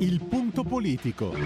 Il punto politico.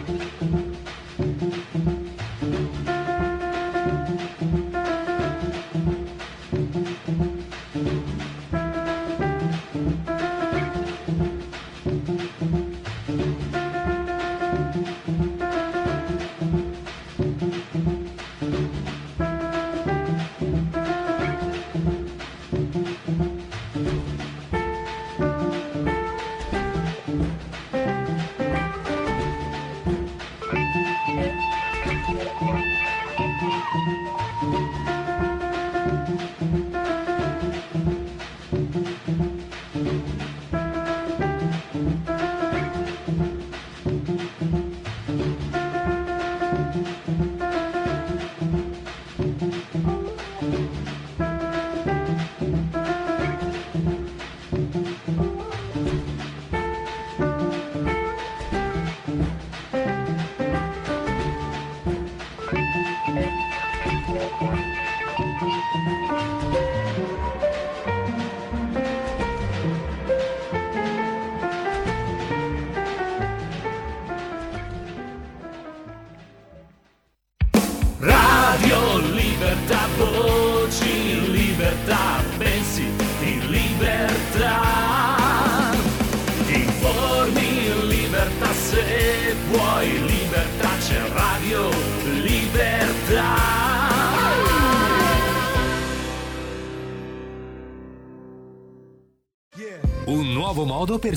Per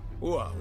Wow.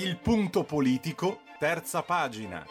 Il punto politico, terza pagina.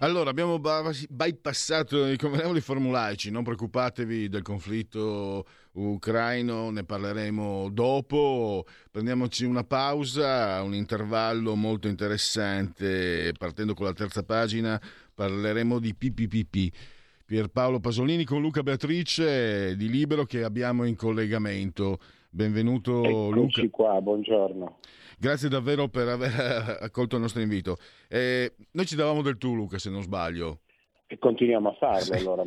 Allora, abbiamo bypassato i convenevoli formulaici, non preoccupatevi del conflitto ucraino, ne parleremo dopo. Prendiamoci una pausa, un intervallo molto interessante, partendo con la terza pagina parleremo di PPPP. Pier Paolo Pasolini con Luca Beatrice di Libero che abbiamo in collegamento. Benvenuto Luca. Qua, buongiorno. Grazie davvero per aver accolto il nostro invito. Noi ci davamo del tu, Luca, se non sbaglio. E continuiamo a farlo, sì. Allora.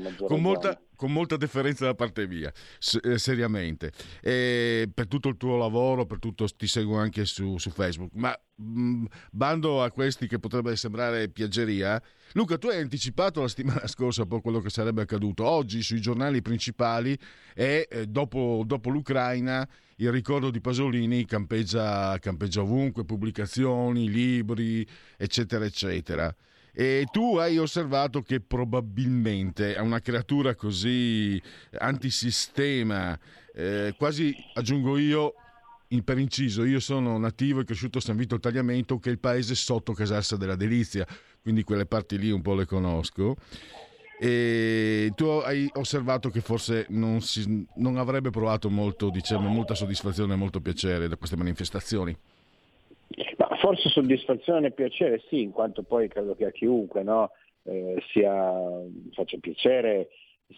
Con molta deferenza da parte mia, seriamente. Per tutto il tuo lavoro, per tutto, ti seguo anche su Facebook. Ma bando a questi che potrebbe sembrare piaggeria, Luca, tu hai anticipato la settimana scorsa poi quello che sarebbe accaduto. Oggi sui giornali principali e dopo l'Ucraina il ricordo di Pasolini campeggia ovunque, pubblicazioni, libri, eccetera, eccetera. E tu hai osservato che probabilmente a una creatura così antisistema, quasi aggiungo io, per inciso, io sono nativo e cresciuto a San Vito Tagliamento, che è il paese sotto Casarsa della Delizia, quindi quelle parti lì un po' le conosco. E tu hai osservato che forse non avrebbe provato molto, diciamo, molta soddisfazione e molto piacere da queste manifestazioni. Ma forse soddisfazione e piacere sì, in quanto poi credo che a chiunque faccia piacere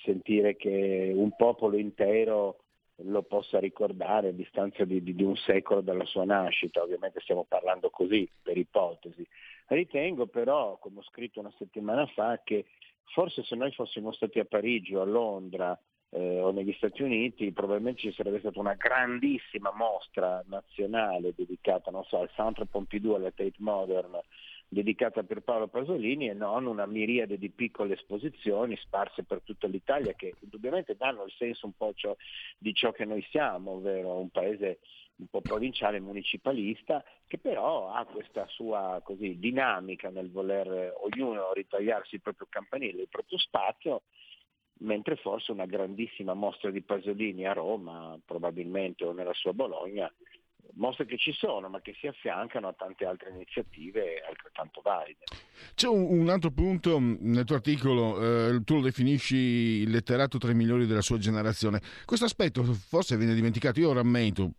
sentire che un popolo intero lo possa ricordare a distanza di un secolo dalla sua nascita. Ovviamente stiamo parlando così, per ipotesi. Ritengo però, come ho scritto una settimana fa, che forse se noi fossimo stati a Parigi o a Londra o negli Stati Uniti, probabilmente ci sarebbe stata una grandissima mostra nazionale dedicata, non so, al Centre Pompidou, alla Tate Modern, dedicata a Pier Paolo Pasolini, e non una miriade di piccole esposizioni sparse per tutta l'Italia, che indubbiamente danno il senso un po' di ciò che noi siamo, ovvero un paese un po' provinciale, municipalista, che però ha questa sua così dinamica nel voler ognuno ritagliarsi il proprio campanile, il proprio spazio, mentre forse una grandissima mostra di Pasolini a Roma, probabilmente, o nella sua Bologna, mostre che ci sono ma che si affiancano a tante altre iniziative altrettanto valide. C'è un altro punto nel tuo articolo, tu lo definisci il letterato tra i migliori della sua generazione. Questo aspetto forse viene dimenticato. Io rammento,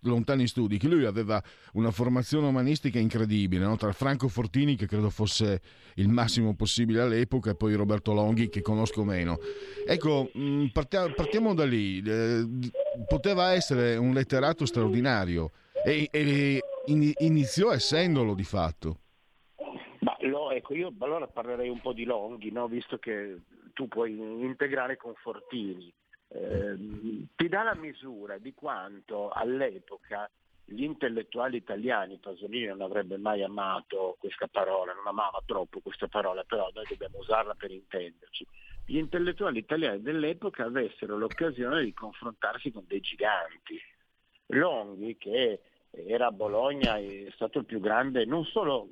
lontani studi, che lui aveva una formazione umanistica incredibile, tra Franco Fortini, che credo fosse il massimo possibile all'epoca, e poi Roberto Longhi, che conosco meno. Ecco, partiamo da lì. Poteva essere un letterato straordinario e iniziò essendolo di fatto. Io allora parlerei un po' di Longhi, visto che tu puoi integrare con Fortini. Ti dà la misura di quanto all'epoca gli intellettuali italiani, Pasolini non avrebbe mai amato questa parola, non amava troppo questa parola, però noi dobbiamo usarla per intenderci. Gli intellettuali italiani dell'epoca avessero l'occasione di confrontarsi con dei giganti. Longhi, che era a Bologna, è stato il più grande, non solo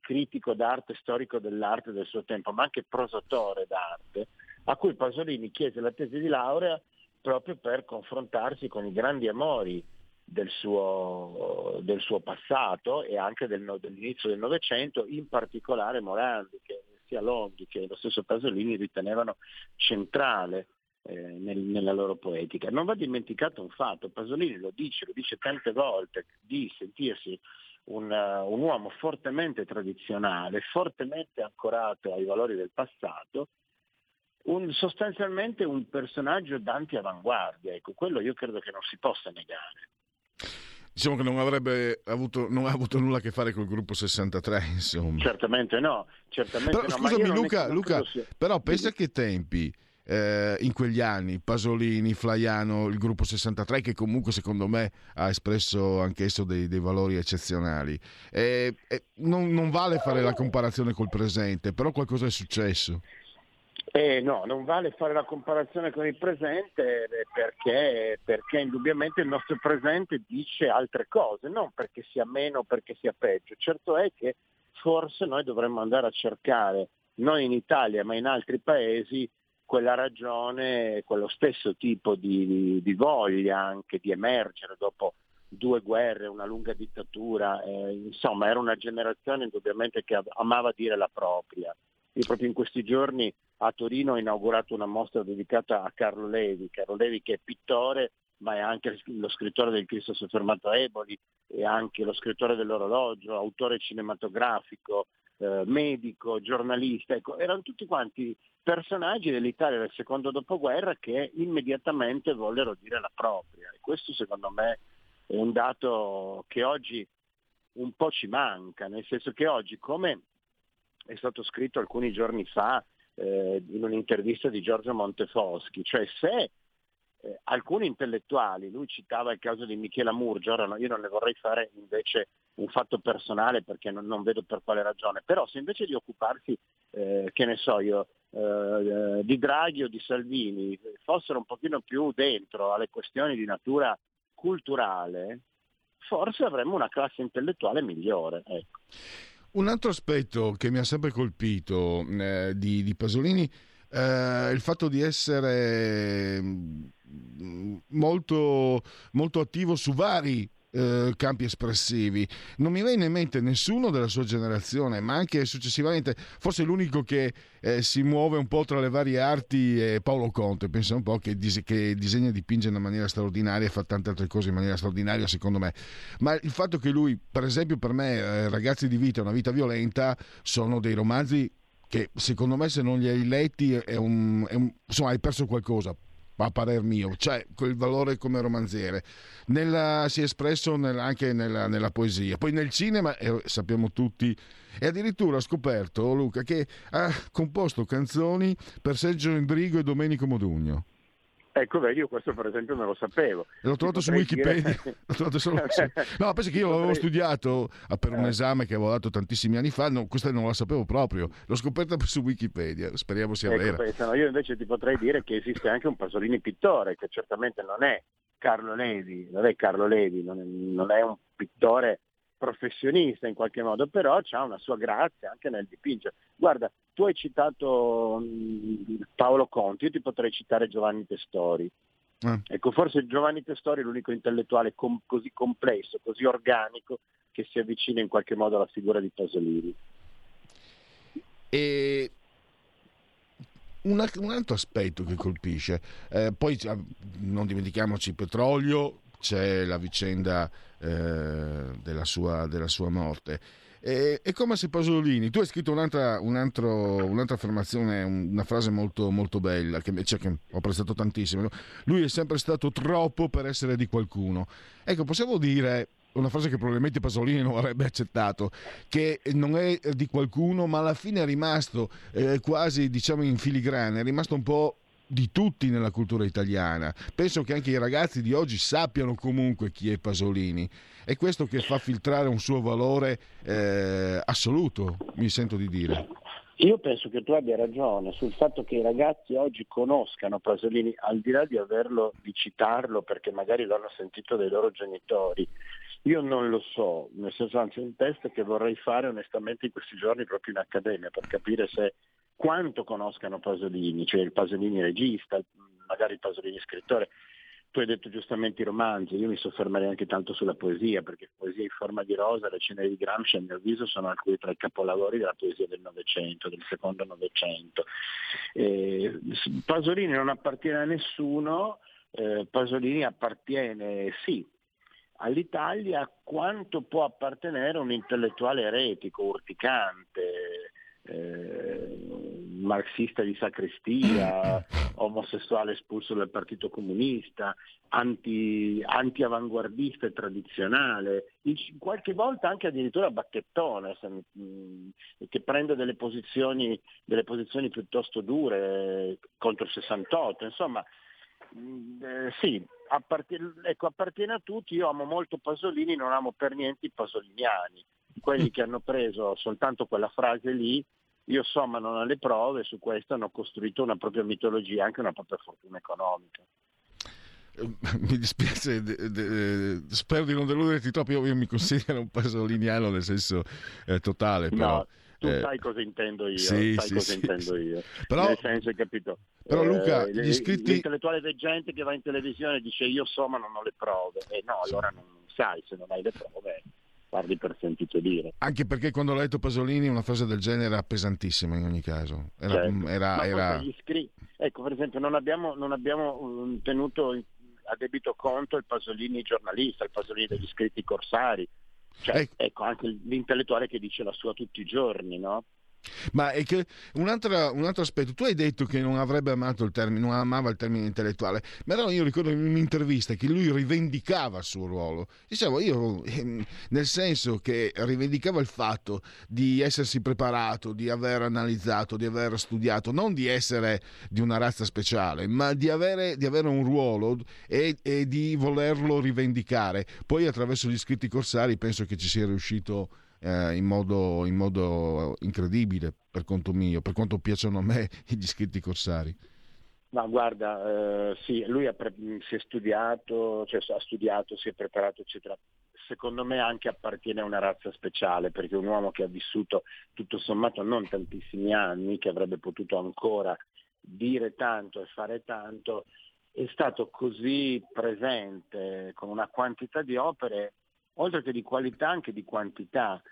critico d'arte, storico dell'arte del suo tempo, ma anche prosatore d'arte, a cui Pasolini chiese la tesi di laurea proprio per confrontarsi con i grandi amori del suo passato e anche dell'inizio del Novecento, in particolare Morandi, che sia Longhi che lo stesso Pasolini ritenevano centrale nella loro poetica. Non va dimenticato un fatto, Pasolini lo dice tante volte, di sentirsi un uomo fortemente tradizionale, fortemente ancorato ai valori del passato, sostanzialmente un personaggio d'anti-avanguardia. Ecco, quello io credo che non si possa negare. Diciamo che non ha avuto nulla a che fare col gruppo 63, insomma. Certamente però, no. Scusami, ma Luca, però pensa che tempi, in quegli anni, Pasolini, Flaiano, il gruppo 63, che comunque secondo me ha espresso anch'esso dei valori eccezionali. Non vale fare la comparazione col presente, però qualcosa è successo. No, non vale fare la comparazione con il presente perché indubbiamente il nostro presente dice altre cose, non perché sia meno o perché sia peggio. Certo è che forse noi dovremmo andare a cercare, non in Italia ma in altri paesi, quella ragione, quello stesso tipo di voglia anche di emergere dopo due guerre, una lunga dittatura, insomma era una generazione indubbiamente che amava dire la propria. Io proprio in questi giorni a Torino ho inaugurato una mostra dedicata a Carlo Levi, che è pittore ma è anche lo scrittore del Cristo soffermato a Eboli, è anche lo scrittore dell'orologio, autore cinematografico, medico, giornalista, ecco, erano tutti quanti personaggi dell'Italia del secondo dopoguerra che immediatamente vollero dire la propria, e questo secondo me è un dato che oggi un po' ci manca, nel senso che oggi, come è stato scritto alcuni giorni fa in un'intervista di Giorgio Montefoschi, cioè se alcuni intellettuali, lui citava il caso di Michela Murgia, ora io non ne vorrei fare invece un fatto personale perché non vedo per quale ragione, però se invece di occuparsi, che ne so io, di Draghi o di Salvini, fossero un pochino più dentro alle questioni di natura culturale, forse avremmo una classe intellettuale migliore, ecco. Un altro aspetto che mi ha sempre colpito di Pasolini, il fatto di essere molto, molto attivo su vari campi espressivi. Non mi viene in mente nessuno della sua generazione, ma anche successivamente, forse l'unico che si muove un po' tra le varie arti è Paolo Conte, pensa un po', che disegna e dipinge in una maniera straordinaria e fa tante altre cose in maniera straordinaria secondo me, ma il fatto che lui, per esempio, per me Ragazzi di vita, una vita violenta sono dei romanzi che secondo me se non li hai letti insomma hai perso qualcosa, a parer mio, cioè quel valore come romanziere si è espresso anche nella poesia, poi nel cinema, sappiamo tutti, e addirittura ho scoperto, Luca, che ha composto canzoni per Sergio Endrigo e Domenico Modugno. Ecco, beh, io questo per esempio non lo sapevo. L'ho trovato su Wikipedia. L'ho trovato solo... No, penso che io l'avevo studiato per un esame che avevo dato tantissimi anni fa, no, questa non la sapevo proprio, l'ho scoperta su Wikipedia, speriamo sia vera. Pensano, io invece ti potrei dire che esiste anche un Pasolini pittore, che certamente non è Carlo Levi, non è un pittore professionista in qualche modo, però c'ha una sua grazia anche nel dipingere. Guarda, tu hai citato Paolo Conte, io ti potrei citare Giovanni Testori. Ecco, forse Giovanni Testori è l'unico intellettuale così complesso, così organico, che si avvicina in qualche modo alla figura di Pasolini. E un altro aspetto che colpisce, poi non dimentichiamoci Petrolio, c'è la vicenda della sua morte. È come se Pasolini, tu hai scritto un'altra affermazione, una frase molto, molto bella che ho apprezzato tantissimo, lui è sempre stato troppo per essere di qualcuno. Ecco, possiamo dire una frase che probabilmente Pasolini non avrebbe accettato, che non è di qualcuno, ma alla fine è rimasto quasi, diciamo, in filigrana, è rimasto un po' di tutti nella cultura italiana. Penso che anche i ragazzi di oggi sappiano comunque chi è Pasolini, è questo che fa filtrare un suo valore assoluto, mi sento di dire. Io penso che tu abbia ragione sul fatto che i ragazzi oggi conoscano Pasolini, al di là di citarlo perché magari l'hanno sentito dai loro genitori. Io non lo so, nel senso, anzi, un test che vorrei fare onestamente in questi giorni proprio in accademia per capire se quanto conoscano Pasolini, cioè il Pasolini regista, magari il Pasolini scrittore. Tu hai detto giustamente i romanzi, io mi soffermerei anche tanto sulla poesia, perché Poesia in forma di rosa, Le ceneri di Gramsci, a mio avviso sono alcuni tra i capolavori della poesia del Novecento, del secondo Novecento. Pasolini non appartiene a nessuno, Pasolini appartiene sì all'Italia quanto può appartenere un intellettuale eretico, urticante, marxista di sacrestia, omosessuale espulso dal partito comunista, anti-avanguardista e tradizionale, qualche volta anche addirittura bacchettone, che prende delle posizioni piuttosto dure contro il 68, insomma sì, appartiene a tutti. Io amo molto Pasolini, non amo per niente i pasoliniani, quelli che hanno preso soltanto quella frase lì, io so ma non ho le prove, su questo hanno costruito una propria mitologia, anche una propria fortuna economica. Mi dispiace, spero di non deluderti troppo, io mi considero un pasoliniano nel senso totale, però. No, Tu sai cosa intendo io, io. Però, nel senso, hai capito? Però Luca, gli iscritti... L'intellettuale veggente che va in televisione e dice io so ma non ho le prove. E no, allora non sai, se non hai le prove... parli per sentito dire. Anche perché quando l'ho letto Pasolini una frase del genere era pesantissima in ogni caso. Era... Ecco, per esempio, non abbiamo tenuto a debito conto il Pasolini giornalista, il Pasolini degli scritti corsari. Cioè, ecco, anche l'intellettuale che dice la sua tutti i giorni, no? Ma è che un altro aspetto, tu hai detto che non avrebbe amato il termine, non amava il termine intellettuale, ma allora io ricordo in un'intervista che lui rivendicava il suo ruolo, diciamo, io nel senso che rivendicava il fatto di essersi preparato, di aver analizzato, di aver studiato, non di essere di una razza speciale, ma di avere un ruolo e di volerlo rivendicare. Poi attraverso gli scritti corsari penso che ci sia riuscito in modo incredibile, per conto mio, per quanto piacciono a me gli scritti corsari. Ma guarda, sì, lui ha studiato, si è preparato, eccetera. Secondo me anche appartiene a una razza speciale, perché un uomo che ha vissuto tutto sommato non tantissimi anni, che avrebbe potuto ancora dire tanto e fare tanto, è stato così presente con una quantità di opere, oltre che di qualità anche di quantità,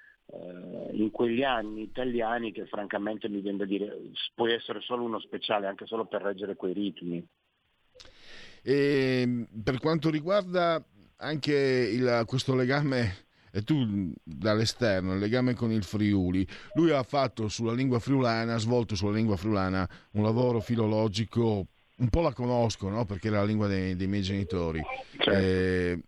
in quegli anni italiani, che francamente mi viene da dire può essere solo uno speciale, anche solo per reggere quei ritmi. E per quanto riguarda anche questo legame, e tu dall'esterno, il legame con il Friuli, lui ha fatto sulla lingua friulana, ha svolto sulla lingua friulana un lavoro filologico, un po' la conosco, no? Perché era la lingua dei miei genitori. Certo.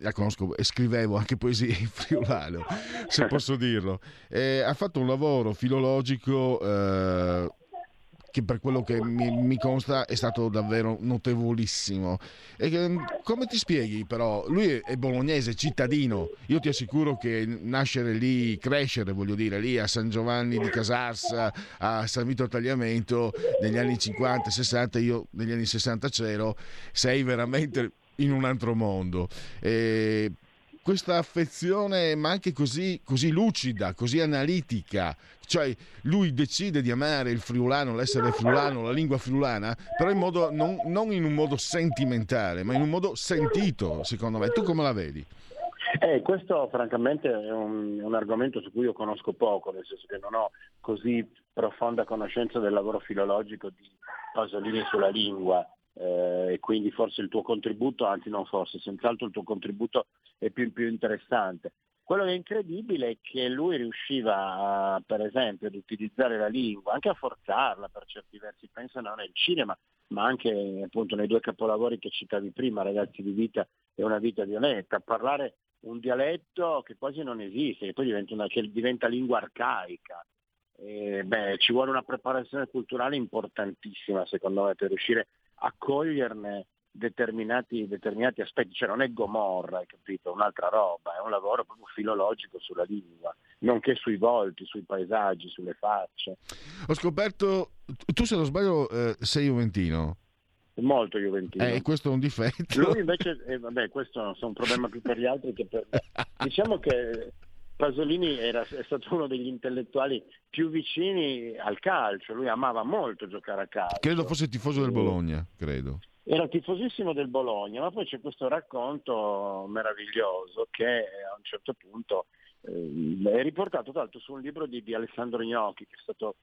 La conosco e scrivevo anche poesie in friulano, se posso dirlo. Ha fatto un lavoro filologico che, per quello che mi consta, è stato davvero notevolissimo. E come ti spieghi, però, lui è bolognese, cittadino. Io ti assicuro che nascere lì, crescere, voglio dire, lì a San Giovanni di Casarsa, a San Vito Tagliamento, negli anni 50, 60, io negli anni 60 c'ero, sei veramente... in un altro mondo. Questa affezione, ma anche così lucida, così analitica, cioè lui decide di amare il friulano, l'essere friulano, la lingua friulana, però in modo non in un modo sentimentale, ma in un modo sentito, secondo me. Tu come la vedi? Questo francamente è un argomento su cui io conosco poco, nel senso che non ho così profonda conoscenza del lavoro filologico di Pasolini sulla lingua. E quindi forse il tuo contributo, anzi non forse, senz'altro il tuo contributo è più interessante. Quello che è incredibile è che lui riusciva per esempio ad utilizzare la lingua, anche a forzarla per certi versi, penso non nel cinema, ma anche appunto nei due capolavori che citavi prima, Ragazzi di vita e Una vita violetta, parlare un dialetto che quasi non esiste, che poi diventa lingua arcaica. Ci vuole una preparazione culturale importantissima, secondo me, per riuscire a coglierne determinati aspetti. Cioè non è Gomorra, hai capito? Un'altra roba, è un lavoro proprio filologico sulla lingua, nonché sui volti, sui paesaggi, sulle facce. Ho scoperto, tu se non sbaglio sei juventino. Molto juventino. Questo è un difetto. Lui invece, questo non è un problema più per gli altri che per me. Diciamo che Pasolini è stato uno degli intellettuali più vicini al calcio, lui amava molto giocare a calcio. Credo fosse tifoso del Bologna, credo. Era tifosissimo del Bologna, ma poi c'è questo racconto meraviglioso che a un certo punto è riportato tra l'altro su un libro di Alessandro Gnocchi, che è stato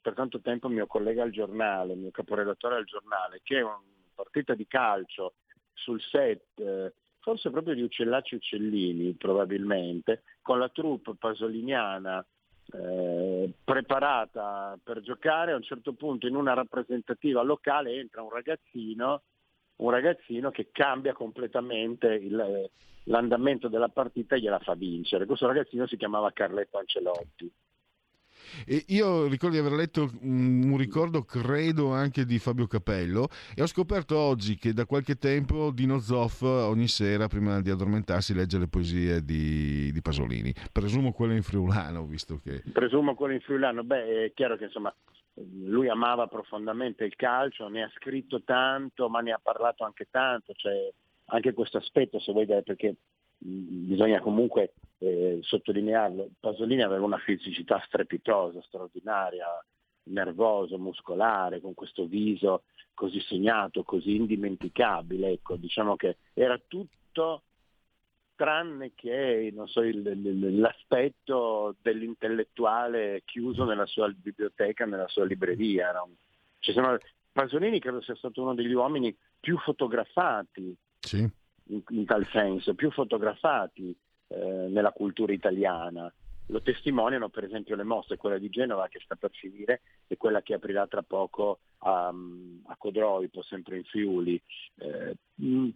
per tanto tempo mio collega al giornale, mio caporedattore al giornale, che è una partita di calcio sul set... forse proprio di Uccellacci Uccellini, probabilmente, con la troupe pasoliniana preparata per giocare. A un certo punto in una rappresentativa locale entra un ragazzino che cambia completamente l'andamento della partita e gliela fa vincere. Questo ragazzino si chiamava Carletto Ancelotti. E io ricordo di aver letto un ricordo, credo, anche di Fabio Capello, e ho scoperto oggi che da qualche tempo Dino Zoff ogni sera prima di addormentarsi legge le poesie di Pasolini, presumo quelle in friulano. È chiaro che insomma lui amava profondamente il calcio, ne ha scritto tanto ma ne ha parlato anche tanto, cioè anche questo aspetto, se vuoi dire, perché bisogna comunque sottolinearlo, Pasolini aveva una fisicità strepitosa, straordinaria, nervoso, muscolare, con questo viso così segnato, così indimenticabile, ecco, diciamo che era tutto tranne che, non so, l'aspetto dell'intellettuale chiuso nella sua biblioteca, nella sua libreria, no? Pasolini credo sia stato uno degli uomini più fotografati, sì, in tal senso, più fotografati nella cultura italiana. Lo testimoniano per esempio le mostre, quella di Genova che sta per finire e quella che aprirà tra poco a Codroipo, sempre in Friuli.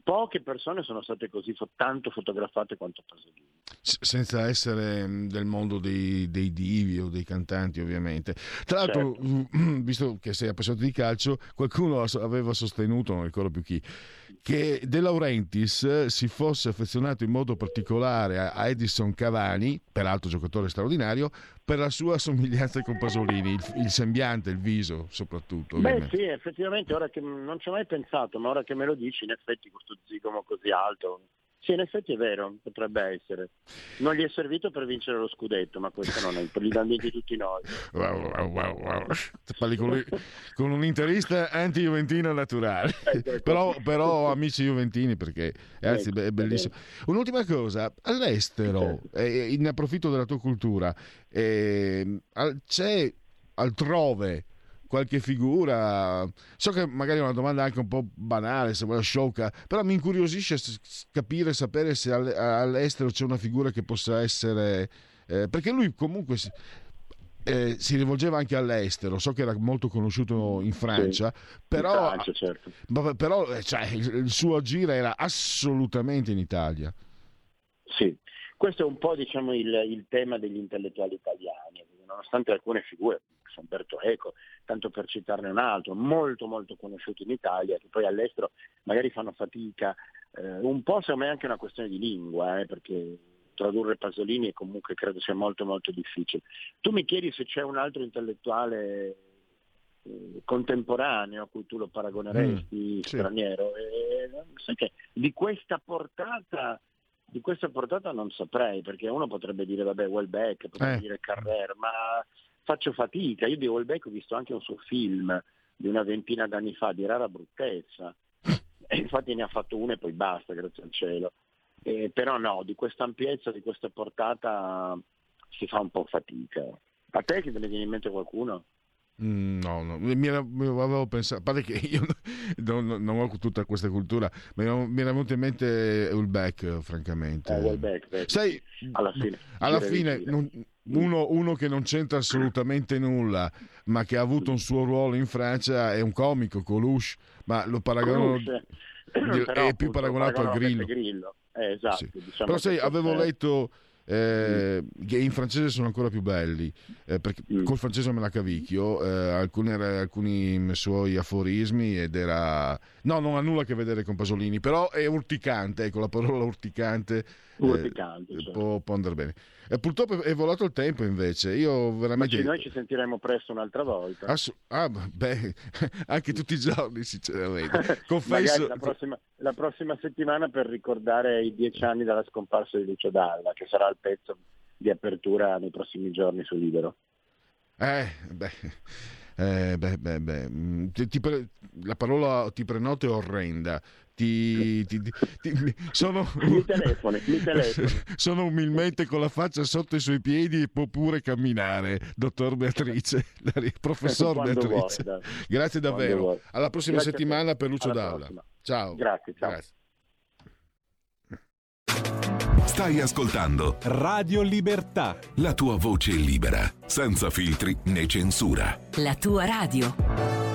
Poche persone sono state così tanto fotografate quanto Pasolini. Senza essere del mondo dei divi o dei cantanti, ovviamente. Tra l'altro, certo, visto che sei appassionato di calcio, qualcuno aveva sostenuto, non ricordo più chi, che De Laurentiis si fosse affezionato in modo particolare a Edinson Cavani, peraltro giocatore straordinario, per la sua somiglianza con Pasolini, il sembiante, il viso soprattutto. Beh sì, effettivamente, ora che non ci ho mai pensato, ma ora che me lo dici, in effetti questo zigomo così alto... Sì, in effetti è vero, potrebbe essere. Non gli è servito per vincere lo scudetto, ma questo non è, li danno di tutti noi. Wow. Parli con un interista anti-juventino naturale. Però amici juventini, perché anzi, è bellissimo. Un'ultima cosa, all'estero, ne approfitto della tua cultura, c'è altrove qualche figura, so che magari è una domanda anche un po' banale, sembra sciocca, però mi incuriosisce capire, sapere se all'estero c'è una figura che possa essere, perché lui comunque si rivolgeva anche all'estero, so che era molto conosciuto in Francia, sì, però, in Francia, certo, però cioè, il suo agire era assolutamente in Italia. Sì, questo è un po', diciamo, il tema degli intellettuali italiani, nonostante alcune figure, Umberto Eco, tanto per citarne un altro, molto molto conosciuto in Italia, che poi all'estero magari fanno fatica, un po' secondo me è anche una questione di lingua, perché tradurre Pasolini comunque credo sia molto molto difficile. Tu mi chiedi se c'è un altro intellettuale contemporaneo a cui tu lo paragoneresti, sì, straniero, sai che di questa portata non saprei, perché uno potrebbe dire vabbè Houellebecq, potrebbe dire Carrer, ma faccio fatica. Io di Houellebecq ho visto anche un suo film di una ventina d'anni fa, di rara bruttezza, e infatti ne ha fatto uno e poi basta, grazie al cielo, però no, di questa ampiezza, di questa portata si fa un po' fatica. A te che te ne viene in mente qualcuno? No, mi avevo pensato, a parte che io non ho tutta questa cultura, mi era venuto in mente Houellebecq, francamente. Houellebecq, sai, alla fine uno che non c'entra assolutamente nulla, ma che ha avuto un suo ruolo in Francia, è un comico, Coluche, ma lo paragono, è più paragonato al Grillo. Esatto, sì. Diciamo, però sai, avevo letto che in francese sono ancora più belli, perché col francese me la cavicchio, alcuni suoi aforismi, ed era, no, non ha nulla a che vedere con Pasolini, però è urticante, ecco la parola urticante certo. può andare bene. Purtroppo è volato il tempo, invece io veramente... Noi ci sentiremo presto un'altra volta. Anche tutti i giorni, sinceramente. Confesso... la prossima settimana, per ricordare i 10 anni dalla scomparsa di Lucio Dalla, che sarà il pezzo di apertura nei prossimi giorni su Libero. La parola ti prenoto è orrenda. Sono umilmente con la faccia sotto i suoi piedi e può pure camminare, professor Beatrice. Vuoi, grazie davvero. Alla prossima settimana per Lucio Dalla. Ciao. Grazie. Stai ascoltando Radio Libertà, la tua voce libera, senza filtri né censura. La tua radio.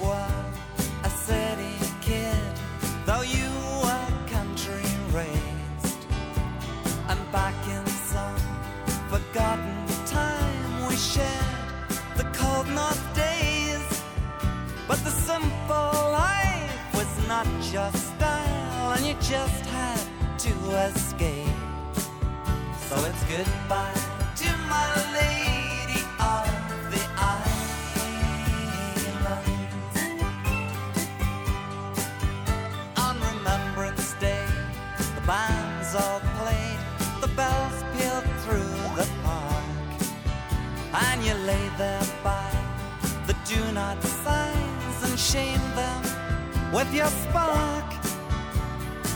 were a city kid, though you were country raised. I'm back in forgotten time just had to escape. So it's goodbye to my lady of the islands. On Remembrance Day, the bands all played, the bells pealed through the park, and you lay there by the do not signs and shamed them with your spark.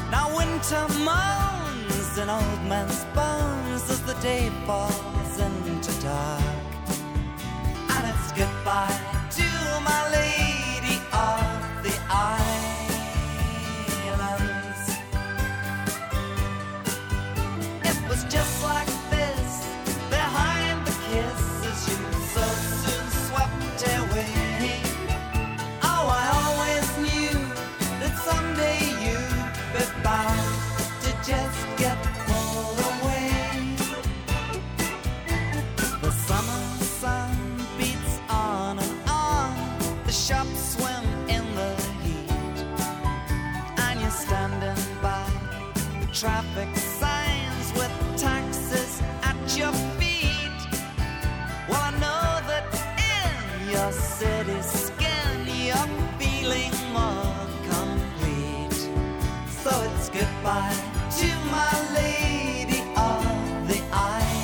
Now winter moans in old men's bones as the day falls into dark. And it's goodbye to my lady of the islands. It was just like this, behind the kisses you so soon swept away. Oh, I always knew that someday you'd be bound to just get pulled away. The summer sun beats on and on, the shops swim in the heat, and you're standing by the traffic signs with taxis at your feet. Well, I know that in your city skin you're feeling more complete. So it's goodbye to my lady of the islands.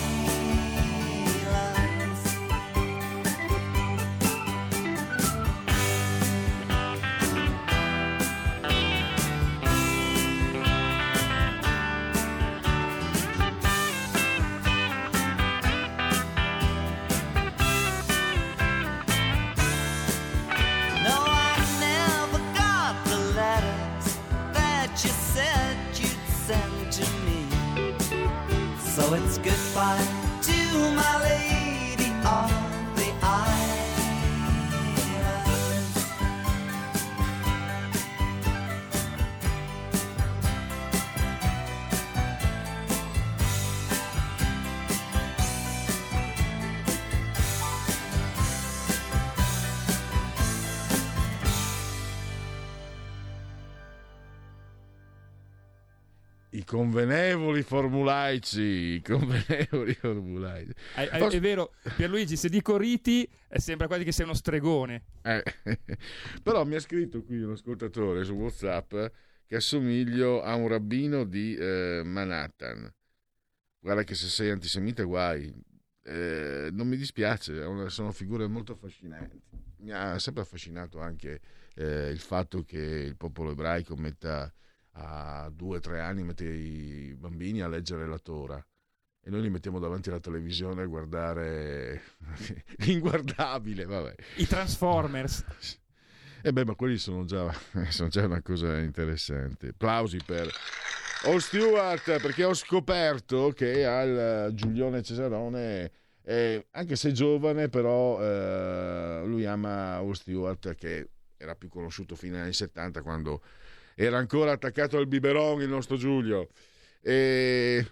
No, I never got the letters that you said you'd send to me. So it's goodbye to my lady of the islands. I convenevoli formulaici, È vero, Pierluigi, se dico riti sembra quasi che sia uno stregone. Però mi ha scritto qui un ascoltatore su WhatsApp che assomiglio a un rabbino di Manhattan. Guarda che se sei antisemita guai. Non mi dispiace, sono figure molto affascinanti. Mi ha sempre affascinato anche il fatto che il popolo ebraico metta a 2 o 3 anni mette i bambini a leggere la Torah e noi li mettiamo davanti alla televisione a guardare l'inguardabile, vabbè, i Transformers. Ma quelli sono già una cosa interessante. Applausi per All Stewart, perché ho scoperto che al Giulione Cesarone, anche se giovane, però lui ama All Stewart, che era più conosciuto fino agli anni 70, quando era ancora attaccato al biberon il nostro Giulio. E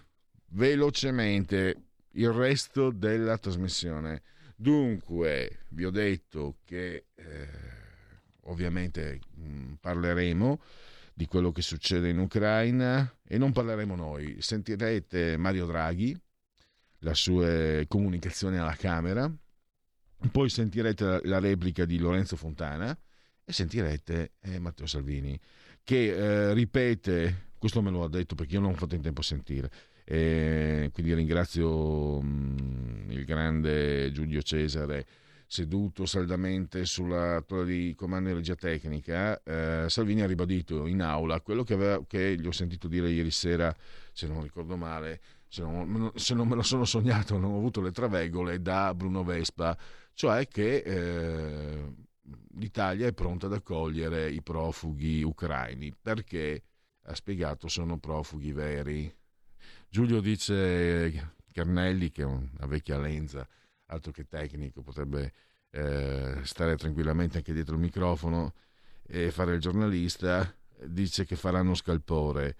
velocemente il resto della trasmissione. Dunque, vi ho detto che ovviamente parleremo di quello che succede in Ucraina, e non parleremo noi, sentirete Mario Draghi, le sue comunicazioni alla Camera, poi sentirete la replica di Lorenzo Fontana e sentirete Matteo Salvini, che ripete, questo me lo ha detto perché io non ho fatto in tempo a sentire, quindi ringrazio il grande Giulio Cesare, seduto saldamente sulla torre di comando di regia tecnica. Salvini ha ribadito in aula quello che gli ho sentito dire ieri sera, se non ricordo male, se non me lo sono sognato, non ho avuto le travegole, da Bruno Vespa, cioè che l'Italia è pronta ad accogliere i profughi ucraini, perché, ha spiegato, sono profughi veri. Giulio dice Carnelli, che è una vecchia lenza, altro che tecnico, potrebbe stare tranquillamente anche dietro il microfono e fare il giornalista, dice che faranno scalpore.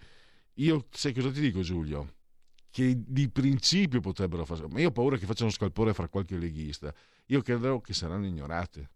Io sai cosa ti dico, Giulio? Che di principio potrebbero fare, ma io ho paura che facciano scalpore fra qualche leghista. Io credo che saranno ignorate,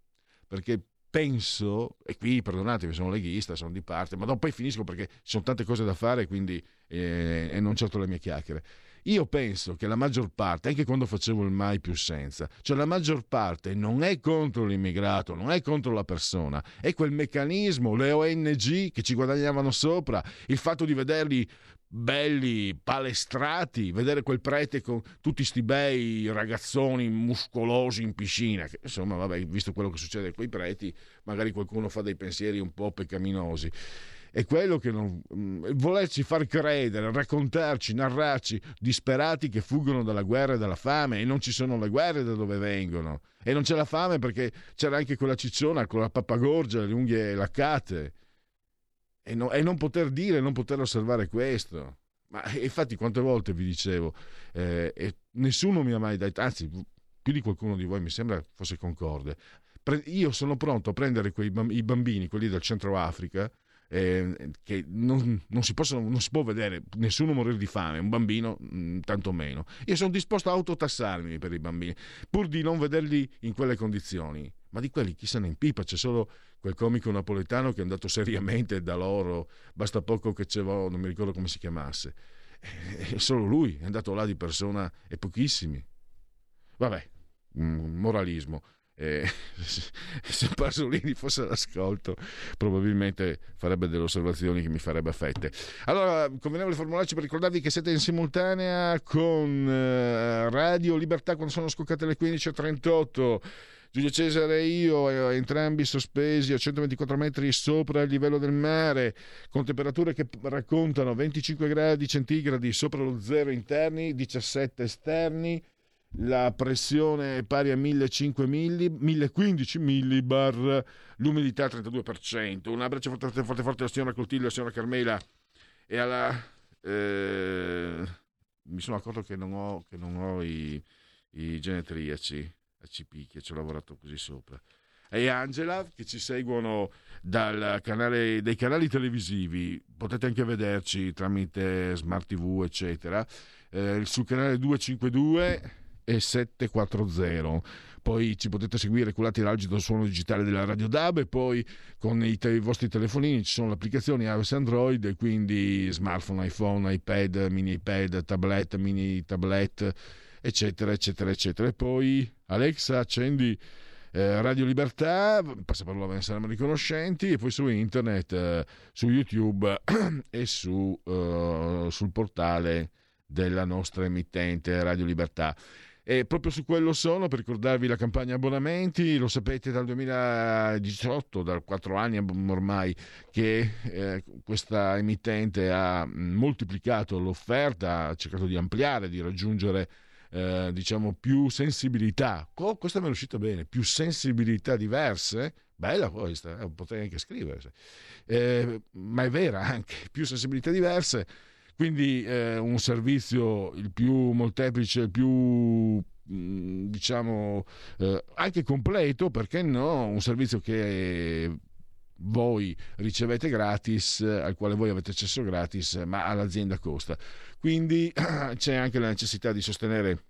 perché penso, e qui perdonatemi, sono leghista, sono di parte, ma poi finisco perché ci sono tante cose da fare, quindi e non certo le mie chiacchiere. Io penso che la maggior parte, anche quando facevo il mai più senza, cioè la maggior parte non è contro l'immigrato, non è contro la persona, è quel meccanismo, le ONG che ci guadagnavano sopra, il fatto di vederli belli, palestrati, vedere quel prete con tutti sti bei ragazzoni muscolosi in piscina, che, insomma, vabbè, visto quello che succede con i preti, magari qualcuno fa dei pensieri un po' peccaminosi. È quello che non volerci far credere, raccontarci, narrarci disperati che fuggono dalla guerra e dalla fame, e non ci sono le guerre da dove vengono, e non c'è la fame perché c'era anche quella cicciona con la pappagorgia, le unghie laccate, e non poter dire, non poter osservare questo. Ma infatti quante volte vi dicevo, e nessuno mi ha mai detto, anzi più di qualcuno di voi mi sembra fosse concorde, io sono pronto a prendere i bambini, quelli del Centro Africa, che non si possono, non si può vedere nessuno morire di fame, un bambino tanto meno. Io sono disposto a autotassarmi per i bambini pur di non vederli in quelle condizioni, ma di quelli chi se ne impipa. C'è solo quel comico napoletano che è andato seriamente da loro, basta poco che c'è, non mi ricordo come si chiamasse, è solo lui, è andato là di persona e pochissimi. Vabbè, moralismo. Se Pasolini fosse all'ascolto probabilmente farebbe delle osservazioni che mi farebbe affette. Allora, convenevole formularci per ricordarvi che siete in simultanea con Radio Libertà quando sono scoccate le 15.38. Giulio Cesare e io, entrambi sospesi a 124 metri sopra il livello del mare, con temperature che raccontano 25 gradi centigradi sopra lo zero interni, 17 esterni. La pressione è pari a 1015 millibar, l'umidità 32%. Un abbraccio forte forte forte alla signora Coltillo, alla signora Carmela e alla... mi sono accorto che non ho i genetriaci a Cipicchia, ci ho lavorato così sopra. E Angela, che ci seguono dal canale, dei canali televisivi, potete anche vederci tramite Smart TV eccetera, sul canale 252 e 740. Poi ci potete seguire colati all'algido suono digitale della Radio DAB, e poi con i vostri telefonini ci sono le applicazioni iOS e Android, quindi smartphone, iPhone, iPad, tablet, mini tablet, eccetera eccetera eccetera. E poi Alexa, accendi Radio Libertà, passaparola, ve ne saremo riconoscenti. E poi su internet, su YouTube e sul portale della nostra emittente Radio Libertà. E proprio su quello sono, per ricordarvi, la campagna abbonamenti. Lo sapete dal 2018, da 4 anni ormai, che questa emittente ha moltiplicato l'offerta, ha cercato di ampliare, di raggiungere diciamo più sensibilità. Questa mi è riuscita bene, più sensibilità diverse. Bella questa, potrei anche scrivere, ma è vera anche, più sensibilità diverse. Quindi un servizio il più molteplice, il più diciamo anche completo, perché no? Un servizio che voi ricevete gratis, al quale voi avete accesso gratis, ma all'azienda costa. Quindi c'è anche la necessità di sostenere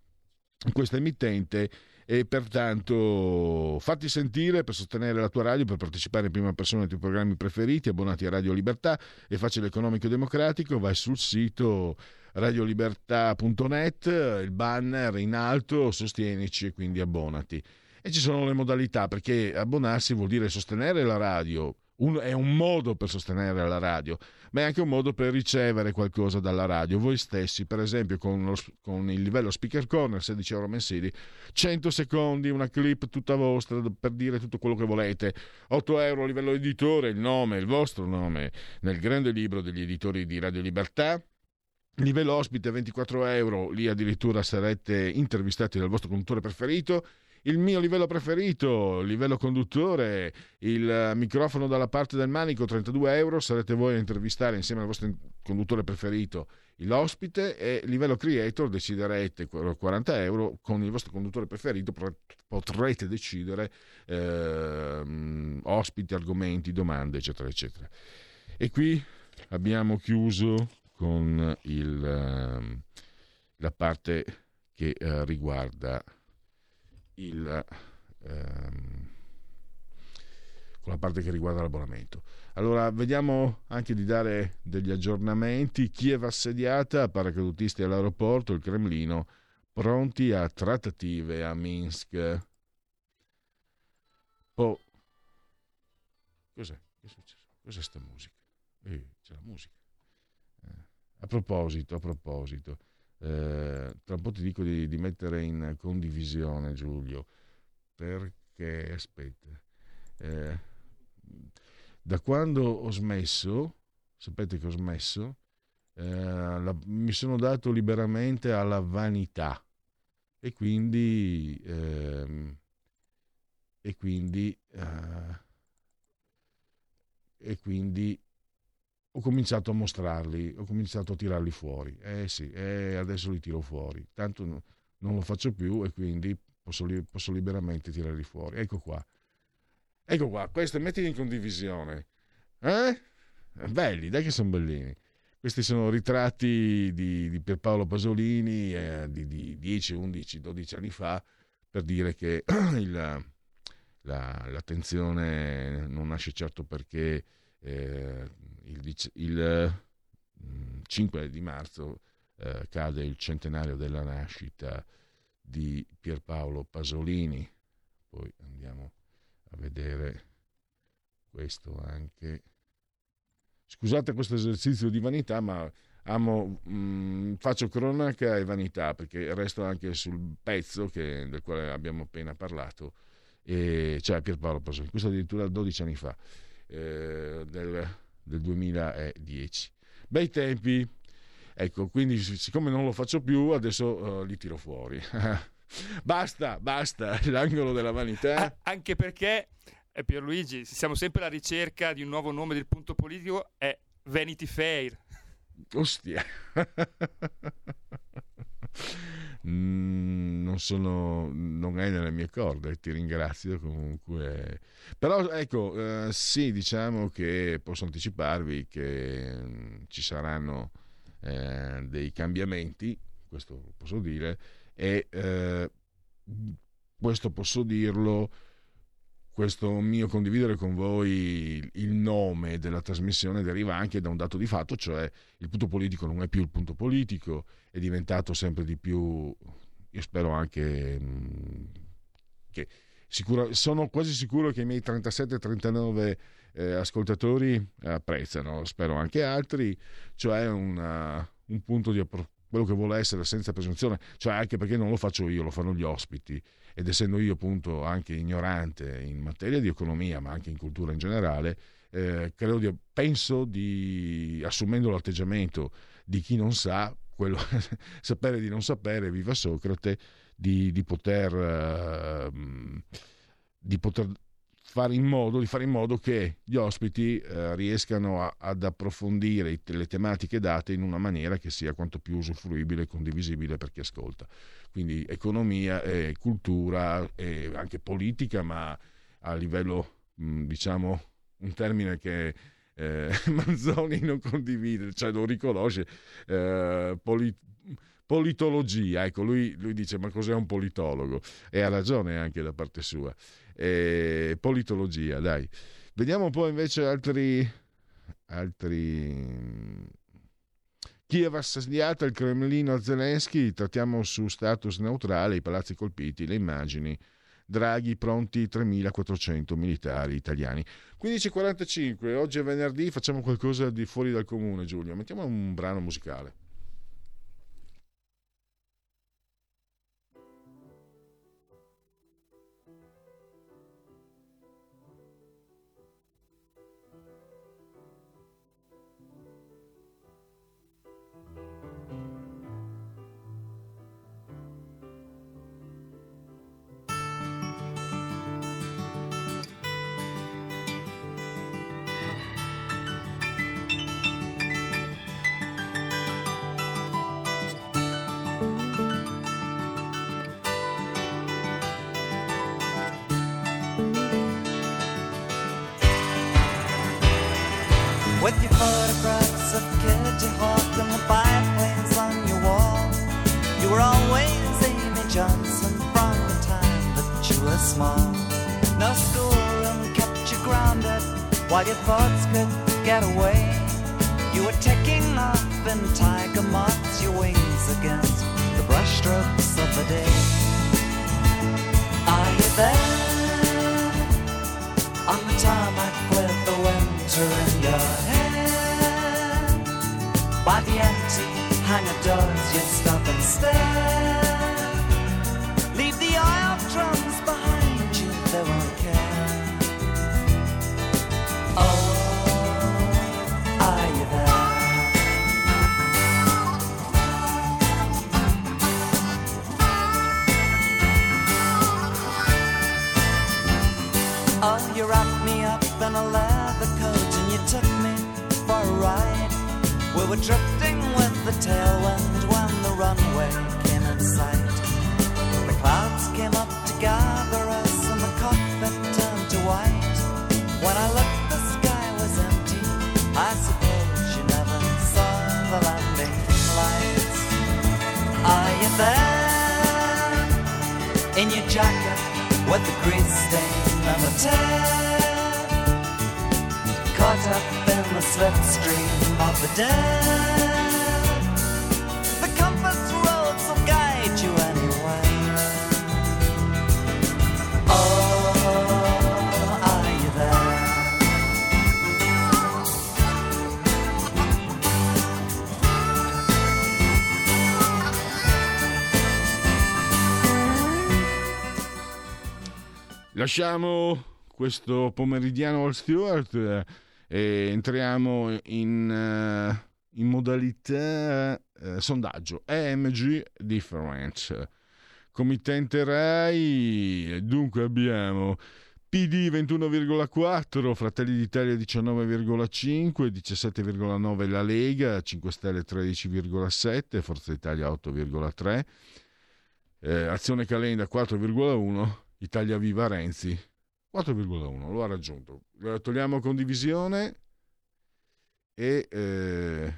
questa emittente, e pertanto fatti sentire per sostenere la tua radio, per partecipare in prima persona ai tuoi programmi preferiti. Abbonati a Radio Libertà, è facile, economico e democratico. Vai sul sito Radiolibertà.net, il banner in alto, sostienici e quindi abbonati. E ci sono le modalità, perché abbonarsi vuol dire sostenere la radio, è un modo per sostenere la radio, ma è anche un modo per ricevere qualcosa dalla radio voi stessi. Per esempio con il livello Speaker Corner, 16 euro mensili, 100 secondi, una clip tutta vostra per dire tutto quello che volete, 8 euro a livello editore, il nome, il vostro nome nel grande libro degli editori di Radio Libertà. Livello ospite, 24 euro, lì addirittura sarete intervistati dal vostro conduttore preferito. Il mio livello preferito, livello conduttore, il microfono dalla parte del manico, 32 euro, sarete voi a intervistare insieme al vostro conduttore preferito l'ospite. E livello creator, deciderete, 40 euro, con il vostro conduttore preferito potrete decidere ospiti, argomenti, domande, eccetera, eccetera. E qui abbiamo chiuso con la parte che riguarda con la parte che riguarda l'abbonamento. Allora vediamo anche di dare degli aggiornamenti. Kiev assediata, paracadutisti all'aeroporto, il Cremlino pronti a trattative a Minsk. Oh, cos'è? Che è successo? Cos'è sta musica? C'è la musica. A proposito, tra un po' ti dico di mettere in condivisione, Giulio, perché aspetta, da quando ho smesso, sapete che ho smesso, mi sono dato liberamente alla vanità e quindi ho cominciato a mostrarli, ho cominciato a tirarli fuori. Adesso li tiro fuori. Tanto non lo faccio più e quindi posso liberamente tirarli fuori. Ecco qua, questo mettili in condivisione. Belli, dai che sono bellini. Questi sono ritratti di Pier Paolo Pasolini di 10, 11, 12 anni fa, per dire che l'attenzione non nasce certo perché il 5 di marzo cade il centenario della nascita di Pier Paolo Pasolini. Poi andiamo a vedere questo anche. Scusate questo esercizio di vanità, ma amo, faccio cronaca e vanità perché resto anche sul pezzo del quale abbiamo appena parlato, cioè Pier Paolo Pasolini, questo addirittura 12 anni fa, del 2010. Bei tempi. Ecco, quindi siccome non lo faccio più, adesso li tiro fuori. basta l'angolo della vanità. Anche perché, Pierluigi, siamo sempre alla ricerca di un nuovo nome del punto politico, è Vanity Fair. Ostia. Non è nelle mie corde, ti ringrazio comunque, però ecco, sì, diciamo che posso anticiparvi che ci saranno dei cambiamenti, questo posso dire, e questo posso dirlo, questo mio condividere con voi il nome della trasmissione deriva anche da un dato di fatto, cioè il punto politico non è più il punto politico, è diventato sempre di più, io spero anche che sono quasi sicuro che i miei 37-39 ascoltatori apprezzano, spero anche altri, cioè un punto di quello che vuole essere senza presunzione, cioè anche perché non lo faccio io, lo fanno gli ospiti. Ed essendo io appunto anche ignorante in materia di economia, ma anche in cultura in generale, assumendo l'atteggiamento di chi non sa, quello sapere di non sapere, viva Socrate, di poter fare in modo che gli ospiti riescano ad approfondire le tematiche date in una maniera che sia quanto più usufruibile e condivisibile per chi ascolta. Quindi economia e cultura e anche politica, ma a livello, diciamo, un termine che Manzoni non condivide, cioè non riconosce, politologia. Ecco, lui dice ma cos'è un politologo? E ha ragione anche da parte sua. Politologia, dai. Vediamo un po' invece altri. Kiev assediata, il Cremlino a Zelensky, trattiamo su status neutrale, i palazzi colpiti, le immagini, Draghi pronti 3.400 militari italiani. 15.45, oggi è venerdì, facciamo qualcosa di fuori dal comune, Giulio, mettiamo un brano musicale. thoughts could get away. You were taking off in tiger moths, your wings against the brushstrokes of the day. Are you there? On the tarmac with the winter in your hair, by the empty hangar doors you'd stop and stare. Leave the oil drums behind you, they won't care. Oh, are you there? Oh, you wrapped me up in a leather coat and you took me for a ride. We were drifting with the tailwind when the runway came in sight. The clouds came up to gather us and the cockpit turned to white. When I looked, the sky was empty. I suppose you never saw the landing lights. Are you there? In your jacket with the grease stain and the tear, caught up in the slipstream of the dead. The compass roads will guide you anyway. Oh, are you there? Lasciamo questo pomeridiano All Stewart e entriamo in modalità sondaggio EMG Difference, committente Rai. Dunque abbiamo PD 21,4, Fratelli d'Italia 19,5, 17,9 la Lega, 5 Stelle 13,7, Forza Italia 8,3, Azione Calenda 4,1, Italia Viva Renzi 4,1, lo ha raggiunto. Togliamo condivisione e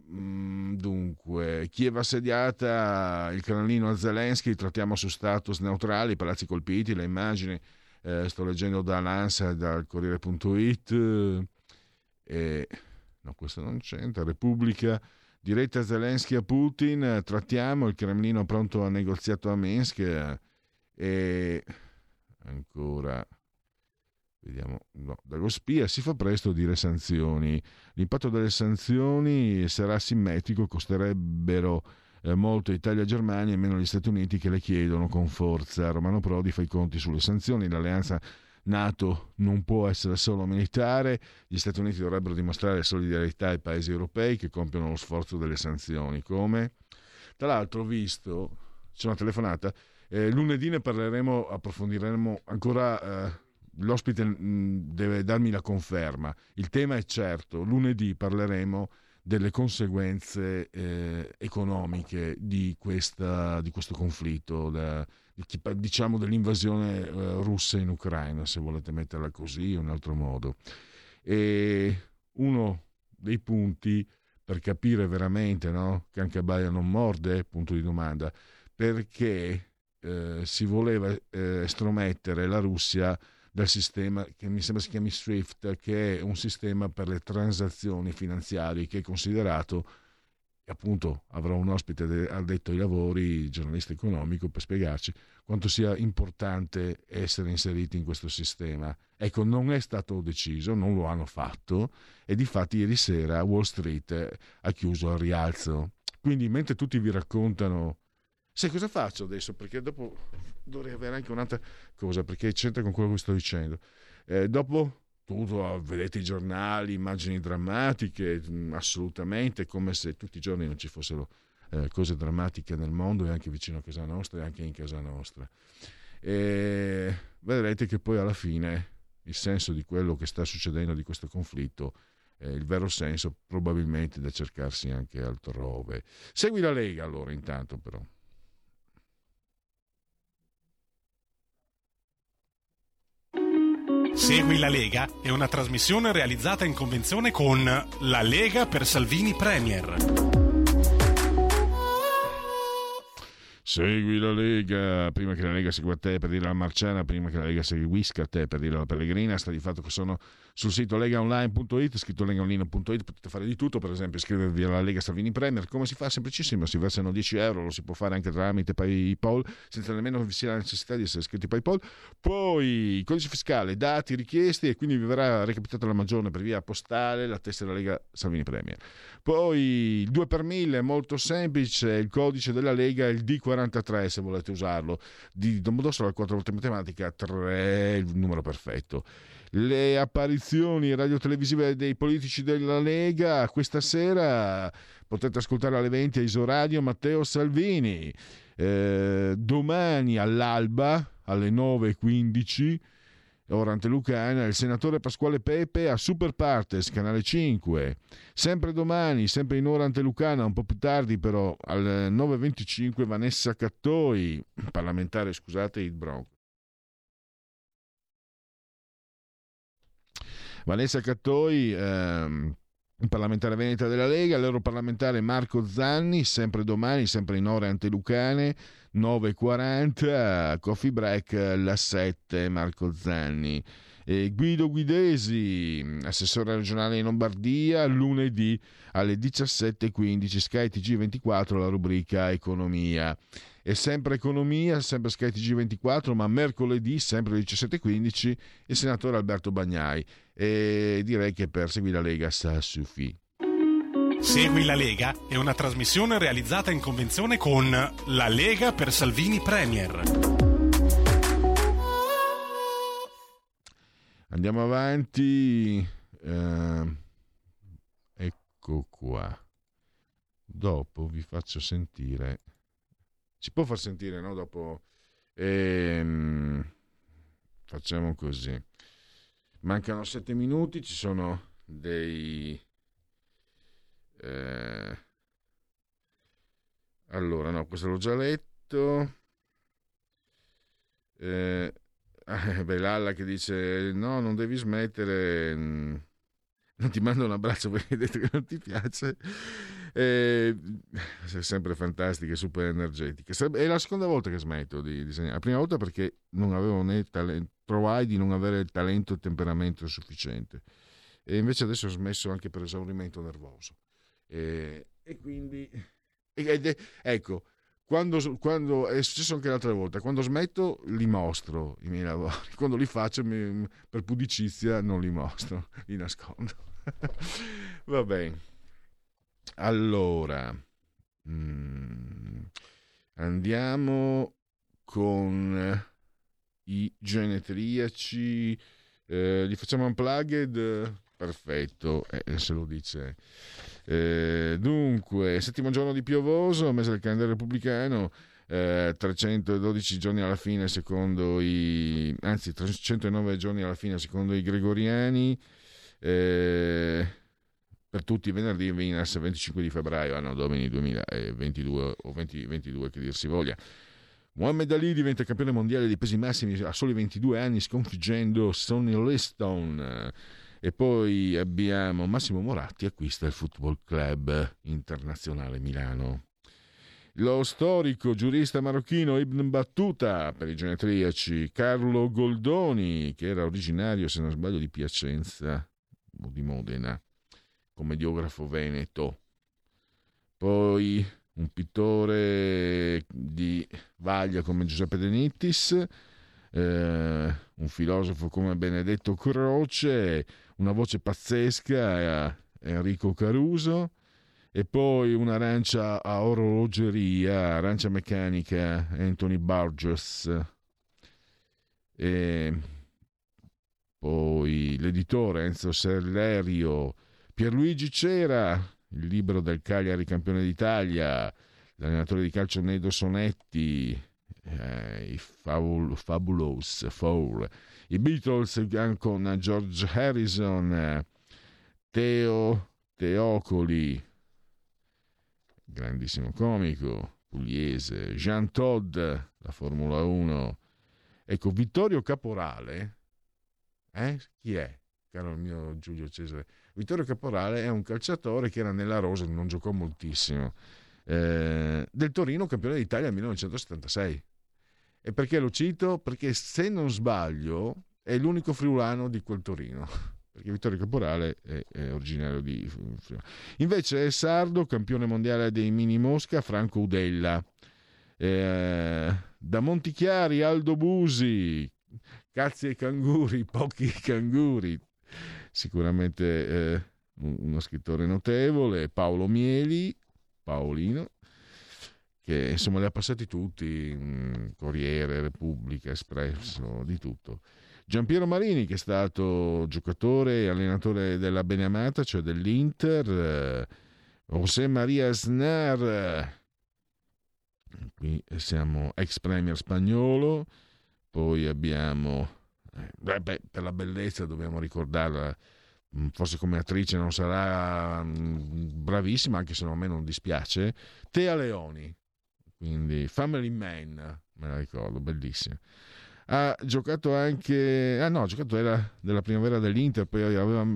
dunque Kiev assediata, il canalino a Zelensky, trattiamo su status neutrali, palazzi colpiti, le immagini, sto leggendo dall'Ansa, dal Corriere.it, no, questo non c'entra. Repubblica, diretta Zelensky a Putin, trattiamo, il Cremlino pronto a negoziato a Minsk, ancora vediamo, no, dallo spia si fa presto a dire sanzioni, l'impatto delle sanzioni sarà asimmetrico, costerebbero molto Italia e Germania e meno gli Stati Uniti che le chiedono con forza. Romano Prodi fa i conti sulle sanzioni, l'alleanza NATO non può essere solo militare, gli Stati Uniti dovrebbero dimostrare solidarietà ai paesi europei che compiono lo sforzo delle sanzioni. Come? Tra l'altro ho visto, c'è una telefonata. Lunedì ne parleremo, approfondiremo ancora, l'ospite deve darmi la conferma, il tema è certo. Lunedì parleremo delle conseguenze economiche di questo conflitto, diciamo dell'invasione russa in Ucraina, se volete metterla così, in un altro modo. E uno dei punti per capire veramente, no, che anche Baia non morde, punto di domanda, perché si voleva estromettere la Russia dal sistema che mi sembra si chiami SWIFT, che è un sistema per le transazioni finanziarie che è considerato, appunto avrò un ospite addetto ai lavori, giornalista economico, per spiegarci quanto sia importante essere inseriti in questo sistema. Ecco, non è stato deciso, non lo hanno fatto e difatti ieri sera Wall Street ha chiuso al rialzo. Quindi mentre tutti vi raccontano, sai cosa faccio adesso? Perché dopo dovrei avere anche un'altra cosa, perché c'entra con quello che sto dicendo. Dopo tutto, vedete i giornali, immagini drammatiche, assolutamente, come se tutti i giorni non ci fossero cose drammatiche nel mondo e anche vicino a casa nostra e anche in casa nostra. E vedrete che poi alla fine il senso di quello che sta succedendo, di questo conflitto, il vero senso probabilmente da cercarsi anche altrove. Segui la Lega allora intanto però. Segui la Lega è una trasmissione realizzata in convenzione con La Lega per Salvini Premier. Segui la Lega, prima che la Lega segua te, per dire la Marciana, prima che la Lega seguisca te, per dire la Pellegrina. Sta di fatto che sono sul sito legaonline.it, scritto legaonline.it, potete fare di tutto, per esempio iscrivervi alla Lega Salvini Premier. Come si fa? Semplicissimo, si versano €10, lo si può fare anche tramite PayPal, senza nemmeno vi sia la necessità di essere iscritti PayPal. Poi codice fiscale, dati richiesti, e quindi vi verrà recapitata la magione per via postale la tessera della Lega Salvini Premier. Poi il 2 per 1000, molto semplice, il codice della Lega è il D43, se volete usarlo, di Domodossola, 4 volte matematica, 3 è il numero perfetto. Le apparizioni radiotelevisive dei politici della Lega: questa sera potete ascoltare alle 20 a Isoradio Matteo Salvini, domani all'alba alle 9.15 ora antelucana, il senatore Pasquale Pepe a Super Partes, canale 5. Sempre domani, sempre in ora antelucana, un po' più tardi però, alle 9.25, Vanessa Cattoi, parlamentare, scusate, il Bronco. Vanessa Cattoi, parlamentare veneta della Lega. L'europarlamentare Marco Zanni, sempre domani, sempre in ore antelucane, 9.40, coffee break, la 7, Marco Zanni. E Guido Guidesi, assessore regionale in Lombardia, lunedì alle 17.15, Sky TG24, la rubrica Economia. E sempre Economia, sempre Sky TG24, ma mercoledì, sempre alle 17.15, il senatore Alberto Bagnai. E direi che per Segui la Lega sta suffi. Segui la Lega è una trasmissione realizzata in convenzione con La Lega per Salvini Premier. Andiamo avanti. Ecco qua. Dopo vi faccio sentire. Si può far sentire, no? Dopo. Facciamo così. Mancano 7 minuti, ci sono dei... Allora, no, questo l'ho già letto. Lalla che dice: no, non devi smettere, non ti mando un abbraccio perché hai detto che non ti piace. Sei sempre fantastica e super energetica. È la seconda volta che smetto di disegnare. La prima volta perché non avevo né talento, trovai di non avere il talento e il temperamento sufficiente. E invece adesso ho smesso anche per esaurimento nervoso. E quindi... ecco, quando è successo anche l'altra volta, quando smetto li mostro i miei lavori, quando li faccio per pudicizia non li mostro, li nascondo. Va bene. Allora, andiamo con i genetriaci. Li facciamo unplugged... Perfetto, se lo dice. Dunque, settimo giorno di piovoso, mese del calendario repubblicano, 312 giorni alla fine secondo i... anzi, 309 giorni alla fine secondo i gregoriani, per tutti i venerdì, Venus, 25 di febbraio, anno domini 2022 o 2022 che dir si voglia. Muhammad Ali diventa campione mondiale dei pesi massimi a soli 22 anni, sconfiggendo Sonny Liston. E poi abbiamo Massimo Moratti acquista il Football Club Internazionale Milano. Lo storico giurista marocchino Ibn Battuta, per i genetriaci Carlo Goldoni, che era originario, se non sbaglio, di Piacenza o di Modena, commediografo veneto. Poi un pittore di vaglia come Giuseppe De Nittis, un filosofo come Benedetto Croce, una voce pazzesca Enrico Caruso, e poi un'arancia a orologeria, arancia meccanica Anthony Burgess, e poi l'editore Enzo Sellerio. Pierluigi Cera, il libro del Cagliari campione d'Italia, l'allenatore di calcio Nedo Sonetti, i Fabulous Four, i Beatles con George Harrison, Teo Teocoli, grandissimo comico pugliese, Jean Todt, la Formula 1. Ecco, Vittorio Caporale, chi è? Caro il mio Giulio Cesare, Vittorio Caporale è un calciatore che era nella rosa, non giocò moltissimo, del Torino campione d'Italia nel 1976. E perché lo cito? Perché, se non sbaglio, è l'unico friulano di quel Torino, perché Vittorio Caporale è originario di Friuli. Invece è sardo, campione mondiale dei mini Mosca, Franco Udella. Da Montichiari Aldo Busi, cazzi e canguri, pochi canguri, sicuramente uno scrittore notevole. Paolo Mieli, Paolino, che insomma li ha passati tutti, Corriere, Repubblica, Espresso, di tutto. Giampiero Marini, che è stato giocatore e allenatore della Beneamata, cioè dell'Inter. José María Aznar, qui siamo, ex premier spagnolo. Poi abbiamo, per la bellezza dobbiamo ricordarla, forse come attrice non sarà bravissima, anche se a me non dispiace, Tea Leoni, quindi Family Man, me la ricordo, bellissima. Ha giocato anche, era della primavera dell'Inter, poi aveva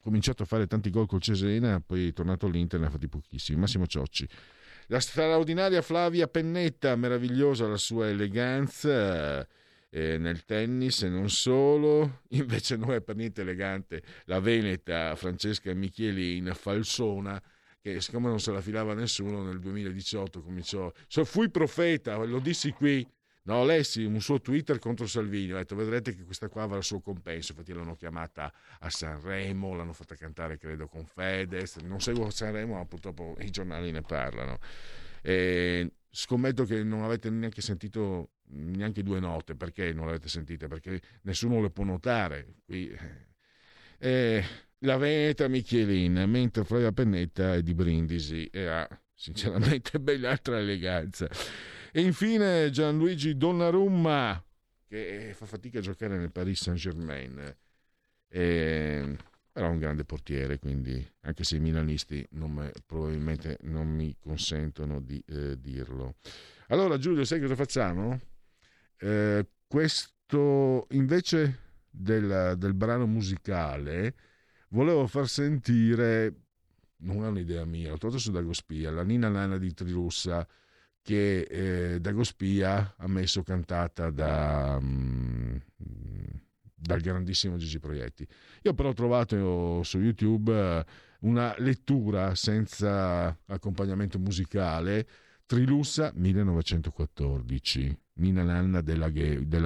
cominciato a fare tanti gol col Cesena, poi è tornato all'Inter e ne ha fatti pochissimi. Massimo Ciocci. La straordinaria Flavia Pennetta, meravigliosa la sua eleganza nel tennis e non solo. Invece non è per niente elegante la veneta Francesca Michelin, falsona, che siccome non se la filava nessuno nel 2018 cominciò, fui profeta, lo dissi qui. No, lessi un suo Twitter contro Salvini, ho detto vedrete che questa qua avrà il suo compenso. Infatti l'hanno chiamata a Sanremo, l'hanno fatta cantare credo con Fedez, non seguo Sanremo ma purtroppo i giornali ne parlano, e scommetto che non avete neanche sentito neanche due note. Perché non l'avete sentita? Perché nessuno le può notare qui. La Veneta Michelin, mentre Flavia Pennetta è di Brindisi e ha sinceramente bell'altra eleganza. E infine Gianluigi Donnarumma, che fa fatica a giocare nel Paris Saint-Germain, però è un grande portiere, quindi anche se i milanisti probabilmente non mi consentono di dirlo. Allora Giulio, sai cosa facciamo? Questo invece del brano musicale volevo far sentire, non è un'idea mia, l'ho trovato su Dagospia, la Nina Nana di Trilussa, che Dagospia ha messo cantata dal grandissimo Gigi Proietti. Io però ho trovato su YouTube una lettura senza accompagnamento musicale, Trilussa 1914, Nina Nanna della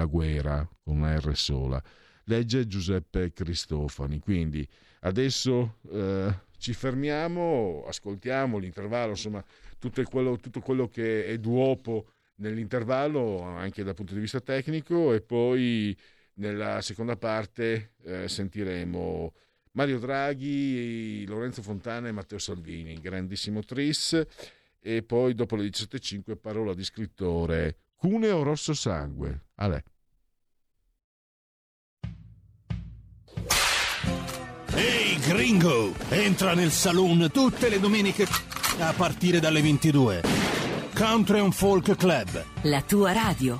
Guerra, con una R sola, legge Giuseppe Cristofani. Quindi adesso ci fermiamo, ascoltiamo l'intervallo, insomma tutto quello che è d'uopo nell'intervallo anche dal punto di vista tecnico, e poi nella seconda parte sentiremo Mario Draghi, Lorenzo Fontana e Matteo Salvini, grandissimo tris, e poi dopo le 17.05 parola di scrittore, Cuneo Rosso Sangue. Ale. Ehi, hey, gringo, entra nel saloon tutte le domeniche a partire dalle 22. Country and Folk Club, la tua radio.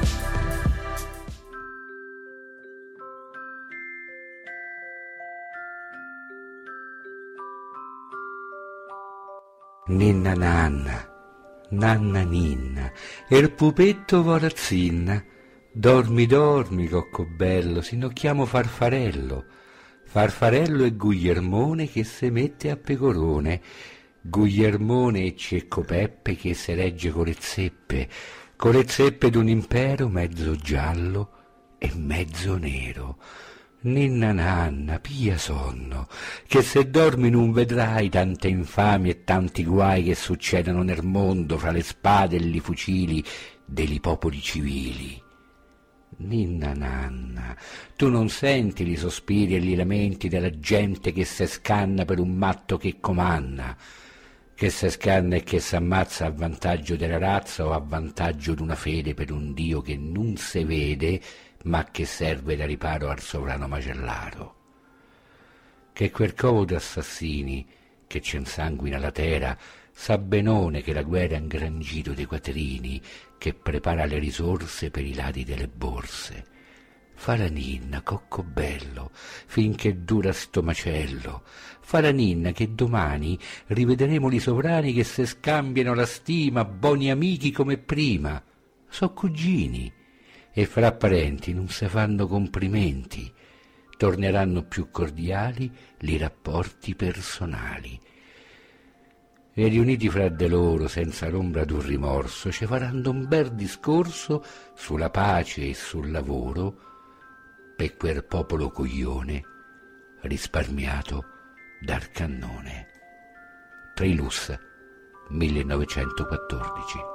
Ninna nanna, nanna ninna, e il pupetto vorazzin, dormi dormi cocco bello, sinocchiamo Farfarello, Farfarello e Guglielmone che se mette a pecorone, Guglielmone e Cecco Peppe che se regge con le zeppe d'un impero mezzo giallo e mezzo nero. Ninna nanna, pia sonno, che se dormi non vedrai tante infami e tanti guai che succedono nel mondo fra le spade e i fucili degli popoli civili. Ninna nanna, tu non senti i sospiri e i lamenti della gente che se scanna per un matto che comanna. che si scanna e che si ammazza a vantaggio della razza o a vantaggio di una fede per un Dio che non si vede ma che serve da riparo al sovrano macellato. Che quel covo d'assassini che ci insanguina la terra sa benone che la guerra è un gran giro dei quattrini che prepara le risorse per i lati delle borse. Fa la ninna, coccobello, finché dura sto macello. Fa la ninna che domani rivederemo li sovrani che se scambiano la stima, buoni amici come prima. So cugini, e fra parenti non se fanno complimenti. Torneranno più cordiali li rapporti personali. E riuniti fra de loro, senza l'ombra d'un rimorso, ci faranno un bel discorso sulla pace e sul lavoro, e quel popolo coglione risparmiato dal cannone. Trilussa, 1914.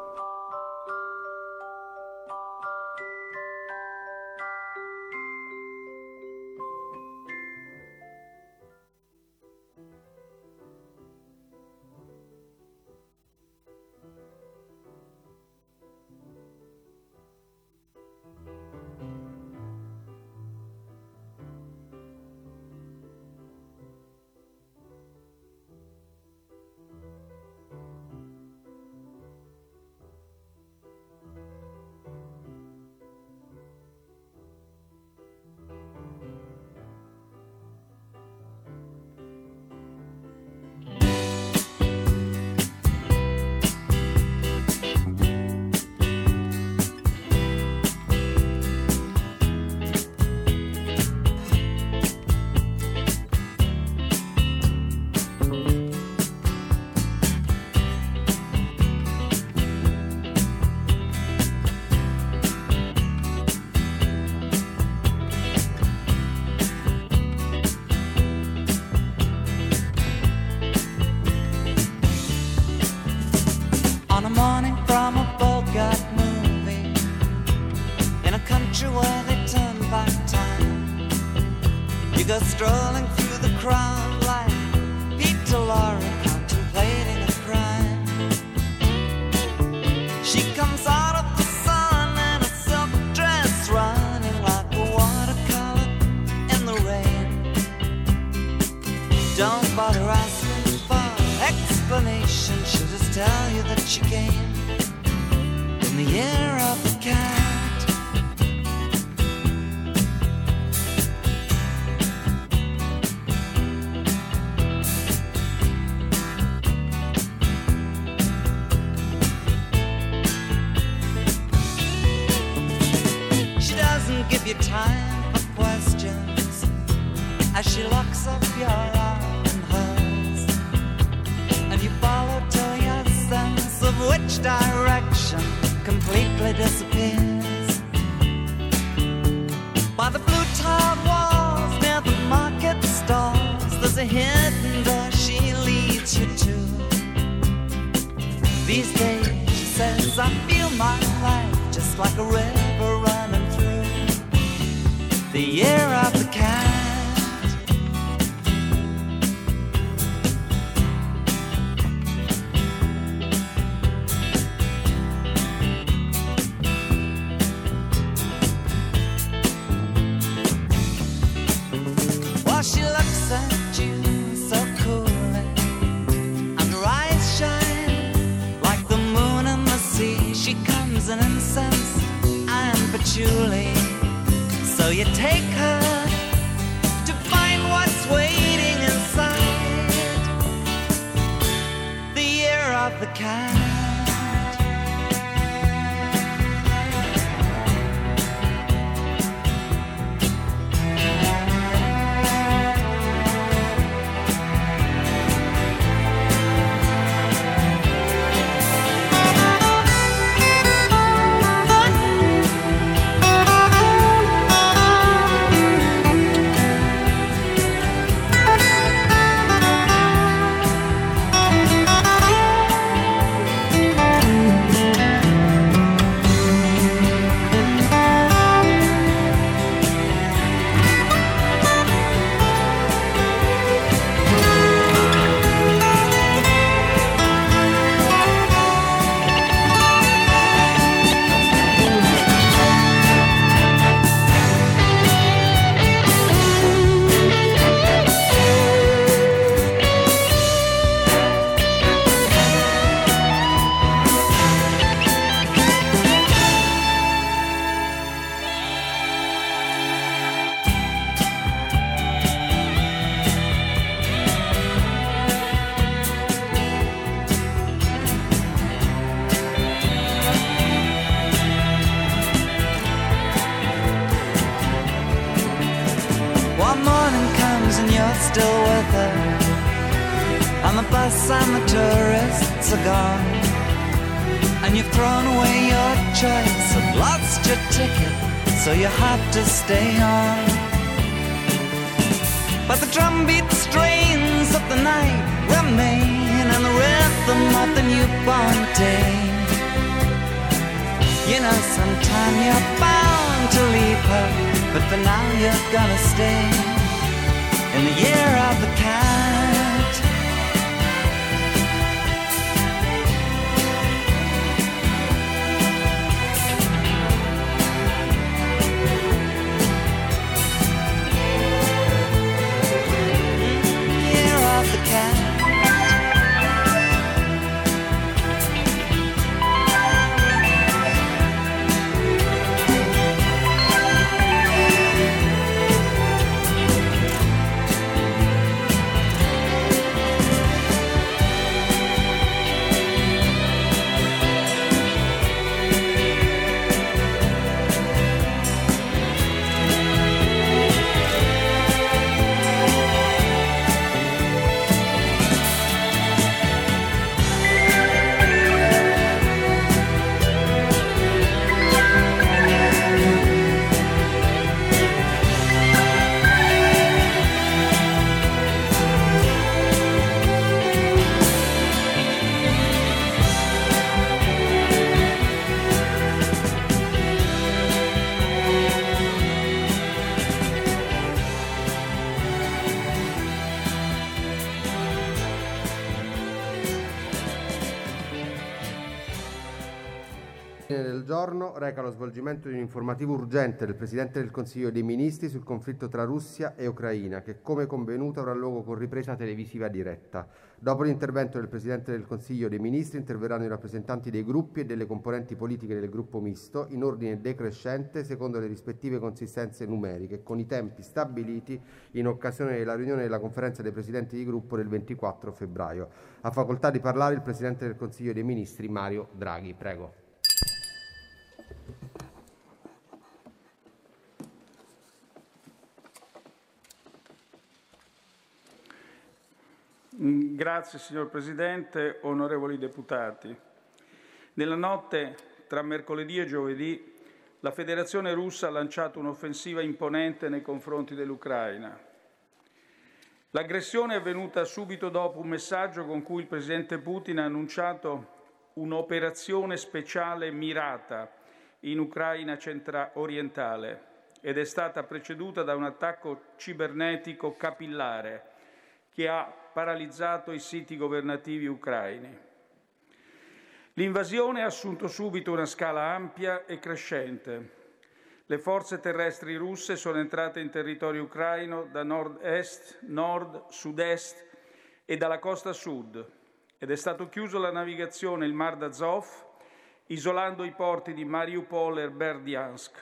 Strolling through the crowd like Pete Laurie contemplating a crime. She comes out of the sun in a silk dress, running like a watercolor in the rain. Don't bother asking for explanation, she'll just tell you that she came in the year of the cat. bus and the tourists are gone, and you've thrown away your choice and lost your ticket, so you have to stay on. But the drumbeat strains of the night remain, and the rhythm of the newborn day. You know, sometime you're bound to leave her, but for now you're gonna stay in the year of the cat. Reca lo svolgimento di un informativo urgente del Presidente del Consiglio dei Ministri sul conflitto tra Russia e Ucraina, che come convenuto avrà luogo con ripresa televisiva diretta. Dopo l'intervento del Presidente del Consiglio dei Ministri interverranno i rappresentanti dei gruppi e delle componenti politiche del gruppo misto in ordine decrescente secondo le rispettive consistenze numeriche, con i tempi stabiliti in occasione della riunione della Conferenza dei Presidenti di Gruppo del 24 febbraio. Ha facoltà di parlare il Presidente del Consiglio dei Ministri Mario Draghi. Prego. Grazie signor Presidente, onorevoli deputati. Nella notte tra mercoledì e giovedì la Federazione Russa ha lanciato un'offensiva imponente nei confronti dell'Ucraina. L'aggressione è avvenuta subito dopo un messaggio con cui il Presidente Putin ha annunciato un'operazione speciale mirata in Ucraina centro-orientale ed è stata preceduta da un attacco cibernetico capillare che ha paralizzato i siti governativi ucraini. L'invasione ha assunto subito una scala ampia e crescente. Le forze terrestri russe sono entrate in territorio ucraino da nord-est, nord, sud-est e dalla costa sud ed è stato chiuso la navigazione il Mar d'Azov, isolando i porti di Mariupol e Berdiansk.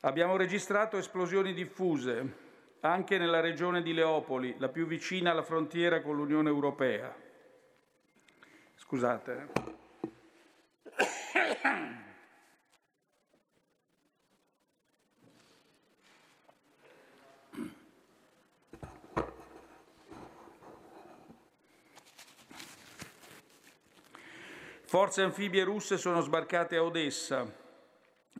Abbiamo registrato esplosioni diffuse anche nella regione di Leopoli, la più vicina alla frontiera con l'Unione Europea. Scusate. Forze anfibie russe sono sbarcate a Odessa,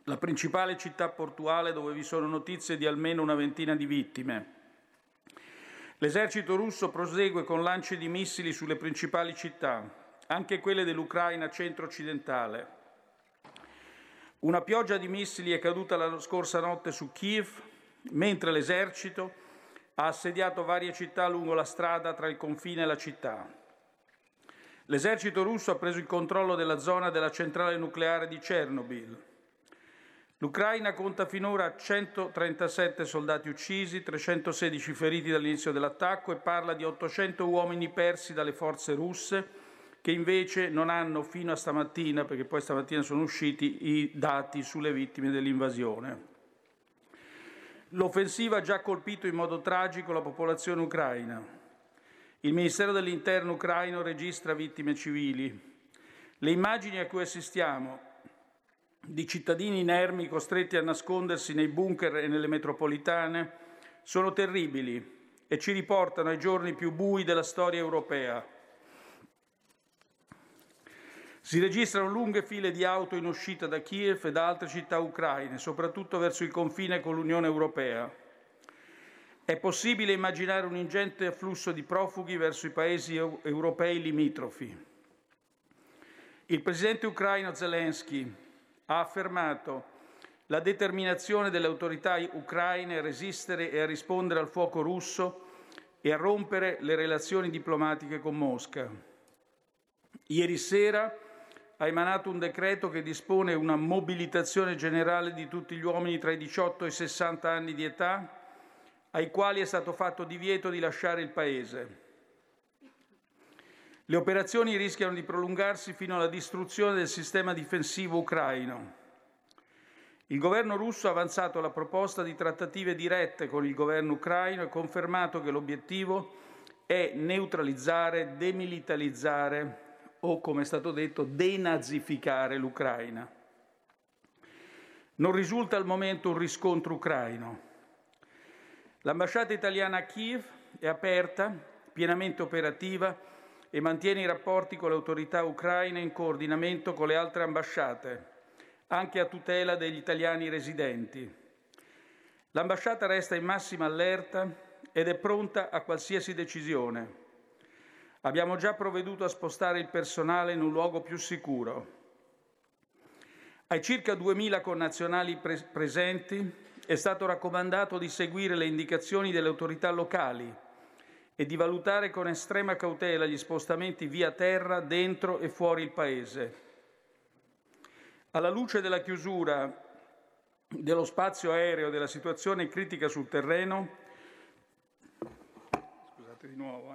la principale città portuale dove vi sono notizie di almeno una ventina di vittime. L'esercito russo prosegue con lanci di missili sulle principali città, anche quelle dell'Ucraina centro-occidentale. Una pioggia di missili è caduta la scorsa notte su Kiev, mentre l'esercito ha assediato varie città lungo la strada tra il confine e la città. L'esercito russo ha preso il controllo della zona della centrale nucleare di Chernobyl. L'Ucraina conta finora 137 soldati uccisi, 316 feriti dall'inizio dell'attacco e parla di 800 uomini persi dalle forze russe, che invece non hanno fino a stamattina, perché poi stamattina sono usciti i dati sulle vittime dell'invasione. L'offensiva ha già colpito in modo tragico la popolazione ucraina. Il Ministero dell'Interno ucraino registra vittime civili. Le immagini a cui assistiamo di cittadini inermi costretti a nascondersi nei bunker e nelle metropolitane sono terribili e ci riportano ai giorni più bui della storia europea. Si registrano lunghe file di auto in uscita da Kiev e da altre città ucraine, soprattutto verso il confine con l'Unione Europea. È possibile immaginare un ingente afflusso di profughi verso i paesi europei limitrofi. Il presidente ucraino Zelensky ha affermato la determinazione delle autorità ucraine a resistere e a rispondere al fuoco russo e a rompere le relazioni diplomatiche con Mosca. Ieri sera ha emanato un decreto che dispone una mobilitazione generale di tutti gli uomini tra i 18 e i 60 anni di età, ai quali è stato fatto divieto di lasciare il Paese. Le operazioni rischiano di prolungarsi fino alla distruzione del sistema difensivo ucraino. Il governo russo ha avanzato la proposta di trattative dirette con il governo ucraino e confermato che l'obiettivo è neutralizzare, demilitarizzare o, come è stato detto, denazificare l'Ucraina. Non risulta al momento un riscontro ucraino. L'ambasciata italiana a Kiev è aperta, pienamente operativa e mantiene i rapporti con le autorità ucraine in coordinamento con le altre ambasciate, anche a tutela degli italiani residenti. L'ambasciata resta in massima allerta ed è pronta a qualsiasi decisione. Abbiamo già provveduto a spostare il personale in un luogo più sicuro. Ai circa 2.000 connazionali presenti è stato raccomandato di seguire le indicazioni delle autorità locali e di valutare con estrema cautela gli spostamenti via terra dentro e fuori il Paese. Alla luce della chiusura dello spazio aereo e della situazione critica sul terreno, scusate di nuovo,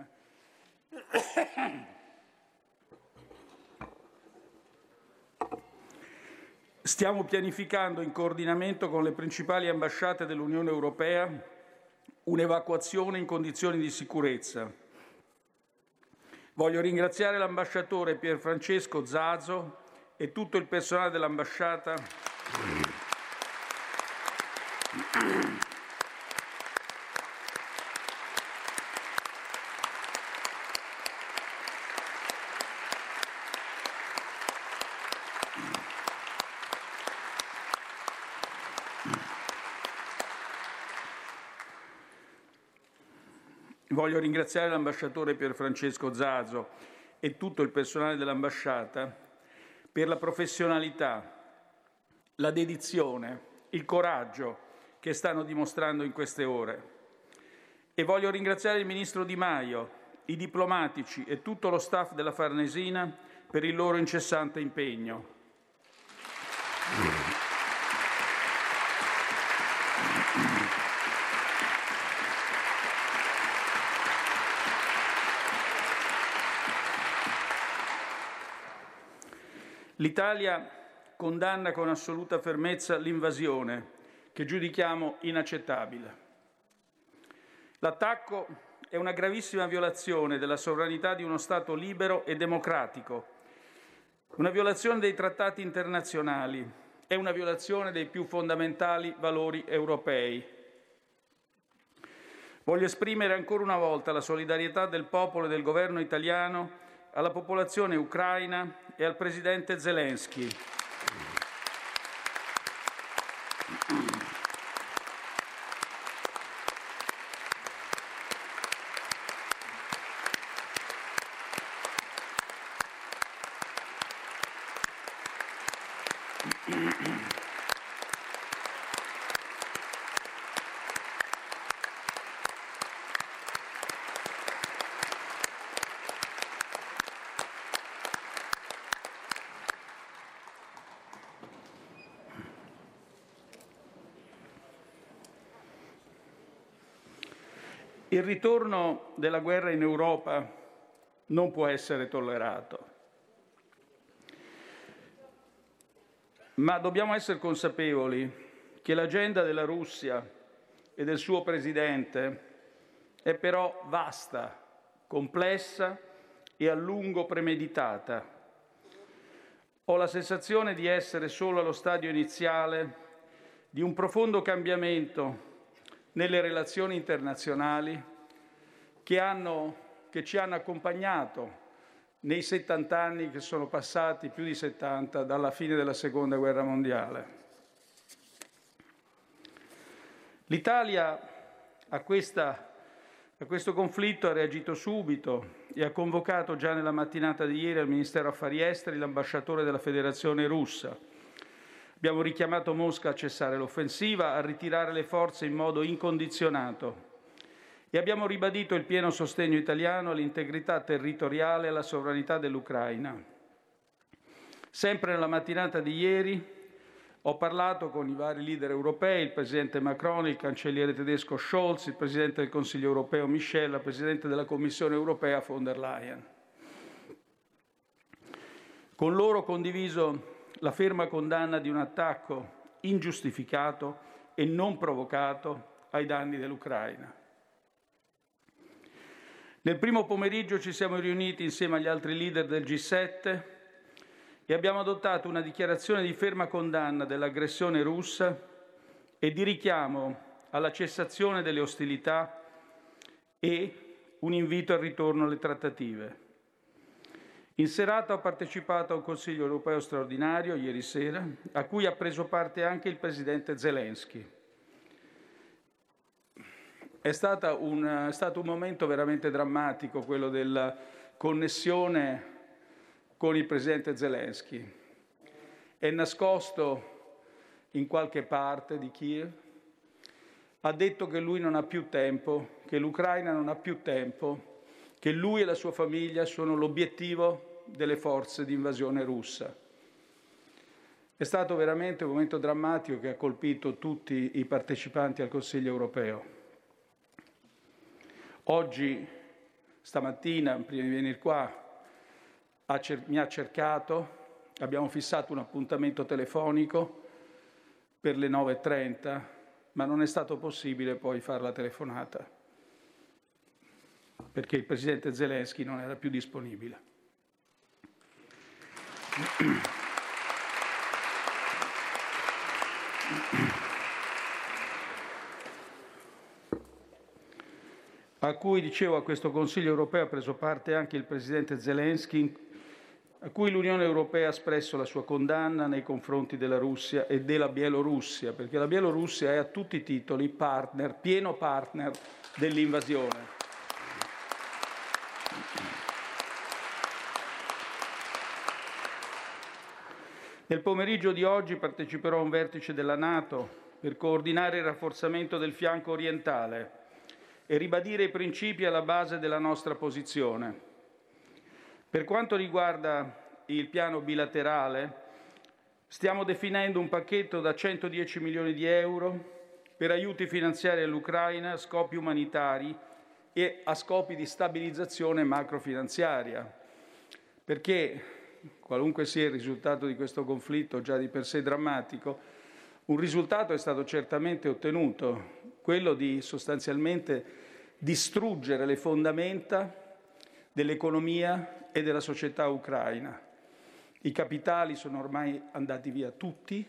stiamo pianificando in coordinamento con le principali ambasciate dell'Unione Europea un'evacuazione in condizioni di sicurezza. Voglio ringraziare l'ambasciatore Pierfrancesco Zazo e tutto il personale dell'ambasciata per la professionalità, la dedizione, il coraggio che stanno dimostrando in queste ore. E voglio ringraziare il Ministro Di Maio, i diplomatici e tutto lo staff della Farnesina per il loro incessante impegno. L'Italia condanna con assoluta fermezza l'invasione, che giudichiamo inaccettabile. L'attacco è una gravissima violazione della sovranità di uno Stato libero e democratico, una violazione dei trattati internazionali e una violazione dei più fondamentali valori europei. Voglio esprimere ancora una volta la solidarietà del popolo e del governo italiano alla popolazione ucraina e al presidente Zelensky. Il ritorno della guerra in Europa non può essere tollerato, ma dobbiamo essere consapevoli che l'agenda della Russia e del suo presidente è però vasta, complessa e a lungo premeditata. Ho la sensazione di essere solo allo stadio iniziale di un profondo cambiamento nelle relazioni internazionali che ci hanno accompagnato nei 70 anni che sono passati, più di 70, dalla fine della Seconda Guerra Mondiale. L'Italia a questo conflitto ha reagito subito e ha convocato già nella mattinata di ieri al Ministero Affari Esteri l'ambasciatore della Federazione Russa. Abbiamo richiamato Mosca a cessare l'offensiva, a ritirare le forze in modo incondizionato e abbiamo ribadito il pieno sostegno italiano all'integrità territoriale e alla sovranità dell'Ucraina. Sempre nella mattinata di ieri ho parlato con i vari leader europei, il Presidente Macron, il Cancelliere tedesco Scholz, il Presidente del Consiglio europeo Michel, la Presidente della Commissione europea von der Leyen. Con loro ho condiviso la ferma condanna di un attacco ingiustificato e non provocato ai danni dell'Ucraina. Nel primo pomeriggio ci siamo riuniti insieme agli altri leader del G7 e abbiamo adottato una dichiarazione di ferma condanna dell'aggressione russa e di richiamo alla cessazione delle ostilità e un invito al ritorno alle trattative. In serata ho partecipato a un Consiglio europeo straordinario, ieri sera, a cui ha preso parte anche il Presidente Zelensky. È stato un momento veramente drammatico, quello della connessione con il Presidente Zelensky. È nascosto in qualche parte di Kiev, ha detto che lui non ha più tempo, che l'Ucraina non ha più tempo, che lui e la sua famiglia sono l'obiettivo delle forze di invasione russa. È stato veramente un momento drammatico che ha colpito tutti i partecipanti al Consiglio europeo. Oggi, stamattina, prima di venire qua, mi ha cercato, abbiamo fissato un appuntamento telefonico per le 9:30, ma non è stato possibile poi fare la telefonata, perché il Presidente Zelensky non era più disponibile. A cui, dicevo, a questo Consiglio europeo ha preso parte anche il Presidente Zelensky, a cui l'Unione Europea ha espresso la sua condanna nei confronti della Russia e della Bielorussia, perché la Bielorussia è a tutti i titoli partner, pieno partner dell'invasione. Nel pomeriggio di oggi parteciperò a un vertice della NATO per coordinare il rafforzamento del fianco orientale e ribadire i principi alla base della nostra posizione. Per quanto riguarda il piano bilaterale, stiamo definendo un pacchetto da 110 milioni di euro per aiuti finanziari all'Ucraina a scopi umanitari e a scopi di stabilizzazione macrofinanziaria, perché, qualunque sia il risultato di questo conflitto già di per sé drammatico, un risultato è stato certamente ottenuto, quello di sostanzialmente distruggere le fondamenta dell'economia e della società ucraina. I capitali sono ormai andati via tutti,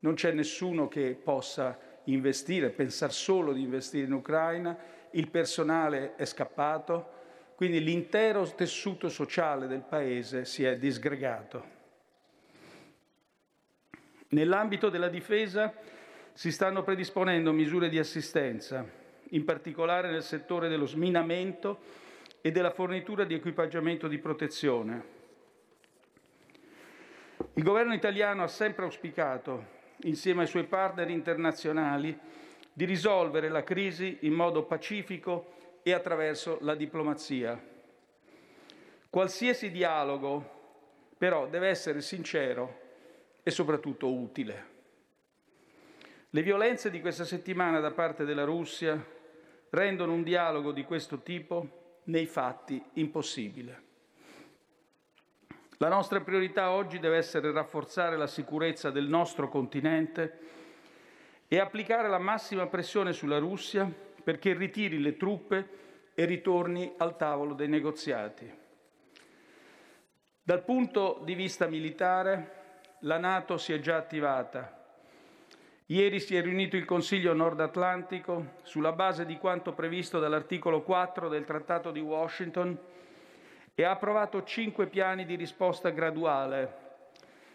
non c'è nessuno che possa investire, pensare solo di investire in Ucraina, il personale è scappato, quindi l'intero tessuto sociale del Paese si è disgregato. Nell'ambito della difesa si stanno predisponendo misure di assistenza, in particolare nel settore dello sminamento e della fornitura di equipaggiamento di protezione. Il governo italiano ha sempre auspicato, insieme ai suoi partner internazionali, di risolvere la crisi in modo pacifico e attraverso la diplomazia. Qualsiasi dialogo, però, deve essere sincero e soprattutto utile. Le violenze di questa settimana da parte della Russia rendono un dialogo di questo tipo nei fatti impossibile. La nostra priorità oggi deve essere rafforzare la sicurezza del nostro continente e applicare la massima pressione sulla Russia perché ritiri le truppe e ritorni al tavolo dei negoziati. Dal punto di vista militare, la NATO si è già attivata Ieri si è riunito il Consiglio Nord Atlantico sulla base di quanto previsto dall'articolo 4 del Trattato di Washington e ha approvato 5 piani di risposta graduale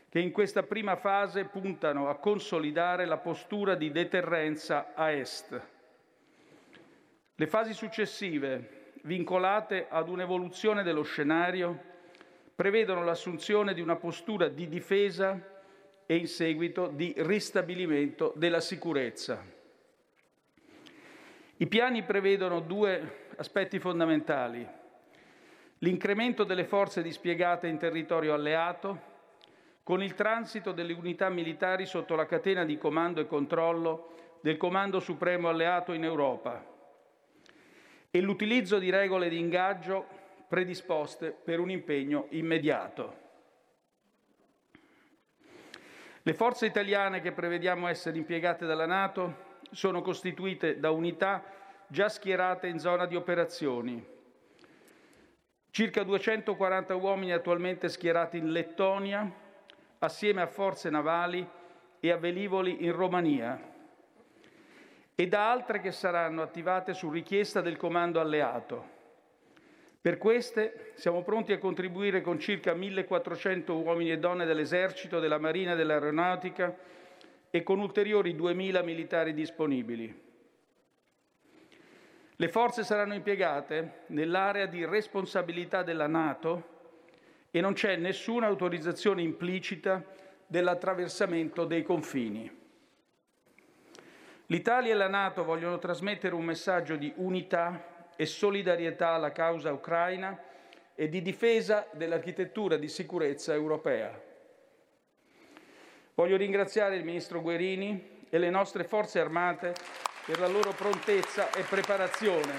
che in questa prima fase puntano a consolidare la postura di deterrenza a est. Le fasi successive, vincolate ad un'evoluzione dello scenario, prevedono l'assunzione di una postura di difesa e in seguito di ristabilimento della sicurezza. I piani prevedono 2 aspetti fondamentali: l'incremento delle forze dispiegate in territorio alleato, con il transito delle unità militari sotto la catena di comando e controllo del Comando Supremo Alleato in Europa, e l'utilizzo di regole di ingaggio predisposte per un impegno immediato. Le forze italiane che prevediamo essere impiegate dalla NATO sono costituite da unità già schierate in zona di operazioni. Circa 240 uomini attualmente schierati in Lettonia, assieme a forze navali e a velivoli in Romania, e da altre che saranno attivate su richiesta del Comando Alleato. Per queste siamo pronti a contribuire con circa 1.400 uomini e donne dell'Esercito, della Marina e dell'Aeronautica e con ulteriori 2.000 militari disponibili. Le forze saranno impiegate nell'area di responsabilità della NATO e non c'è nessuna autorizzazione implicita dell'attraversamento dei confini. L'Italia e la NATO vogliono trasmettere un messaggio di unità e solidarietà alla causa ucraina e di difesa dell'architettura di sicurezza europea. Voglio ringraziare il Ministro Guerini e le nostre forze armate per la loro prontezza e preparazione.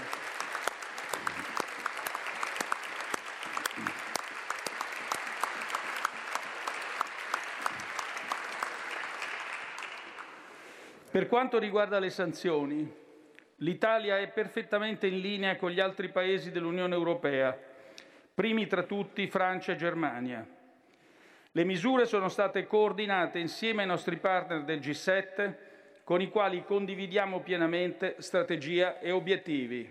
Per quanto riguarda le sanzioni, l'Italia è perfettamente in linea con gli altri paesi dell'Unione Europea, primi tra tutti Francia e Germania. Le misure sono state coordinate insieme ai nostri partner del G7, con i quali condividiamo pienamente strategia e obiettivi.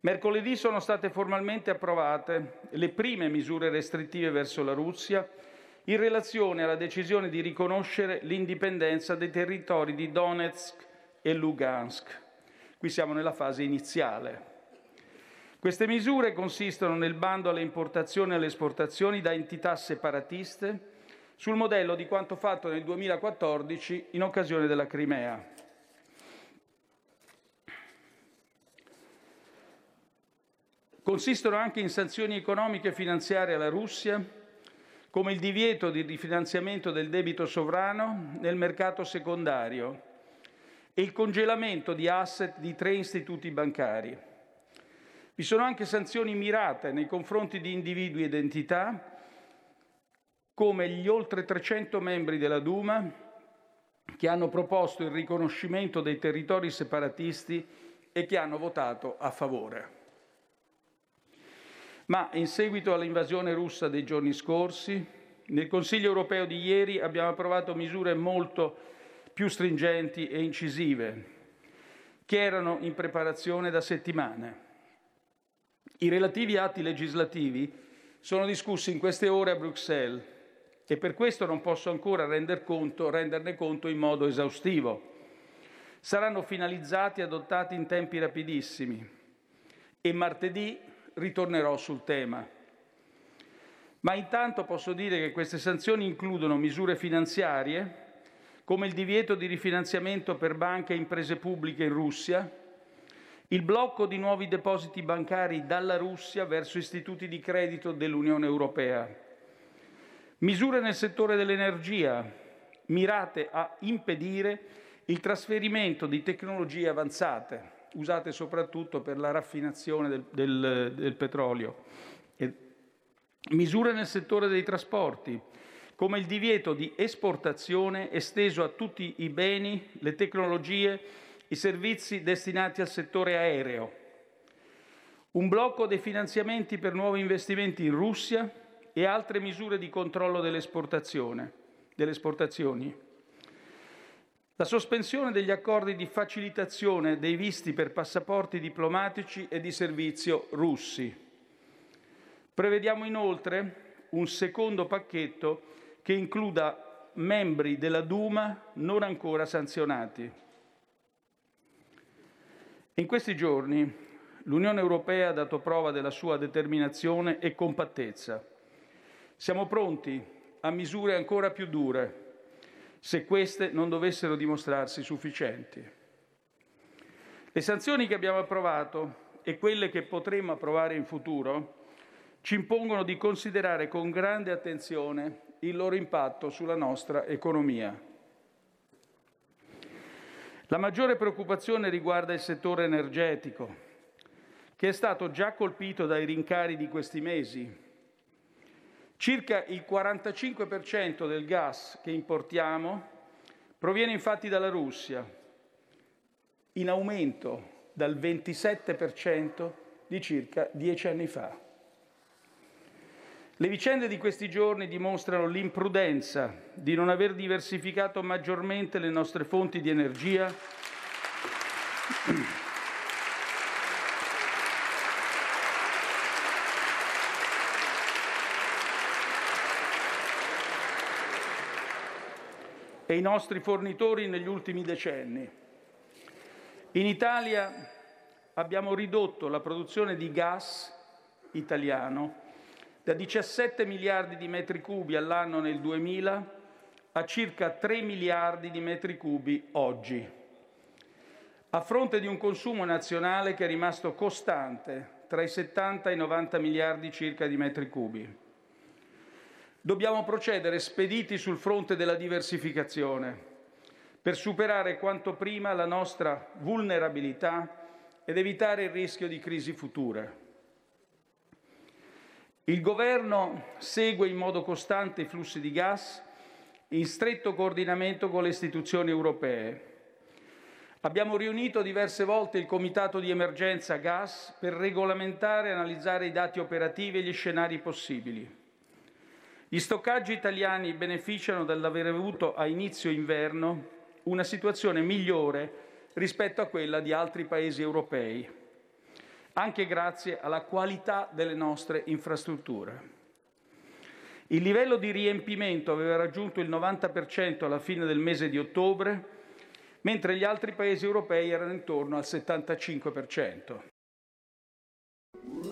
Mercoledì sono state formalmente approvate le prime misure restrittive verso la Russia in relazione alla decisione di riconoscere l'indipendenza dei territori di Donetsk e Lugansk. Qui siamo nella fase iniziale. Queste misure consistono nel bando alle importazioni e alle esportazioni da entità separatiste sul modello di quanto fatto nel 2014 in occasione della Crimea. Consistono anche in sanzioni economiche e finanziarie alla Russia, come il divieto di rifinanziamento del debito sovrano nel mercato secondario e il congelamento di asset di 3 istituti bancari. Vi sono anche sanzioni mirate nei confronti di individui ed entità, come gli oltre 300 membri della Duma che hanno proposto il riconoscimento dei territori separatisti e che hanno votato a favore. Ma in seguito all'invasione russa dei giorni scorsi, nel Consiglio europeo di ieri abbiamo approvato misure molto più stringenti e incisive, che erano in preparazione da settimane. I relativi atti legislativi sono discussi in queste ore a Bruxelles e per questo non posso ancora renderne conto in modo esaustivo. Saranno finalizzati e adottati in tempi rapidissimi e martedì ritornerò sul tema. Ma intanto posso dire che queste sanzioni includono misure finanziarie, come il divieto di rifinanziamento per banche e imprese pubbliche in Russia, il blocco di nuovi depositi bancari dalla Russia verso istituti di credito dell'Unione Europea, misure nel settore dell'energia mirate a impedire il trasferimento di tecnologie avanzate, usate soprattutto per la raffinazione del petrolio, e misure nel settore dei trasporti, come il divieto di esportazione esteso a tutti i beni, le tecnologie, i servizi destinati al settore aereo, un blocco dei finanziamenti per nuovi investimenti in Russia e altre misure di controllo delle esportazioni, La sospensione degli accordi di facilitazione dei visti per passaporti diplomatici e di servizio russi. Prevediamo inoltre un secondo pacchetto che includa membri della Duma non ancora sanzionati. In questi giorni l'Unione Europea ha dato prova della sua determinazione e compattezza. Siamo pronti a misure ancora più dure, se queste non dovessero dimostrarsi sufficienti. Le sanzioni che abbiamo approvato e quelle che potremo approvare in futuro ci impongono di considerare con grande attenzione il loro impatto sulla nostra economia. La maggiore preoccupazione riguarda il settore energetico, che è stato già colpito dai rincari di questi mesi. Circa il 45% del gas che importiamo proviene infatti dalla Russia, in aumento dal 27% di circa 10 anni fa. Le vicende di questi giorni dimostrano l'imprudenza di non aver diversificato maggiormente le nostre fonti di energia e i nostri fornitori negli ultimi decenni. In Italia abbiamo ridotto la produzione di gas italiano da 17 miliardi di metri cubi all'anno nel 2000 a circa 3 miliardi di metri cubi oggi, a fronte di un consumo nazionale che è rimasto costante tra i 70 e i 90 miliardi circa di metri cubi. Dobbiamo procedere spediti sul fronte della diversificazione per superare quanto prima la nostra vulnerabilità ed evitare il rischio di crisi future. Il Governo segue in modo costante i flussi di gas in stretto coordinamento con le istituzioni europee. Abbiamo riunito diverse volte il Comitato di Emergenza Gas per regolamentare e analizzare i dati operativi e gli scenari possibili. Gli stoccaggi italiani beneficiano dall'aver avuto a inizio inverno una situazione migliore rispetto a quella di altri paesi europei, anche grazie alla qualità delle nostre infrastrutture. Il livello di riempimento aveva raggiunto il 90% alla fine del mese di ottobre, mentre gli altri paesi europei erano intorno al 75%.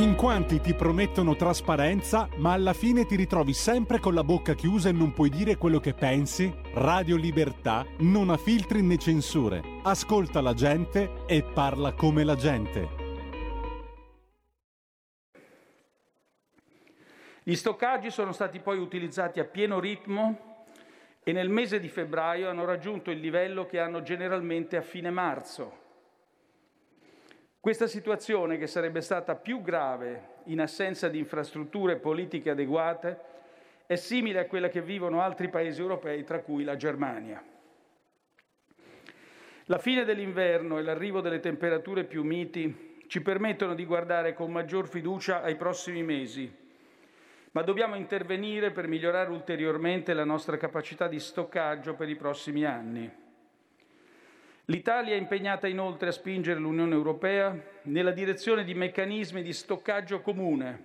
In quanti ti promettono trasparenza, ma alla fine ti ritrovi sempre con la bocca chiusa e non puoi dire quello che pensi? Radio Libertà non ha filtri né censure. Ascolta la gente e parla come la gente. Gli stoccaggi sono stati poi utilizzati a pieno ritmo e nel mese di febbraio hanno raggiunto il livello che hanno generalmente a fine marzo. Questa situazione, che sarebbe stata più grave in assenza di infrastrutture politiche adeguate, è simile a quella che vivono altri paesi europei, tra cui la Germania. La fine dell'inverno e l'arrivo delle temperature più miti ci permettono di guardare con maggior fiducia ai prossimi mesi, ma dobbiamo intervenire per migliorare ulteriormente la nostra capacità di stoccaggio per i prossimi anni. L'Italia è impegnata inoltre a spingere l'Unione Europea nella direzione di meccanismi di stoccaggio comune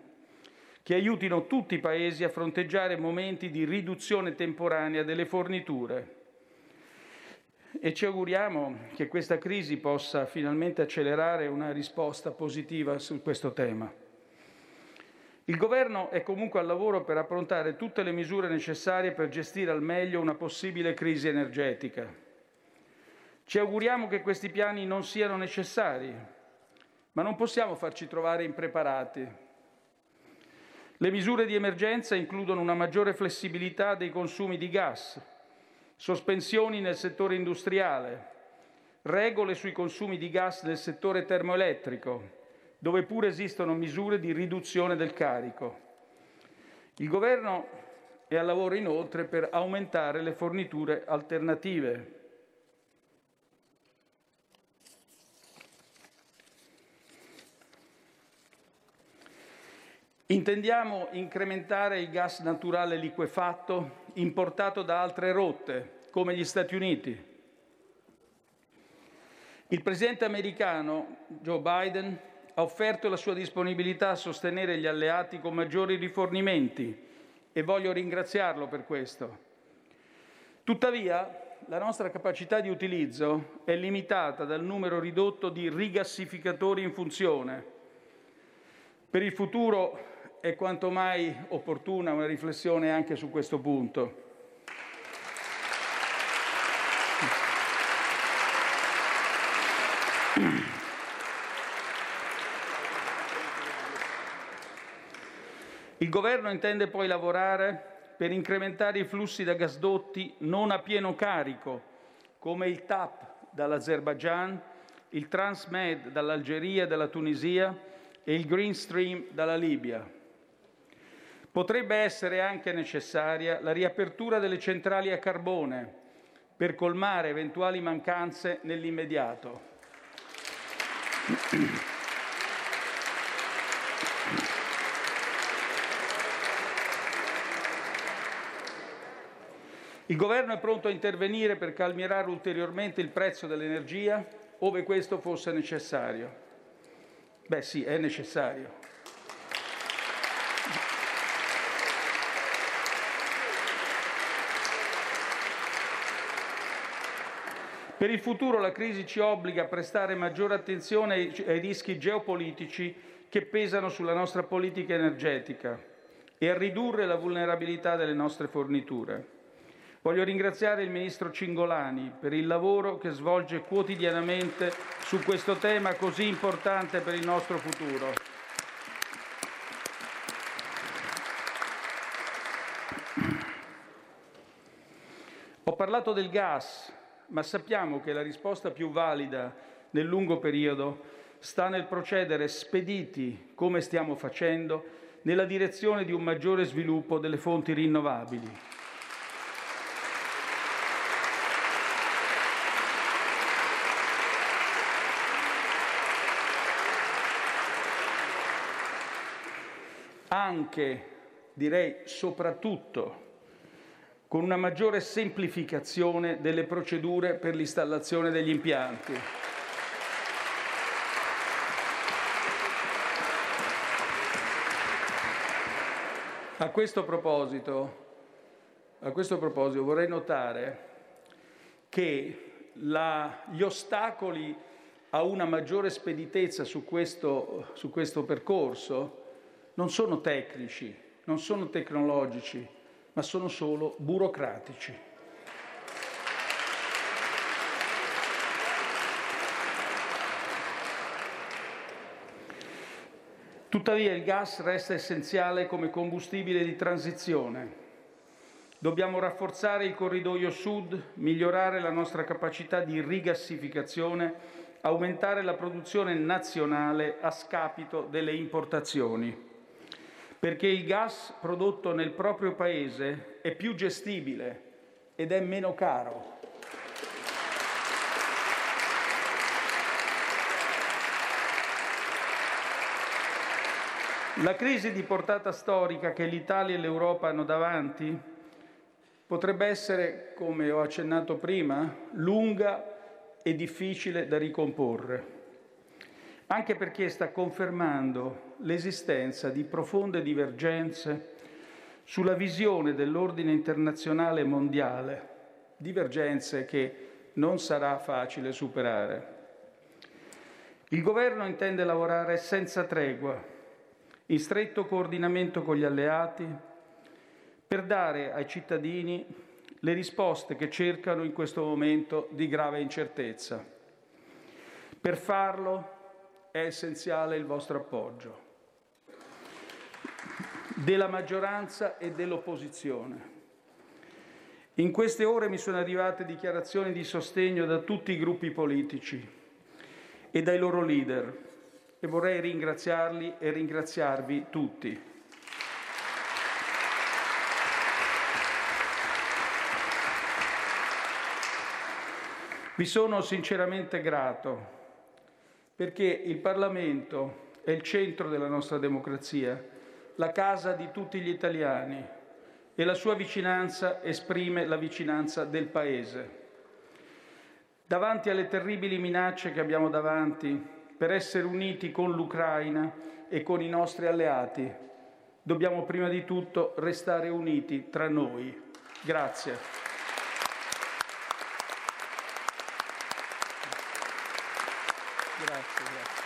che aiutino tutti i Paesi a fronteggiare momenti di riduzione temporanea delle forniture. e ci auguriamo che questa crisi possa finalmente accelerare una risposta positiva su questo tema. Il Governo è comunque al lavoro per approntare tutte le misure necessarie per gestire al meglio una possibile crisi energetica. Ci auguriamo che questi piani non siano necessari, ma non possiamo farci trovare impreparati. Le misure di emergenza includono una maggiore flessibilità dei consumi di gas, sospensioni nel settore industriale, regole sui consumi di gas del settore termoelettrico, dove pure esistono misure di riduzione del carico. Il Governo è al lavoro inoltre per aumentare le forniture alternative. Intendiamo incrementare il gas naturale liquefatto importato da altre rotte, come gli Stati Uniti. Il presidente americano Joe Biden ha offerto la sua disponibilità a sostenere gli alleati con maggiori rifornimenti e voglio ringraziarlo per questo. Tuttavia, la nostra capacità di utilizzo è limitata dal numero ridotto di rigassificatori in funzione. Per il futuro è quanto mai opportuna una riflessione anche su questo punto. Il Governo intende poi lavorare per incrementare i flussi da gasdotti non a pieno carico, come il TAP dall'Azerbaigian, il Transmed dall'Algeria e dalla Tunisia e il Green Stream dalla Libia. Potrebbe essere anche necessaria la riapertura delle centrali a carbone per colmare eventuali mancanze nell'immediato. Il Governo è pronto a intervenire per calmierare ulteriormente il prezzo dell'energia, ove questo fosse necessario. Beh sì, è necessario. Per il futuro la crisi ci obbliga a prestare maggiore attenzione ai rischi geopolitici che pesano sulla nostra politica energetica e a ridurre la vulnerabilità delle nostre forniture. Voglio ringraziare il Ministro Cingolani per il lavoro che svolge quotidianamente su questo tema così importante per il nostro futuro. Ho parlato del gas, ma sappiamo che la risposta più valida nel lungo periodo sta nel procedere spediti, come stiamo facendo, nella direzione di un maggiore sviluppo delle fonti rinnovabili. Anche, direi soprattutto, con una maggiore semplificazione delle procedure per l'installazione degli impianti. A questo proposito vorrei notare che gli ostacoli a una maggiore speditezza su questo percorso non sono tecnici, non sono tecnologici, ma sono solo burocratici. Tuttavia il gas resta essenziale come combustibile di transizione. Dobbiamo rafforzare il corridoio sud, migliorare la nostra capacità di rigassificazione, aumentare la produzione nazionale a scapito delle importazioni. Perché il gas prodotto nel proprio paese è più gestibile ed è meno caro. La crisi di portata storica che l'Italia e l'Europa hanno davanti potrebbe essere, come ho accennato prima, lunga e difficile da ricomporre. Anche perché sta confermando l'esistenza di profonde divergenze sulla visione dell'ordine internazionale mondiale, divergenze che non sarà facile superare. Il Governo intende lavorare senza tregua, in stretto coordinamento con gli alleati, per dare ai cittadini le risposte che cercano in questo momento di grave incertezza. Per farlo è essenziale il vostro appoggio, della maggioranza e dell'opposizione. In queste ore mi sono arrivate dichiarazioni di sostegno da tutti i gruppi politici e dai loro leader, e vorrei ringraziarli e ringraziarvi tutti. Vi sono sinceramente grato, perché il Parlamento è il centro della nostra democrazia, la casa di tutti gli italiani, e la sua vicinanza esprime la vicinanza del Paese. Davanti alle terribili minacce che abbiamo davanti, per essere uniti con l'Ucraina e con i nostri alleati, dobbiamo prima di tutto restare uniti tra noi. Grazie. Grazie, grazie.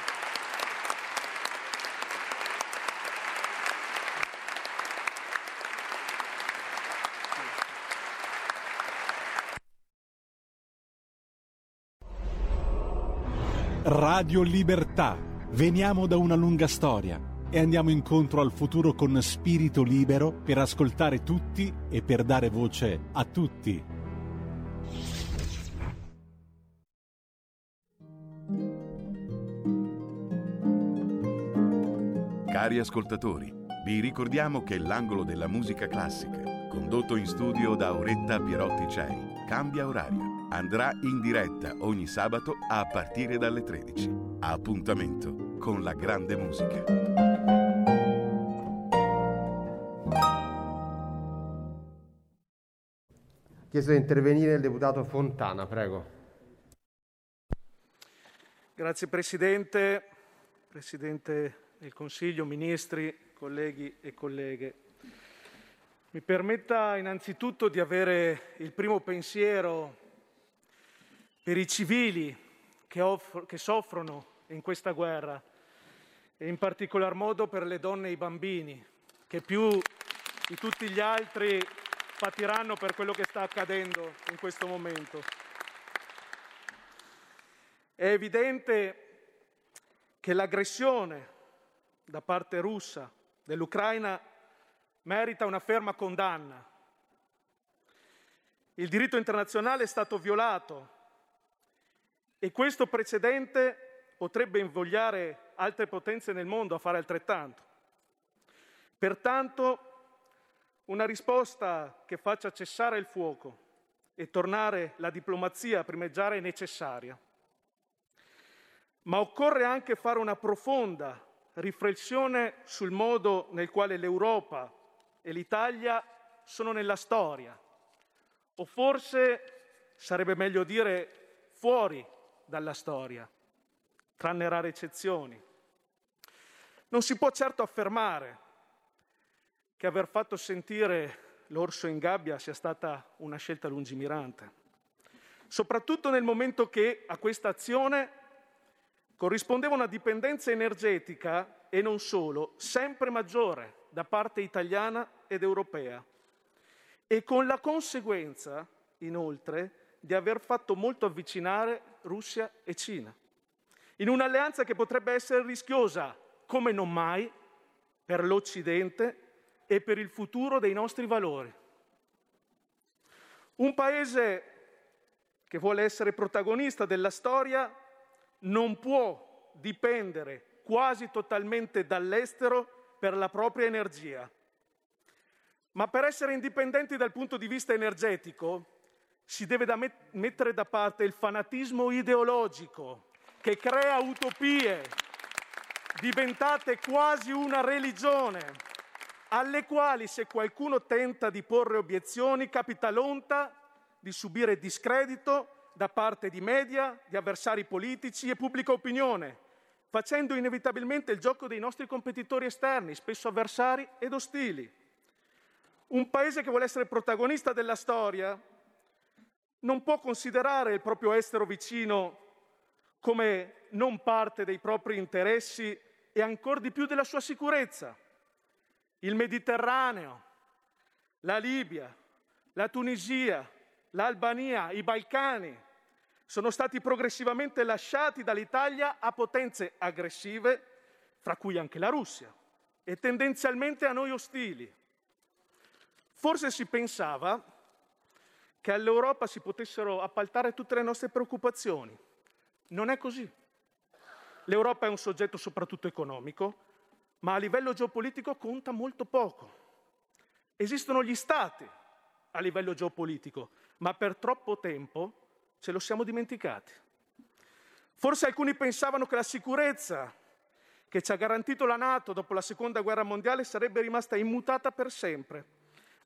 Radio Libertà. Veniamo da una lunga storia e andiamo incontro al futuro con spirito libero per ascoltare tutti e per dare voce a tutti. Cari ascoltatori, vi ricordiamo che l'angolo della musica classica, condotto in studio da Auretta Pierotti Cei, cambia orario. Andrà in diretta ogni sabato a partire dalle 13. Appuntamento con la grande musica. Chiesto di intervenire il deputato Fontana, prego. Grazie Presidente, Presidente del Consiglio, Ministri, colleghi e colleghe. Mi permetta innanzitutto di avere il primo pensiero per i civili che soffrono in questa guerra e in particolar modo per le donne e i bambini che più di tutti gli altri patiranno per quello che sta accadendo in questo momento. È evidente che l'aggressione da parte russa dell'Ucraina merita una ferma condanna. Il diritto internazionale è stato violato e questo precedente potrebbe invogliare altre potenze nel mondo a fare altrettanto. Pertanto, una risposta che faccia cessare il fuoco e tornare la diplomazia a primeggiare è necessaria. Ma occorre anche fare una profonda riflessione sul modo nel quale l'Europa e l'Italia sono nella storia, o forse sarebbe meglio dire fuori dalla storia, tranne rare eccezioni. Non si può certo affermare che aver fatto sentire l'orso in gabbia sia stata una scelta lungimirante, soprattutto nel momento che a questa azione corrispondeva una dipendenza energetica, e non solo, sempre maggiore da parte italiana ed europea, e con la conseguenza, inoltre, di aver fatto molto avvicinare Russia e Cina, in un'alleanza che potrebbe essere rischiosa, come non mai, per l'Occidente e per il futuro dei nostri valori. Un paese che vuole essere protagonista della storia non può dipendere quasi totalmente dall'estero per la propria energia. Ma per essere indipendenti dal punto di vista energetico, si deve mettere da parte il fanatismo ideologico che crea utopie diventate quasi una religione, alle quali se qualcuno tenta di porre obiezioni capita l'onta di subire discredito da parte di media, di avversari politici e pubblica opinione, facendo inevitabilmente il gioco dei nostri competitori esterni, spesso avversari ed ostili. Un paese che vuole essere protagonista della storia non può considerare il proprio estero vicino come non parte dei propri interessi e ancor di più della sua sicurezza. Il Mediterraneo, la Libia, la Tunisia, l'Albania, i Balcani sono stati progressivamente lasciati dall'Italia a potenze aggressive, fra cui anche la Russia, e tendenzialmente a noi ostili. Forse si pensava che all'Europa si potessero appaltare tutte le nostre preoccupazioni. Non è così. L'Europa è un soggetto soprattutto economico, ma a livello geopolitico conta molto poco. Esistono gli stati a livello geopolitico, ma per troppo tempo ce lo siamo dimenticati. Forse alcuni pensavano che la sicurezza che ci ha garantito la NATO dopo la Seconda Guerra Mondiale sarebbe rimasta immutata per sempre.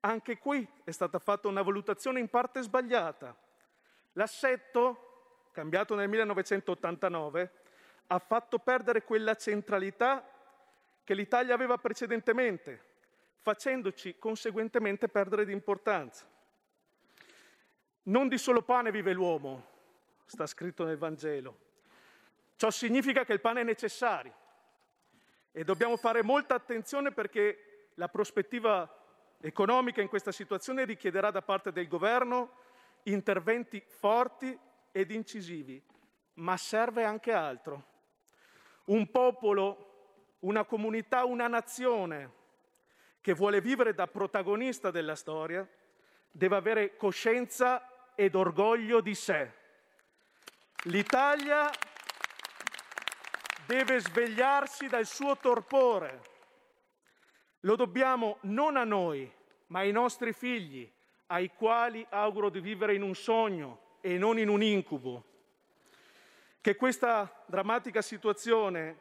Anche qui è stata fatta una valutazione in parte sbagliata. L'assetto, cambiato nel 1989, ha fatto perdere quella centralità che l'Italia aveva precedentemente, facendoci conseguentemente perdere di importanza. Non di solo pane vive l'uomo, sta scritto nel Vangelo. Ciò significa che il pane è necessario e dobbiamo fare molta attenzione perché la prospettiva economica in questa situazione richiederà da parte del governo interventi forti ed incisivi, ma serve anche altro. Un popolo, una comunità, una nazione che vuole vivere da protagonista della storia deve avere coscienza ed orgoglio di sé. L'Italia deve svegliarsi dal suo torpore. Lo dobbiamo non a noi, ma ai nostri figli, ai quali auguro di vivere in un sogno e non in un incubo. Che questa drammatica situazione,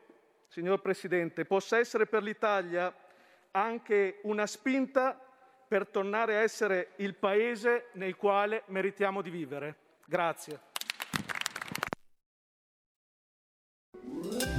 signor Presidente, possa essere per l'Italia anche una spinta per tornare a essere il paese nel quale meritiamo di vivere. Grazie.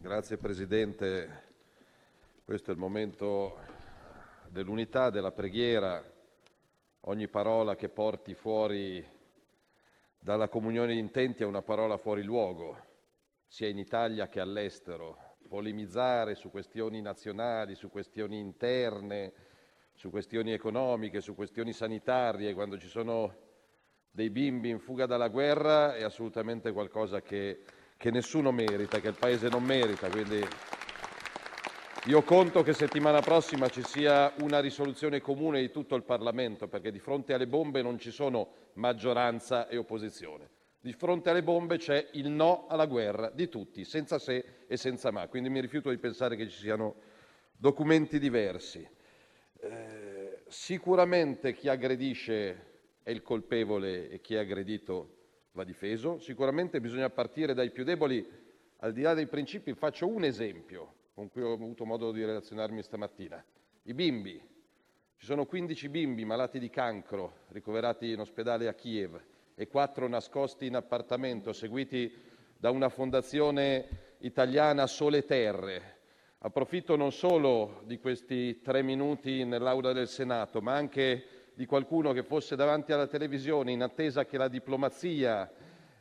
Grazie Presidente. Questo è il momento dell'unità, della preghiera. Ogni parola che porti fuori dalla comunione di intenti è una parola fuori luogo, sia in Italia che all'estero. Polemizzare su questioni nazionali, su questioni interne, su questioni economiche, su questioni sanitarie, quando ci sono dei bimbi in fuga dalla guerra è assolutamente qualcosa che nessuno merita, che il Paese non merita. Quindi io conto che settimana prossima ci sia una risoluzione comune di tutto il Parlamento, perché di fronte alle bombe non ci sono maggioranza e opposizione. Di fronte alle bombe c'è il no alla guerra di tutti, senza se e senza ma. Quindi mi rifiuto di pensare che ci siano documenti diversi. Sicuramente chi aggredisce è il colpevole e chi è aggredito va difeso. Sicuramente bisogna partire dai più deboli, al di là dei principi. Faccio un esempio con cui ho avuto modo di relazionarmi stamattina. I bimbi. Ci sono 15 bimbi malati di cancro ricoverati in ospedale a Kiev e 4 nascosti in appartamento, seguiti da una fondazione italiana Sole Terre. Approfitto non solo di questi 3 minuti nell'aula del Senato, ma anche di qualcuno che fosse davanti alla televisione in attesa che la diplomazia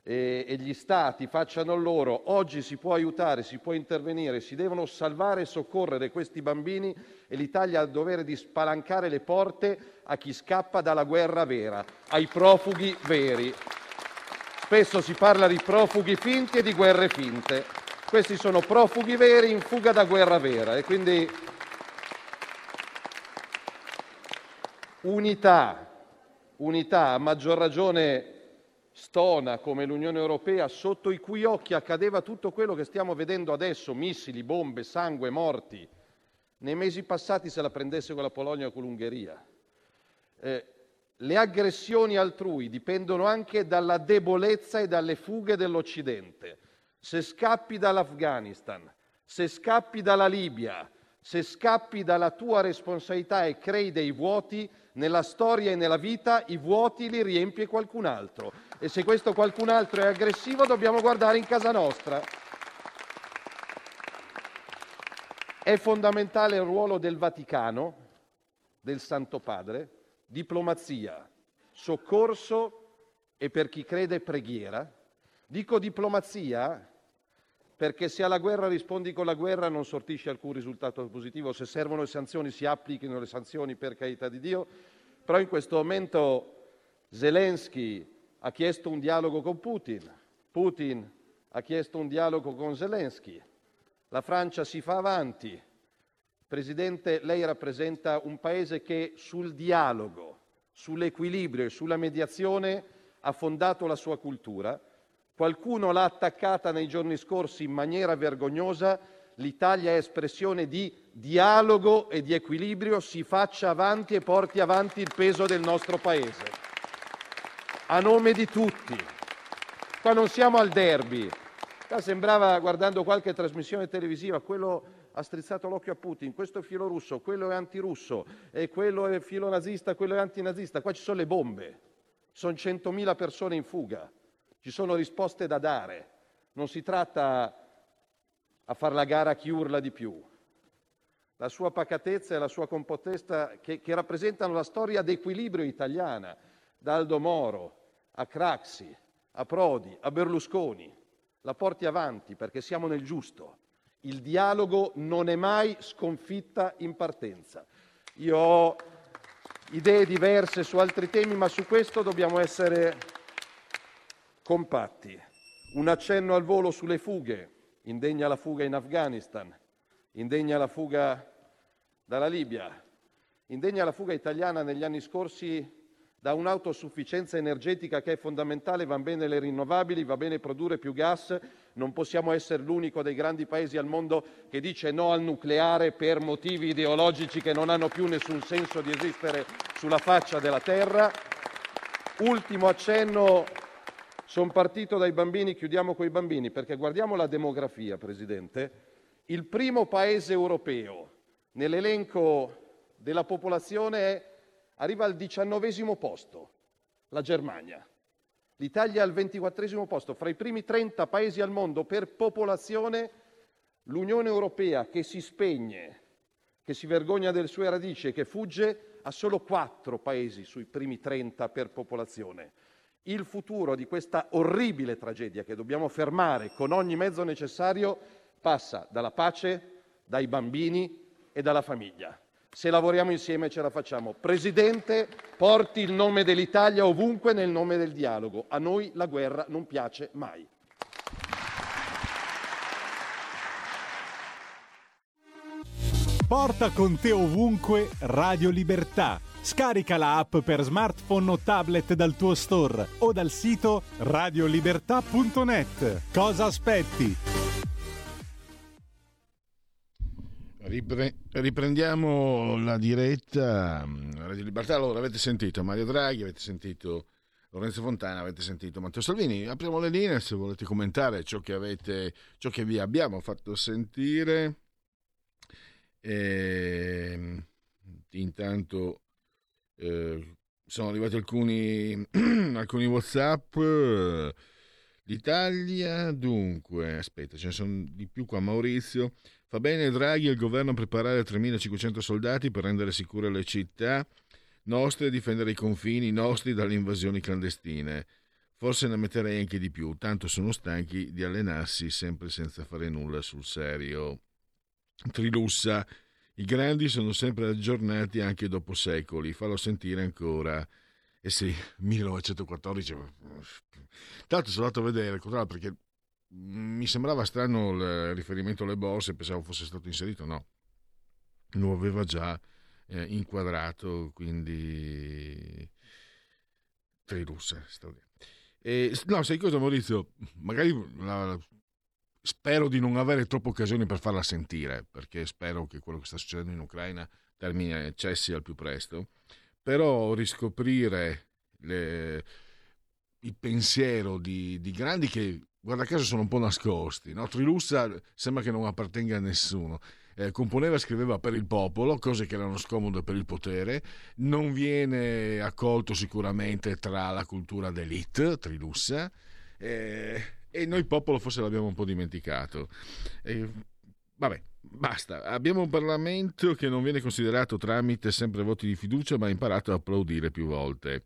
e gli stati facciano il loro. Oggi si può aiutare, si può intervenire, si devono salvare e soccorrere questi bambini e l'Italia ha il dovere di spalancare le porte a chi scappa dalla guerra vera, ai profughi veri. Spesso si parla di profughi finti e di guerre finte. Questi sono profughi veri in fuga da guerra vera e quindi unità, a maggior ragione stona come l'Unione Europea, sotto i cui occhi accadeva tutto quello che stiamo vedendo adesso, missili, bombe, sangue, morti. Nei mesi passati se la prendesse con la Polonia o con l'Ungheria. Le aggressioni altrui dipendono anche dalla debolezza e dalle fughe dell'Occidente. Se scappi dall'Afghanistan, se scappi dalla Libia, se scappi dalla tua responsabilità e crei dei vuoti, nella storia e nella vita i vuoti li riempie qualcun altro. E se questo qualcun altro è aggressivo, dobbiamo guardare in casa nostra. È fondamentale il ruolo del Vaticano, del Santo Padre, diplomazia, soccorso e, per chi crede, preghiera. Dico diplomazia perché se alla guerra rispondi con la guerra non sortisce alcun risultato positivo. Se servono le sanzioni, si applichino le sanzioni, per carità di Dio. Però in questo momento Zelensky ha chiesto un dialogo con Putin, Putin ha chiesto un dialogo con Zelensky. La Francia si fa avanti. Presidente, lei rappresenta un Paese che sul dialogo, sull'equilibrio e sulla mediazione ha fondato la sua cultura. Qualcuno l'ha attaccata nei giorni scorsi in maniera vergognosa. L'Italia è espressione di dialogo e di equilibrio. Si faccia avanti e porti avanti il peso del nostro Paese. A nome di tutti. Qua non siamo al derby. Sembrava, guardando qualche trasmissione televisiva, quello ha strizzato l'occhio a Putin, questo è filorusso, quello è antirusso, e quello è filonazista, quello è antinazista. Qua ci sono le bombe, ci sono 100.000 persone in fuga, ci sono risposte da dare. Non si tratta a far la gara a chi urla di più. La sua pacatezza e la sua compostezza che rappresentano la storia d'equilibrio italiana, da Aldo Moro a Craxi, a Prodi, a Berlusconi, la porti avanti perché siamo nel giusto. Il dialogo non è mai sconfitta in partenza. Io ho idee diverse su altri temi, ma su questo dobbiamo essere compatti. Un accenno al volo sulle fughe. Indegna la fuga in Afghanistan, indegna la fuga dalla Libia, indegna la fuga italiana negli anni scorsi da un'autosufficienza energetica che è fondamentale. Van bene le rinnovabili, va bene produrre più gas, non possiamo essere l'unico dei grandi paesi al mondo che dice no al nucleare per motivi ideologici che non hanno più nessun senso di esistere sulla faccia della terra. Ultimo accenno, sono partito dai bambini, chiudiamo coi bambini, perché guardiamo la demografia, Presidente. Il primo paese europeo nell'elenco della popolazione è arriva al 19° posto, la Germania. L'Italia al 24° posto. Fra i primi 30 paesi al mondo per popolazione, l'Unione Europea, che si spegne, che si vergogna delle sue radici, che fugge, ha solo 4 paesi sui primi 30 per popolazione. Il futuro di questa orribile tragedia che dobbiamo fermare con ogni mezzo necessario passa dalla pace, dai bambini e dalla famiglia. Se lavoriamo insieme ce la facciamo. Presidente, porti il nome dell'Italia ovunque nel nome del dialogo. A noi la guerra non piace mai. Porta con te ovunque Radio Libertà. Scarica la app per smartphone o tablet dal tuo store o dal sito Radiolibertà.net. Cosa aspetti? Riprendiamo la diretta Radio Libertà. Allora, avete sentito Mario Draghi, avete sentito Lorenzo Fontana, avete sentito Matteo Salvini. Apriamo le linee se volete commentare ciò che vi abbiamo fatto sentire. E intanto sono arrivati alcuni WhatsApp. L'Italia, dunque, aspetta, ce ne sono di più qua. Maurizio: fa bene Draghi e il governo a preparare 3.500 soldati per rendere sicure le città nostre e difendere i confini nostri dalle invasioni clandestine. Forse ne metterei anche di più, tanto sono stanchi di allenarsi sempre senza fare nulla sul serio. Trilussa: i grandi sono sempre aggiornati anche dopo secoli, fallo sentire ancora. E sì, 1914, tanto sono andato a vedere, perché mi sembrava strano il riferimento alle borse, pensavo fosse stato inserito, no, lo aveva già inquadrato, quindi Trilussa. No, sai cosa, Maurizio, magari spero di non avere troppe occasioni per farla sentire, perché spero che quello che sta succedendo in Ucraina termini cessi al più presto. però riscoprire il pensiero di grandi che, guarda caso, sono un po' nascosti, no? Trilussa sembra che non appartenga a nessuno. Componeva e scriveva per il popolo, cose che erano scomode per il potere. Non viene accolto sicuramente tra la cultura d'élite, Trilussa, e noi popolo forse l'abbiamo un po' dimenticato. Vabbè, basta. Abbiamo un Parlamento che non viene considerato tramite sempre voti di fiducia, ma ha imparato a applaudire più volte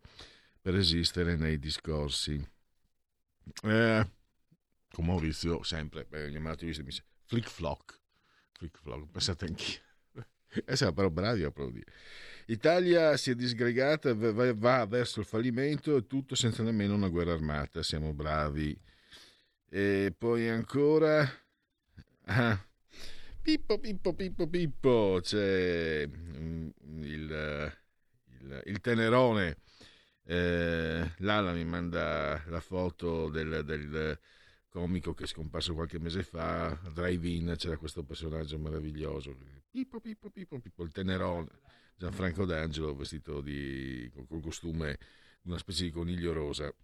per esistere nei discorsi. Con Maurizio sempre, flick flock, pensate anch'io. Siamo però bravi a applaudire. Italia si è disgregata, va verso il fallimento, e tutto senza nemmeno una guerra armata. Siamo bravi. E poi ancora Pippo, c'è il tenerone. Lala mi manda la foto del comico che è scomparso qualche mese fa, Drive-In, c'era questo personaggio meraviglioso, Pippo, il tenerone, Gianfranco D'Angelo, vestito col costume di una specie di coniglio rosa.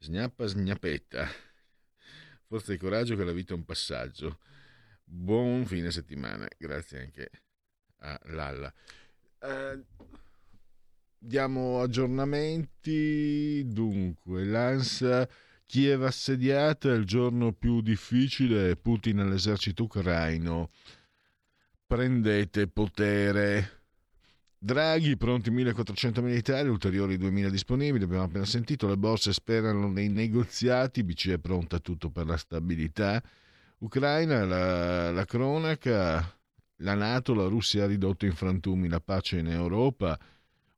Sgnappa, forza e coraggio, che la vita è un passaggio. Buon fine settimana, grazie anche a Lalla. Diamo aggiornamenti. Dunque, l'ANSA: Kiev assediata, il giorno più difficile, Putin all'esercito ucraino, prendete potere. Draghi: pronti 1.400 militari, ulteriori 2.000 disponibili, abbiamo appena sentito. Le borse sperano nei negoziati, BCE è pronta a tutto per la stabilità. Ucraina, la cronaca, la NATO, la Russia ha ridotto in frantumi la pace in Europa.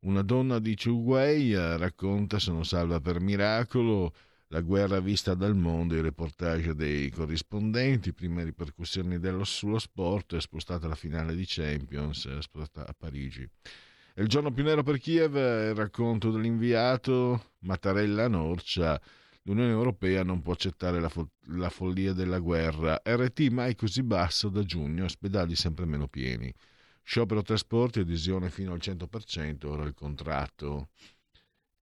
Una donna di Ciuguay racconta: sono salva per miracolo. La guerra vista dal mondo, i reportage dei corrispondenti, prime ripercussioni sullo sport, è spostata la finale di Champions, è spostata a Parigi. È il giorno più nero per Kiev, il racconto dell'inviato, Mattarella Norcia, l'Unione Europea non può accettare la follia della guerra, RT mai così basso da giugno, ospedali sempre meno pieni. Sciopero trasporti, adesione fino al 100%, ora il contratto.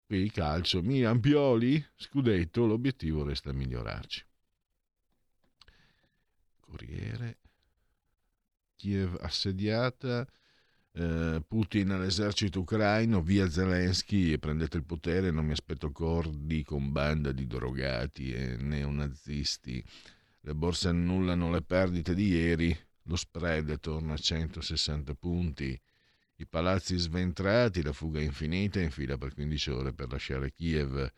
Qui il calcio, Milan Pioli, scudetto, l'obiettivo resta migliorarci. Corriere, Kiev assediata, Putin all'esercito ucraino, via Zelensky e prendete il potere, non mi aspetto accordi con banda di drogati e neonazisti. Le borse annullano le perdite di ieri, lo spread torna a 160 punti. I palazzi sventrati, la fuga infinita, in fila per 15 ore per lasciare Kiev.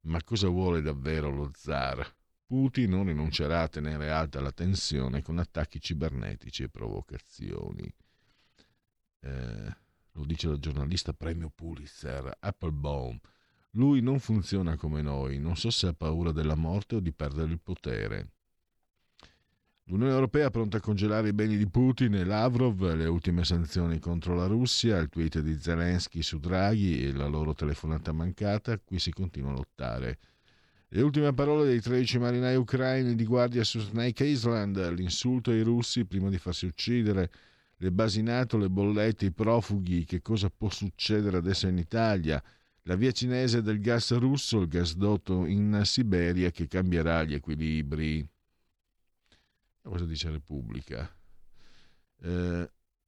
Ma cosa vuole davvero lo zar? Putin non rinuncerà a tenere alta la tensione con attacchi cibernetici e provocazioni. Lo dice la giornalista premio Pulitzer, Applebaum. Lui non funziona come noi, non so se ha paura della morte o di perdere il potere. L'Unione Europea pronta a congelare i beni di Putin e Lavrov, le ultime sanzioni contro la Russia, il tweet di Zelensky su Draghi e la loro telefonata mancata, qui si continua a lottare. Le ultime parole dei 13 marinai ucraini di guardia su Snake Island, l'insulto ai russi prima di farsi uccidere, le basi NATO, le bollette, i profughi, che cosa può succedere adesso in Italia, la via cinese del gas russo, il gasdotto in Siberia che cambierà gli equilibri. Cosa dice Repubblica?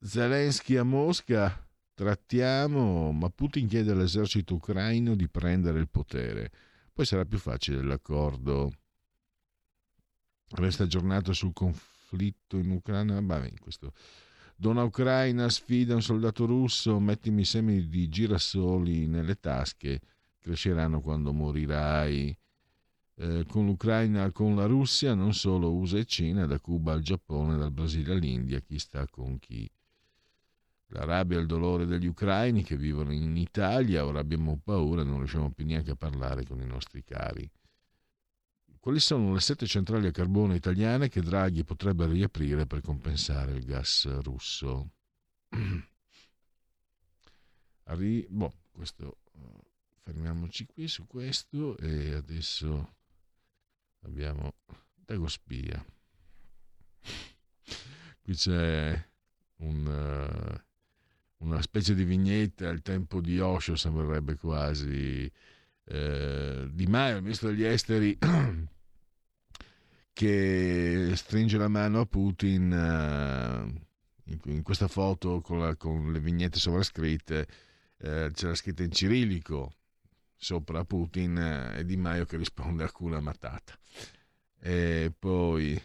Zelensky a Mosca, trattiamo, ma Putin chiede all'esercito ucraino di prendere il potere. Poi sarà più facile l'accordo. Resta aggiornato sul conflitto in Ucraina. Donna ucraina sfida un soldato russo, mettimi semi di girasoli nelle tasche, cresceranno quando morirai. Con l'Ucraina, con la Russia, non solo USA e Cina, da Cuba al Giappone, dal Brasile all'India, chi sta con chi. La rabbia e il dolore degli ucraini che vivono in Italia, ora abbiamo paura, non riusciamo più neanche a parlare con i nostri cari. Quali sono le 7 centrali a carbone italiane che Draghi potrebbe riaprire per compensare il gas russo? Fermiamoci qui su questo e adesso... abbiamo Dagospia. Qui c'è un una specie di vignetta al tempo di Osho, sembrerebbe quasi. Di Maio, il ministro degli esteri, che stringe la mano a Putin in questa foto con le vignette sovrascritte, c'era scritta in cirilico sopra Putin e Di Maio che risponde a cuna matata. E poi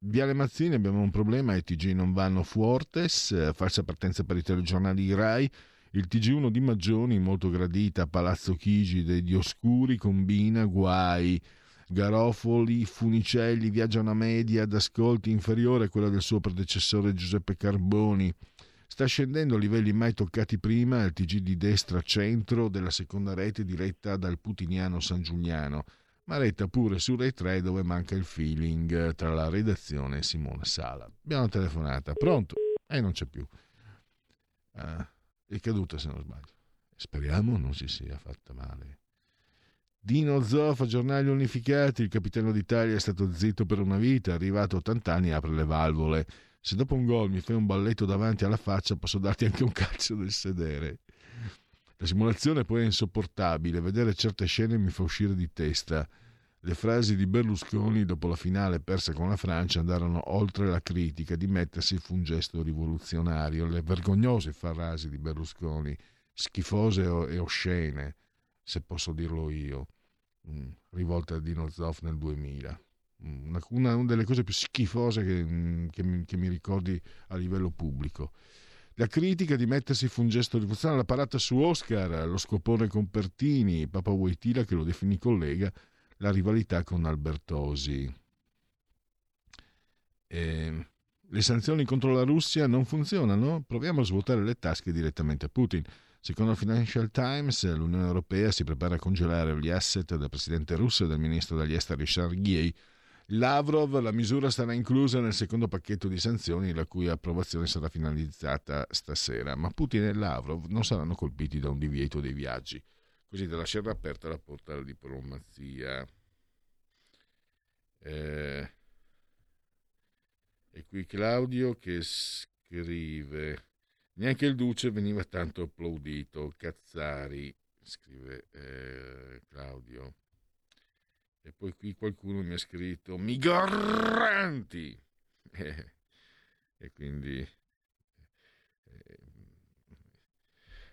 Viale Mazzini, abbiamo un problema, i TG non vanno Fuortes, falsa partenza per i telegiornali Rai, il TG1 di Maggioni molto gradita, Palazzo Chigi degli Oscuri combina guai, Garofoli, Funicelli viaggia una media ad ascolti inferiore a quella del suo predecessore Giuseppe Carboni, sta scendendo a livelli mai toccati prima, il TG di destra centro della seconda rete diretta dal putiniano San Giuliano, ma retta pure su Rai 3 dove manca il feeling tra la redazione e Simona Sala. Abbiamo una telefonata, pronto? Non c'è più. È caduta se non sbaglio. Speriamo non si sia fatta male. Dino Zoff, giornali unificati, il capitano d'Italia è stato zitto per una vita, arrivato a 80 anni apre le valvole. Se dopo un gol mi fai un balletto davanti alla faccia posso darti anche un calcio del sedere. La simulazione poi è insopportabile, vedere certe scene mi fa uscire di testa. Le frasi di Berlusconi dopo la finale persa con la Francia andarono oltre la critica, dimettersi fu un gesto rivoluzionario. Le vergognose frasi di Berlusconi, schifose e oscene, se posso dirlo io, rivolte a Dino Zoff nel 2000. Una delle cose più schifose che mi ricordi a livello pubblico. La critica di mettersi fu un gesto rivoluzionario, la parata su Oscar, lo scopone con Pertini, Papa Wojtyla che lo definì collega, la rivalità con Albertosi. Le sanzioni contro la Russia non funzionano? Proviamo a svuotare le tasche direttamente a Putin. Secondo il Financial Times, l'Unione Europea si prepara a congelare gli asset del presidente russo e del ministro degli esteri Sergei Lavrov, la misura sarà inclusa nel secondo pacchetto di sanzioni la cui approvazione sarà finalizzata stasera, ma Putin e Lavrov non saranno colpiti da un divieto dei viaggi, così da lasciare aperta la porta alla diplomazia. E qui Claudio che scrive, neanche il Duce veniva tanto applaudito, Cazzari, scrive Claudio. E poi qui qualcuno mi ha scritto migranti e quindi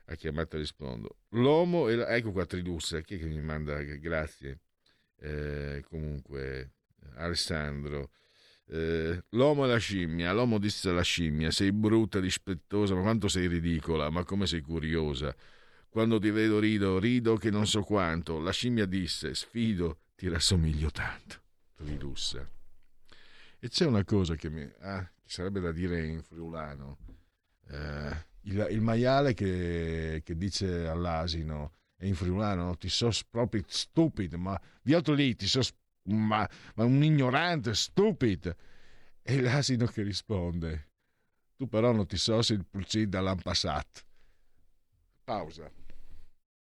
a chiamata rispondo l'uomo e ecco qua Trilussa che mi manda grazie comunque Alessandro l'uomo e la scimmia, l'uomo disse alla scimmia sei brutta, dispettosa, ma quanto sei ridicola, ma come sei curiosa, quando ti vedo rido che non so quanto, la scimmia disse sfido, ti rassomiglio tanto, Trilussa. E c'è una cosa che sarebbe da dire in friulano, il maiale che dice all'asino, e in friulano ti so proprio stupido, ma di altro lì ti so ma un ignorante stupido, e l'asino che risponde tu però non ti so se il pulcì dall'ampassat. Pausa.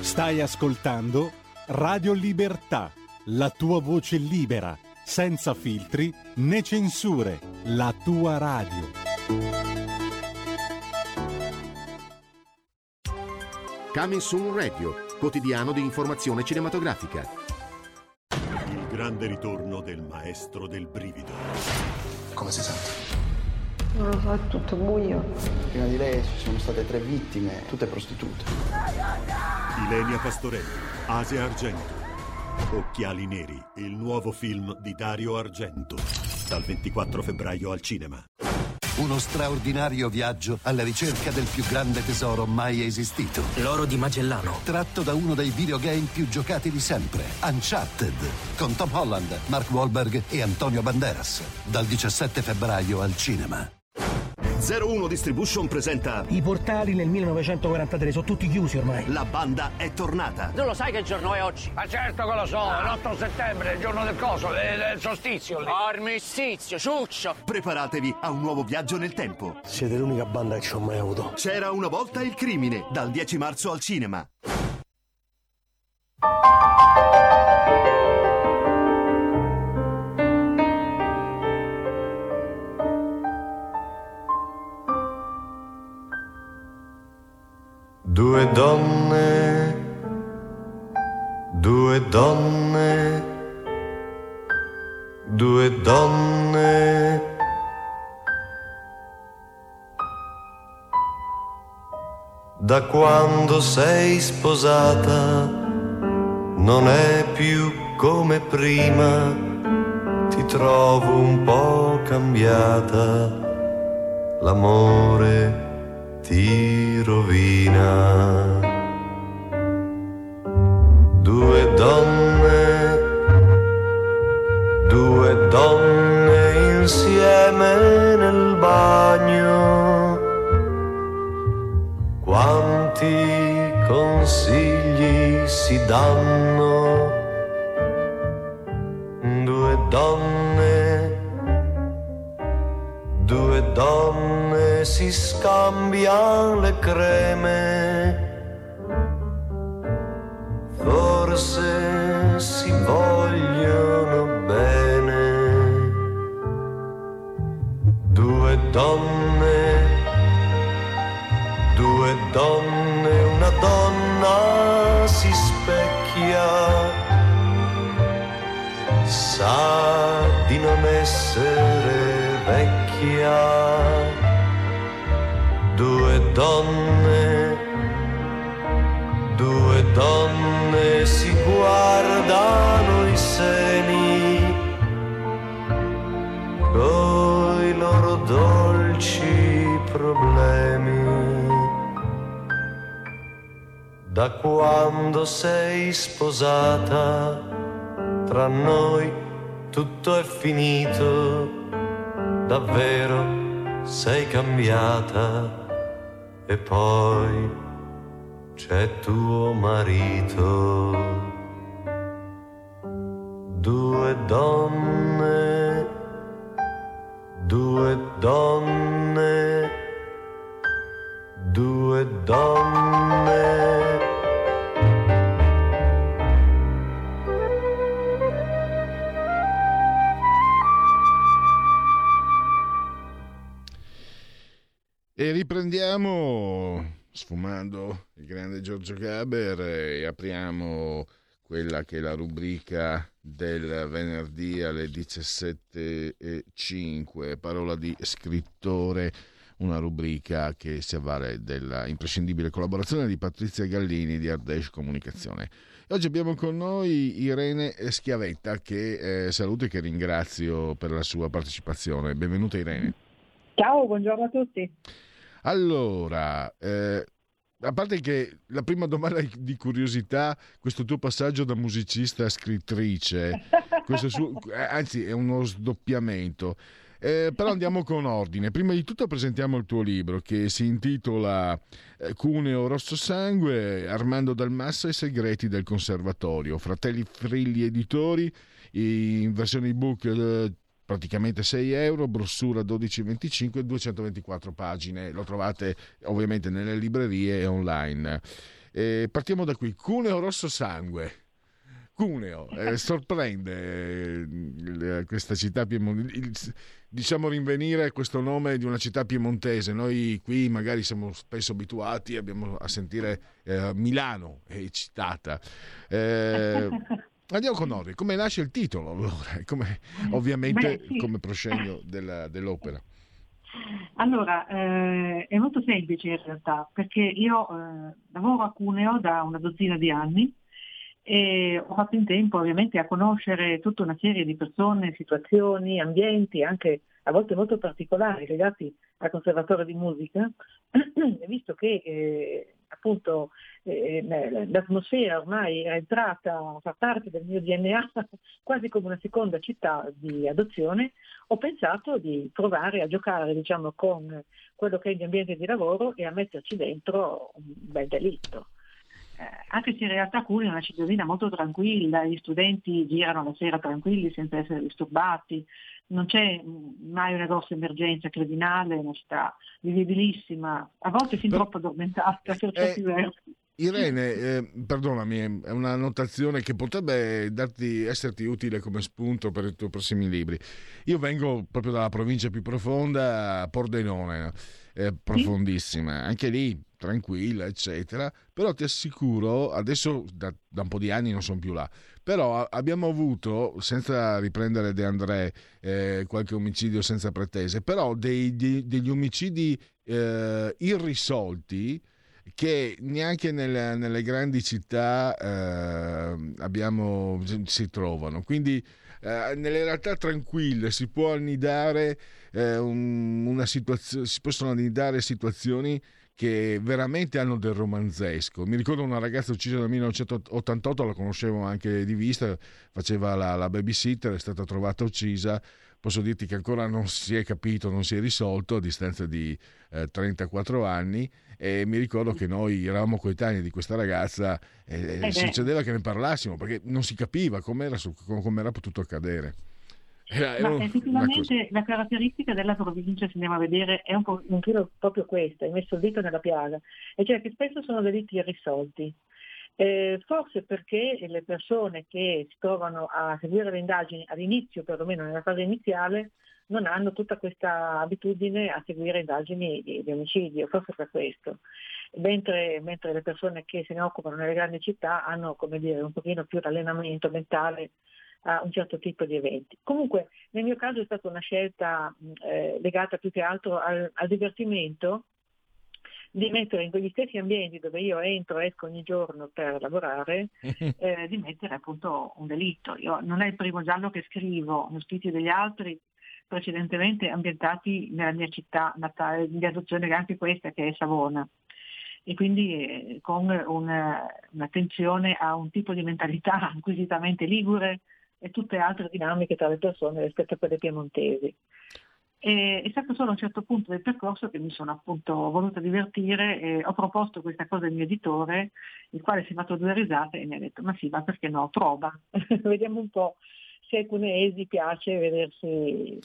Stai ascoltando Radio Libertà, la tua voce libera, senza filtri né censure, la tua radio. Coming Soon Radio, quotidiano di informazione cinematografica. Il grande ritorno del maestro del brivido. Come si sente? Non lo so, è tutto buio. Prima di lei ci sono state 3 vittime, tutte prostitute. Ilenia Pastorelli, Asia Argento, Occhiali Neri, il nuovo film di Dario Argento, dal 24 febbraio al cinema. Uno straordinario viaggio alla ricerca del più grande tesoro mai esistito. L'oro di Magellano. Tratto da uno dei videogame più giocati di sempre, Uncharted, con Tom Holland, Mark Wahlberg e Antonio Banderas. Dal 17 febbraio al cinema. 01 Distribution presenta: i portali nel 1943 sono tutti chiusi ormai. La banda è tornata. Non lo sai che giorno è oggi? Ma certo che lo so, è l'8 settembre, il giorno del coso, del solstizio. Armistizio, ciuccio. Preparatevi a un nuovo viaggio nel tempo. Siete l'unica banda che ci ho mai avuto. C'era una volta il crimine, dal 10 marzo al cinema. Due donne, da quando sei sposata non è più come prima, ti trovo un po' cambiata, l'amore ti rovina. Due donne insieme nel bagno, quanti consigli si danno. Due donne si scambiano le creme, forse si vogliono bene. Due donne, una donna si specchia, sa di non essere vecchia. Due donne si guardano i seni coi loro dolci problemi. Da quando sei sposata tra noi tutto è finito, davvero sei cambiata, e poi c'è tuo marito. Due donne. E riprendiamo, sfumando il grande Giorgio Gaber, e apriamo quella che è la rubrica del venerdì alle 17:05, Parola di scrittore, una rubrica che si avvale della imprescindibile collaborazione di Patrizia Gallini di Ardèche Comunicazione. Oggi abbiamo con noi Irene Schiavetta, che saluto e che ringrazio per la sua partecipazione. Benvenuta Irene. Ciao, buongiorno a tutti. Allora, a parte che la prima domanda di curiosità, questo tuo passaggio da musicista a scrittrice, anzi è uno sdoppiamento, però andiamo con ordine. Prima di tutto presentiamo il tuo libro, che si intitola Cuneo Rosso Sangue, Armando Dal Massa e Segreti del Conservatorio, Fratelli Frilli Editori, in versione ebook praticamente 6 euro, brossura 12,25, 224 pagine. Lo trovate ovviamente nelle librerie e online. Partiamo da qui. Cuneo Rosso Sangue. Cuneo, sorprende questa città piemontese. Diciamo rinvenire questo nome di una città piemontese. Noi qui magari siamo spesso abituati a sentire Milano è citata. Andiamo con Orri, come nasce il titolo allora? Come proscenio dell'opera? Allora, è molto semplice in realtà, perché io lavoro a Cuneo da una dozzina di anni e ho fatto in tempo ovviamente a conoscere tutta una serie di persone, situazioni, ambienti, anche a volte molto particolari legati al conservatorio di musica, visto che appunto l'atmosfera ormai è entrata, fa parte del mio DNA quasi come una seconda città di adozione, ho pensato di provare a giocare, diciamo, con quello che è gli ambienti di lavoro e a metterci dentro un bel delitto. Anche se in realtà Cuneo è una cittadina molto tranquilla, gli studenti girano la sera tranquilli senza essere disturbati, non c'è mai una grossa emergenza criminale, è una città vivibilissima, a volte fin troppo addormentata per certi versi. Irene, perdonami, è una notazione che potrebbe esserti utile come spunto per i tuoi prossimi libri. Io vengo proprio dalla provincia più profonda, Pordenone, profondissima, anche lì tranquilla, eccetera, però ti assicuro, adesso da un po' di anni non sono più là, però abbiamo avuto, senza riprendere De André, qualche omicidio senza pretese, però degli omicidi irrisolti che neanche nelle grandi città si trovano, quindi nelle realtà tranquille si può annidare si possono annidare situazioni che veramente hanno del romanzesco. Mi ricordo una ragazza uccisa nel 1988, la conoscevo anche di vista, faceva la babysitter, è stata trovata uccisa. Posso dirti che ancora non si è capito, non si è risolto, a distanza di 34 anni, e mi ricordo che noi eravamo coetanei di questa ragazza e succedeva che ne parlassimo, perché non si capiva com'era potuto accadere. Ma effettivamente la caratteristica della provincia, se andiamo a vedere, è un po' proprio questa, hai messo il dito nella piaga, e cioè che spesso sono delitti irrisolti. Forse perché le persone che si trovano a seguire le indagini all'inizio, perlomeno nella fase iniziale, non hanno tutta questa abitudine a seguire indagini di omicidio, forse per questo, mentre le persone che se ne occupano nelle grandi città hanno, come dire, un pochino più l'allenamento mentale a un certo tipo di eventi. Comunque nel mio caso è stata una scelta legata più che altro al divertimento, di mettere in quegli stessi ambienti dove io entro e esco ogni giorno per lavorare, di mettere appunto un delitto. Io non è il primo giallo che scrivo, ne ho scritti degli altri precedentemente ambientati nella mia città natale di adozione, che anche questa, che è Savona, e quindi con un'attenzione a un tipo di mentalità acquisitamente ligure e tutte altre dinamiche tra le persone rispetto a quelle piemontesi. È stato solo a un certo punto del percorso che mi sono appunto voluta divertire e ho proposto questa cosa al mio editore, il quale si è fatto due risate e mi ha detto: ma sì, ma perché no, prova, vediamo un po' se ai cuneesi piace vedersi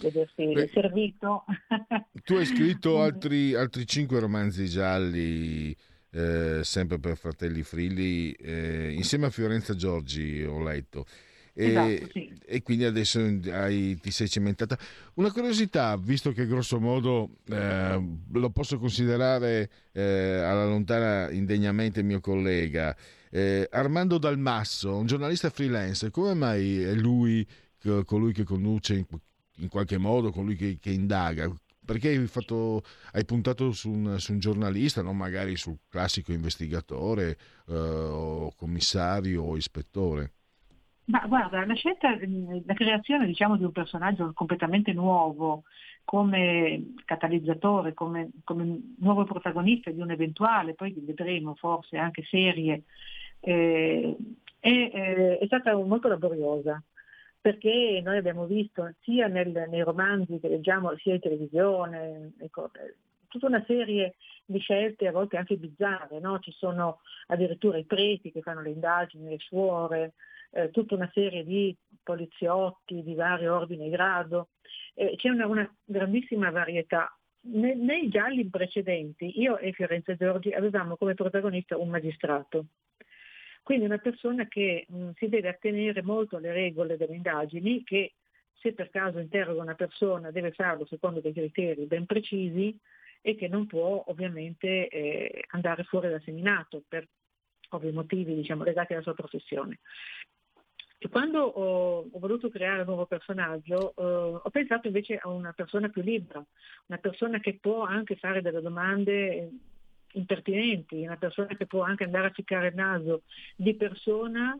servito. Tu hai scritto altri 5 romanzi gialli, sempre per Fratelli Frilli, insieme a Fiorenza Giorgi, ho letto. Esatto, sì. E quindi adesso ti sei cimentata. Una curiosità, visto che grosso modo lo posso considerare alla lontana indegnamente mio collega, Armando Dalmasso, un giornalista freelance, come mai è lui colui che conduce in qualche modo, colui che indaga? Perché hai puntato su un giornalista, non magari sul classico investigatore o commissario o ispettore? Ma guarda, la creazione, diciamo, di un personaggio completamente nuovo come catalizzatore, come nuovo protagonista di un eventuale, poi vedremo forse anche serie, è stata molto laboriosa, perché noi abbiamo visto sia nei romanzi che leggiamo, sia in televisione, tutta una serie di scelte a volte anche bizzarre, no? Ci sono addirittura i preti che fanno le indagini, le suore, tutta una serie di poliziotti di vario ordine e grado, c'è una grandissima varietà. Nei gialli precedenti io e Fiorenza Giorgi avevamo come protagonista un magistrato, quindi una persona che si deve attenere molto alle regole delle indagini, che se per caso interroga una persona deve farlo secondo dei criteri ben precisi e che non può ovviamente andare fuori dal seminato per ovvi motivi, diciamo, legati alla sua professione. E quando ho voluto creare un nuovo personaggio, ho pensato invece a una persona più libera, una persona che può anche fare delle domande impertinenti, una persona che può anche andare a ficcare il naso di persona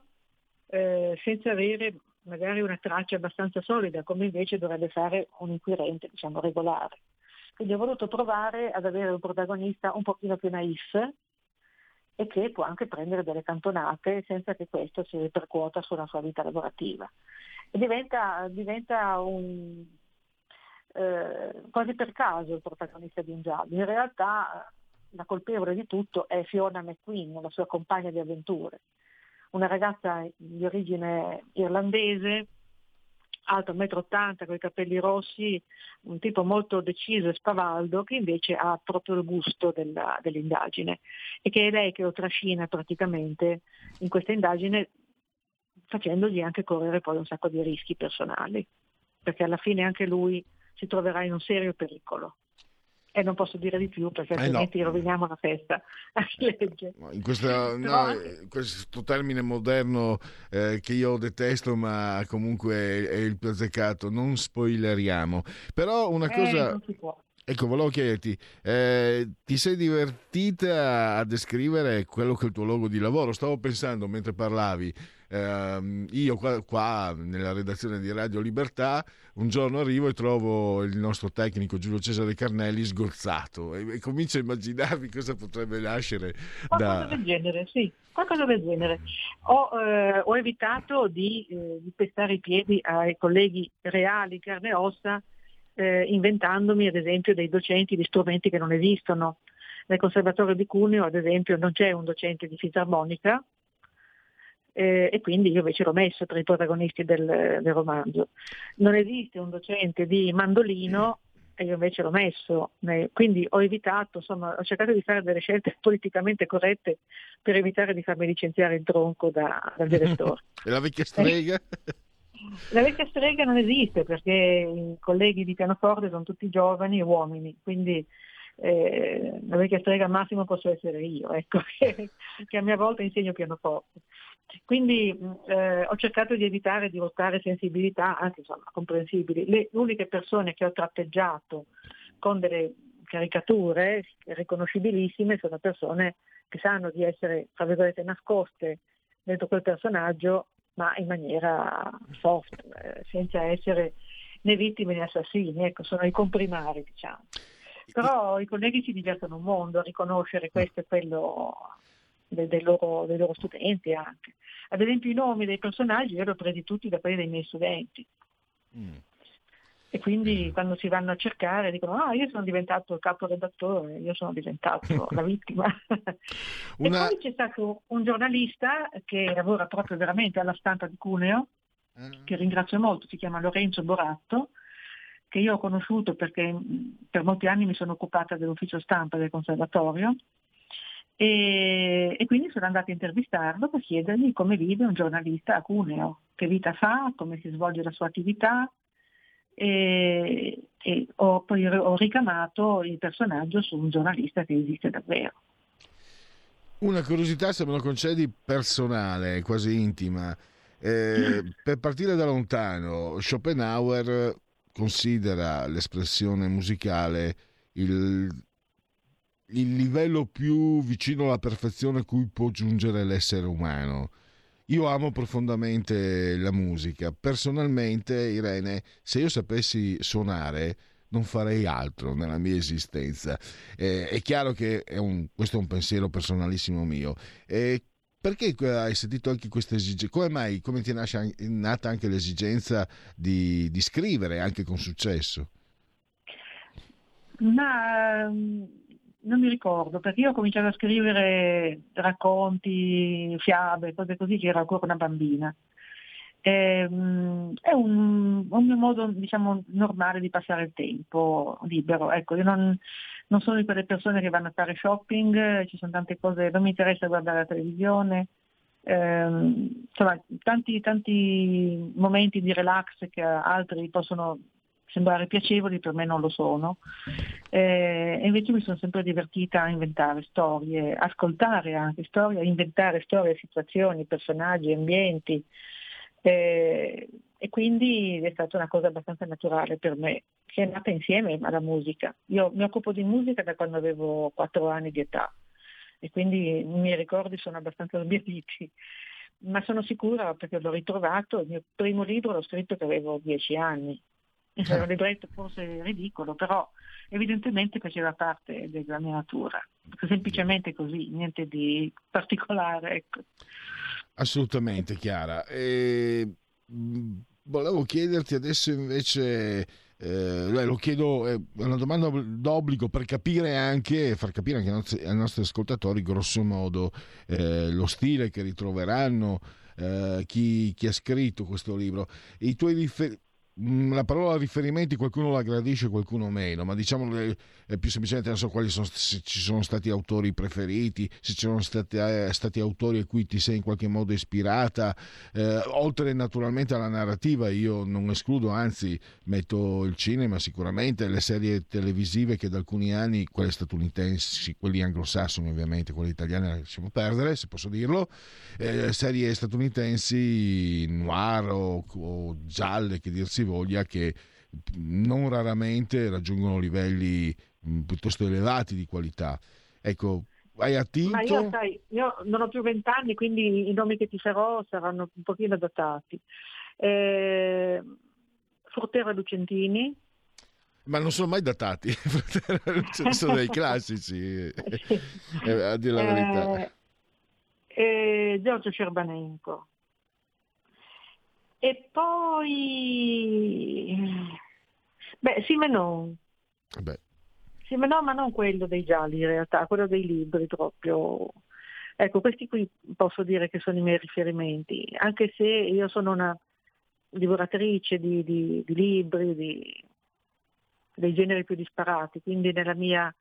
senza avere magari una traccia abbastanza solida, come invece dovrebbe fare un inquirente, diciamo, regolare. Quindi ho voluto provare ad avere un protagonista un pochino più naif e che può anche prendere delle cantonate senza che questo si ripercuota sulla sua vita lavorativa. E diventa un quasi per caso il protagonista di un giallo. In realtà la colpevole di tutto è Fiona McQueen, la sua compagna di avventure, una ragazza di origine irlandese, alta 1,80 m, con i capelli rossi, un tipo molto deciso e spavaldo, che invece ha proprio il gusto dell'indagine, e che è lei che lo trascina praticamente in questa indagine, facendogli anche correre poi un sacco di rischi personali, perché alla fine anche lui si troverà in un serio pericolo. E non posso dire di più perché altrimenti roviniamo la festa. In questa, questo termine moderno che io detesto, ma comunque è il più azzeccato, non spoileriamo. Però una cosa... Non si può. Ecco, volevo chiederti, ti sei divertita a descrivere quello che è il tuo luogo di lavoro? Stavo pensando mentre parlavi, io qua nella redazione di Radio Libertà un giorno arrivo e trovo il nostro tecnico Giulio Cesare Carnelli sgozzato e comincio a immaginarvi cosa potrebbe nascere qualcosa del genere, sì, qualcosa del genere. Ho evitato di pestare i piedi ai colleghi reali, carne e ossa, inventandomi ad esempio dei docenti di strumenti che non esistono. Nel Conservatorio di Cuneo ad esempio non c'è un docente di fisarmonica, e quindi io invece l'ho messo tra i protagonisti del romanzo. Non esiste un docente di mandolino e io invece l'ho messo, quindi ho evitato, insomma, ho cercato di fare delle scelte politicamente corrette per evitare di farmi licenziare il tronco dal direttore. E la vecchia strega? La vecchia strega non esiste perché i colleghi di pianoforte sono tutti giovani e uomini, quindi la vecchia strega al massimo posso essere io, ecco, che a mia volta insegno pianoforte. Quindi ho cercato di evitare di rottare sensibilità, anche insomma comprensibili. Le uniche persone che ho tratteggiato con delle caricature riconoscibilissime sono persone che sanno di essere, tra virgolette, nascoste dentro quel personaggio, ma in maniera soft, senza essere né vittime né assassini, ecco, sono i comprimari, diciamo. Però i colleghi si divertono un mondo a riconoscere questo e quello dei loro studenti anche. Ad esempio i nomi dei personaggi io li ho presi tutti da quelli dei miei studenti. E quindi quando si vanno a cercare dicono io sono diventato il caporedattore, io sono diventato la vittima. E poi c'è stato un giornalista che lavora proprio veramente alla stampa di Cuneo, che ringrazio molto, si chiama Lorenzo Boratto, che io ho conosciuto perché per molti anni mi sono occupata dell'ufficio stampa del Conservatorio, e quindi sono andata a intervistarlo per chiedergli come vive un giornalista a Cuneo, che vita fa, come si svolge la sua attività. E ho ricamato il personaggio su un giornalista che esiste davvero. Una curiosità, se me lo concedi, personale, quasi intima. Per partire da lontano, Schopenhauer considera l'espressione musicale il livello più vicino alla perfezione a cui può giungere l'essere umano. Io amo profondamente la musica. Personalmente, Irene, se io sapessi suonare non farei altro nella mia esistenza. È chiaro che questo è un pensiero personalissimo mio. Perché hai sentito anche questa esigenza? Come mai? Come ti è nata anche l'esigenza di scrivere anche con successo? Ma... non mi ricordo, perché io ho cominciato a scrivere racconti, fiabe, cose così che ero ancora una bambina. È un mio modo, diciamo, normale di passare il tempo libero. Ecco, io non sono di quelle persone che vanno a fare shopping, ci sono tante cose, non mi interessa guardare la televisione, insomma, tanti momenti di relax che altri possono sembrare piacevoli, per me non lo sono. Invece mi sono sempre divertita a inventare storie, ascoltare anche storie, inventare storie, situazioni, personaggi, ambienti, e quindi è stata una cosa abbastanza naturale per me, che è nata insieme alla musica. Io mi occupo di musica da quando avevo 4 anni di età e quindi i miei ricordi sono abbastanza sbiaditi. ma sono sicura perché l'ho ritrovato. Il mio primo libro l'ho scritto che avevo 10 anni. Era un libretto forse ridicolo, però evidentemente faceva parte della mia natura, semplicemente così, niente di particolare, ecco. Assolutamente, Chiara. E volevo chiederti adesso invece, lo chiedo, è una domanda d'obbligo per capire anche, far capire anche ai nostri ascoltatori grosso modo lo stile che ritroveranno chi ha scritto questo libro. I tuoi la parola riferimenti qualcuno la gradisce, qualcuno meno, ma diciamo più semplicemente non so quali sono, se ci sono stati autori preferiti, se ci sono stati autori a cui ti sei in qualche modo ispirata, oltre naturalmente alla narrativa. Io non escludo, anzi metto il cinema sicuramente, le serie televisive che da alcuni anni, quelle statunitensi, quelli anglosassoni ovviamente, quelle italiane le lasciamo perdere se posso dirlo, serie statunitensi noir o gialle che dir si voglia, che non raramente raggiungono livelli piuttosto elevati di qualità. Ecco, hai attinto? Ma io non ho più 20 anni, quindi i nomi che ti farò saranno un pochino datati. Fortero e Lucentini. Ma non sono mai datati, sono dei classici, sì. A dire la verità. Giorgio Cerbanenco. E poi Simenon. Beh. Simenon, ma non quello dei gialli in realtà, quello dei libri proprio. Ecco, questi qui posso dire che sono i miei riferimenti, anche se io sono una divoratrice di libri, dei generi più disparati, quindi nella mia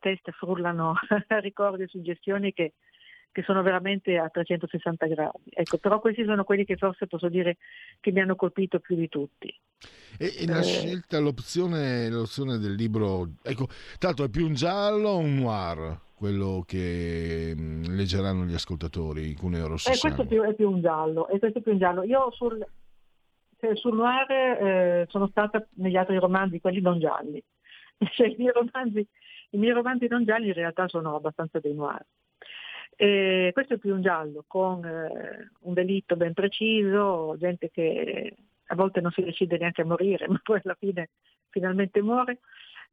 testa frullano ricordi e suggestioni che sono veramente a 360 gradi. Ecco, però questi sono quelli che forse posso dire che mi hanno colpito più di tutti. E la scelta, l'opzione del libro, ecco, tanto è più un giallo o un noir, quello che leggeranno gli ascoltatori, Cuneo Rosso Sangue? Questo è più un giallo. Io sul noir sono stata negli altri romanzi, quelli non gialli. Cioè, i miei romanzi non gialli in realtà sono abbastanza dei noir. Questo è più un giallo con un delitto ben preciso, gente che a volte non si decide neanche a morire, ma poi alla fine finalmente muore,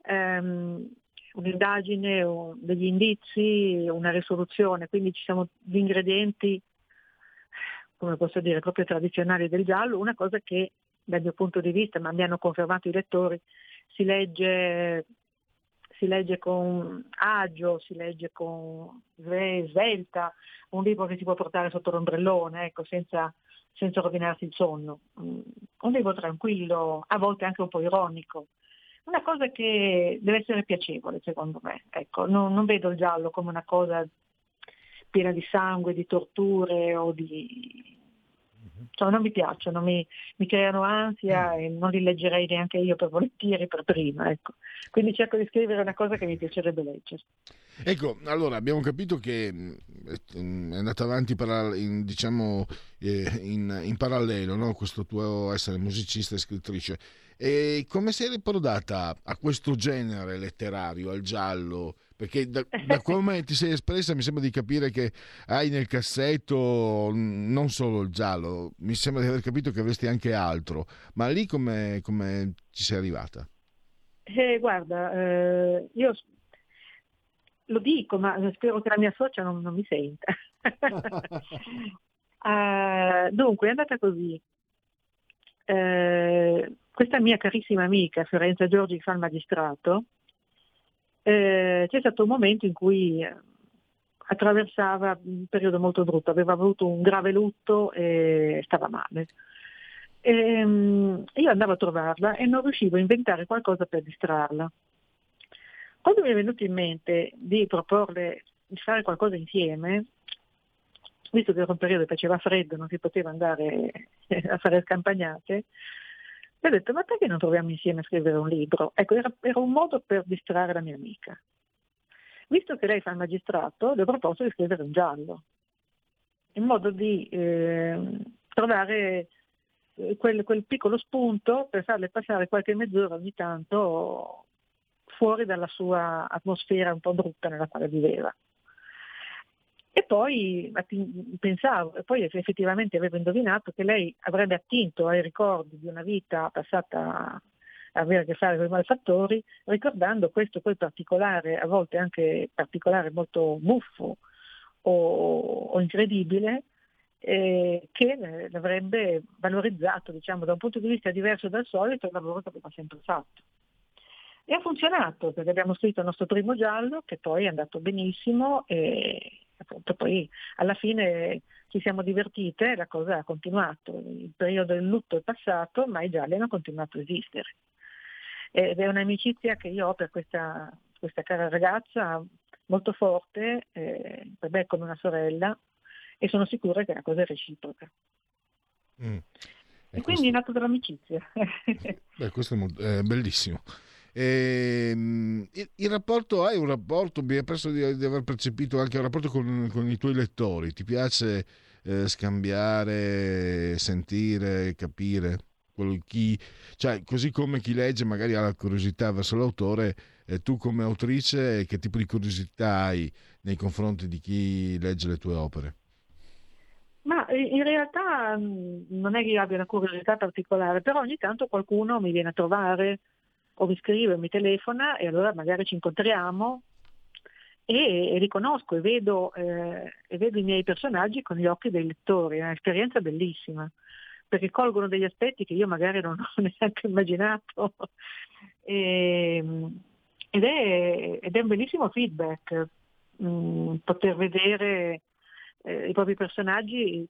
un'indagine, degli indizi, una risoluzione, quindi ci sono gli ingredienti, come posso dire, proprio tradizionali del giallo. Una cosa che dal mio punto di vista, ma mi hanno confermato i lettori, si legge con agio, si legge con svelta, un libro che si può portare sotto l'ombrellone, ecco, senza rovinarsi il sonno. Un libro tranquillo, a volte anche un po' ironico. Una cosa che deve essere piacevole, secondo me. Ecco, non vedo il giallo come una cosa piena di sangue, di torture o di... Cioè, non mi piacciono, mi creano ansia e non li leggerei neanche io per volentieri per prima, ecco. Quindi cerco di scrivere una cosa che mi piacerebbe leggere. Ecco, allora abbiamo capito che è andato avanti in parallelo, no? Questo tuo essere musicista e scrittrice. E come sei riprodata a questo genere letterario, al giallo? Perché da come ti sei espressa mi sembra di capire che hai nel cassetto non solo il giallo, mi sembra di aver capito che avresti anche altro, ma lì come ci sei arrivata? Io lo dico, ma spero che la mia socia non mi senta. Dunque è andata così. Questa mia carissima amica Fiorenza Giorgi, che fa il magistrato, c'è stato un momento in cui attraversava un periodo molto brutto, aveva avuto un grave lutto e stava male. Io andavo a trovarla e non riuscivo a inventare qualcosa per distrarla. Quando mi è venuto in mente di proporle di fare qualcosa insieme, visto che era un periodo che faceva freddo, non si poteva andare a fare scampagnate, le ho detto: ma perché non proviamo insieme a scrivere un libro? Ecco, era un modo per distrarre la mia amica. Visto che lei fa il magistrato, le ho proposto di scrivere un giallo, in modo di trovare quel piccolo spunto per farle passare qualche mezz'ora ogni tanto fuori dalla sua atmosfera un po' brutta nella quale viveva. E poi pensavo, e poi effettivamente avevo indovinato che lei avrebbe attinto ai ricordi di una vita passata a avere a che fare con i malfattori, ricordando questo poi particolare, a volte anche particolare molto buffo o incredibile, che l'avrebbe valorizzato, diciamo, da un punto di vista diverso dal solito il lavoro che aveva sempre fatto. E ha funzionato, perché abbiamo scritto il nostro primo giallo, che poi è andato benissimo, e appunto poi alla fine ci siamo divertite, la cosa ha continuato, il periodo del lutto è passato, ma i gialli hanno continuato a esistere. Ed è un'amicizia che io ho per questa cara ragazza, molto forte, per me è come una sorella, e sono sicura che la cosa è reciproca. E quindi è nato dall'amicizia. Beh, questo è bellissimo. Il rapporto, hai un rapporto, mi è presso di aver percepito anche un rapporto con i tuoi lettori, ti piace scambiare, sentire, capire così come chi legge magari ha la curiosità verso l'autore, tu come autrice che tipo di curiosità hai nei confronti di chi legge le tue opere? Ma in realtà non è che io abbia una curiosità particolare, però ogni tanto qualcuno mi viene a trovare o mi scrive, mi telefona, e allora magari ci incontriamo e riconosco e vedo i miei personaggi con gli occhi dei lettori. È un'esperienza bellissima, perché colgono degli aspetti che io magari non ho neanche immaginato. Ed è un bellissimo feedback, poter vedere i propri personaggi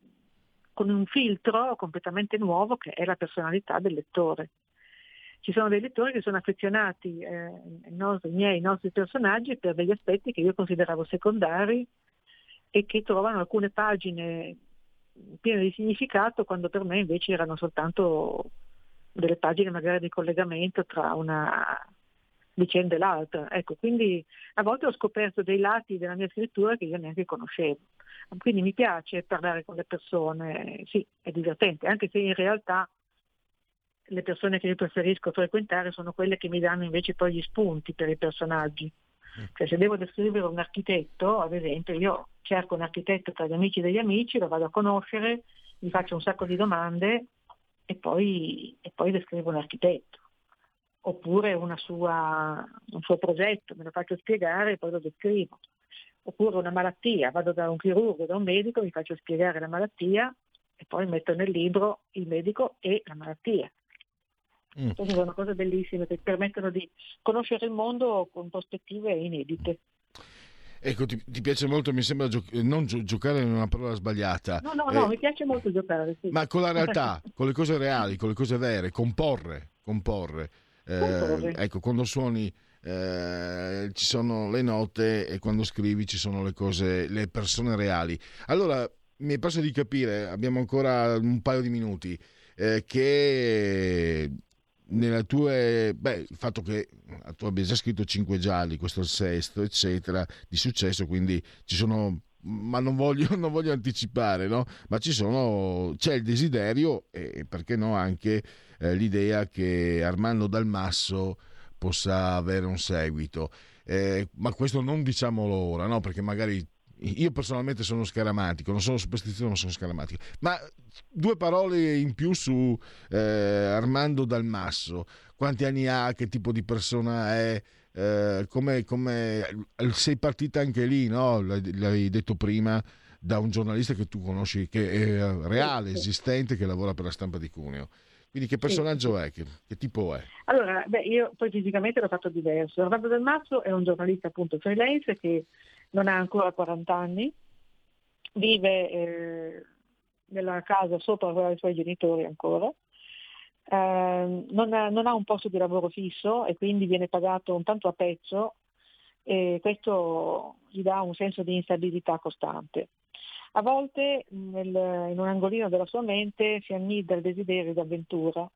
con un filtro completamente nuovo che è la personalità del lettore. Ci sono dei lettori che sono affezionati ai nostri personaggi per degli aspetti che io consideravo secondari e che trovano alcune pagine piene di significato, quando per me invece erano soltanto delle pagine magari di collegamento tra una vicenda e l'altra. Ecco, quindi a volte ho scoperto dei lati della mia scrittura che io neanche conoscevo. Quindi mi piace parlare con le persone, sì, è divertente, anche se in realtà le persone che io preferisco frequentare sono quelle che mi danno invece poi gli spunti per i personaggi. Cioè, se devo descrivere un architetto, ad esempio, io cerco un architetto tra gli amici degli amici, lo vado a conoscere, gli faccio un sacco di domande e poi descrivo un architetto. Oppure un suo progetto, me lo faccio spiegare e poi lo descrivo. Oppure una malattia, vado da un chirurgo, da un medico, mi faccio spiegare la malattia e poi metto nel libro il medico e la malattia. Queste sono cose bellissime che permettono di conoscere il mondo con prospettive inedite. Ecco, ti piace molto, mi sembra, giocare è una parola sbagliata. No, mi piace molto giocare, sì. Ma con la realtà, con le cose reali, con le cose vere, comporre. Ecco, quando suoni ci sono le note e quando scrivi ci sono le cose, le persone reali. Allora, mi è perso di capire, abbiamo ancora un paio di minuti, che nella tue, il fatto che tu abbia già scritto 5 gialli, questo è il 6º, eccetera, di successo, quindi ci sono, ma non voglio anticipare, no? Ma c'è il desiderio e perché no anche l'idea che Armando Dalmasso possa avere un seguito, ma questo non diciamolo ora, no? Perché magari io personalmente sono scaramantico, non sono superstizioso, ma sono scaramantico. Ma 2 parole in più su Armando Dalmasso: quanti anni ha, che tipo di persona è, come sei partita anche lì, no? L'hai detto prima, da un giornalista che tu conosci, che è reale, esistente, che lavora per la stampa di Cuneo. Quindi che personaggio è? Che tipo è? Allora, io poi fisicamente l'ho fatto diverso. Armando Dalmasso è un giornalista appunto freelance che non ha ancora 40 anni, vive nella casa sopra quella dei suoi genitori ancora, non ha un posto di lavoro fisso e quindi viene pagato un tanto a pezzo, e questo gli dà un senso di instabilità costante. A volte in un angolino della sua mente si annida il desiderio d'avventura,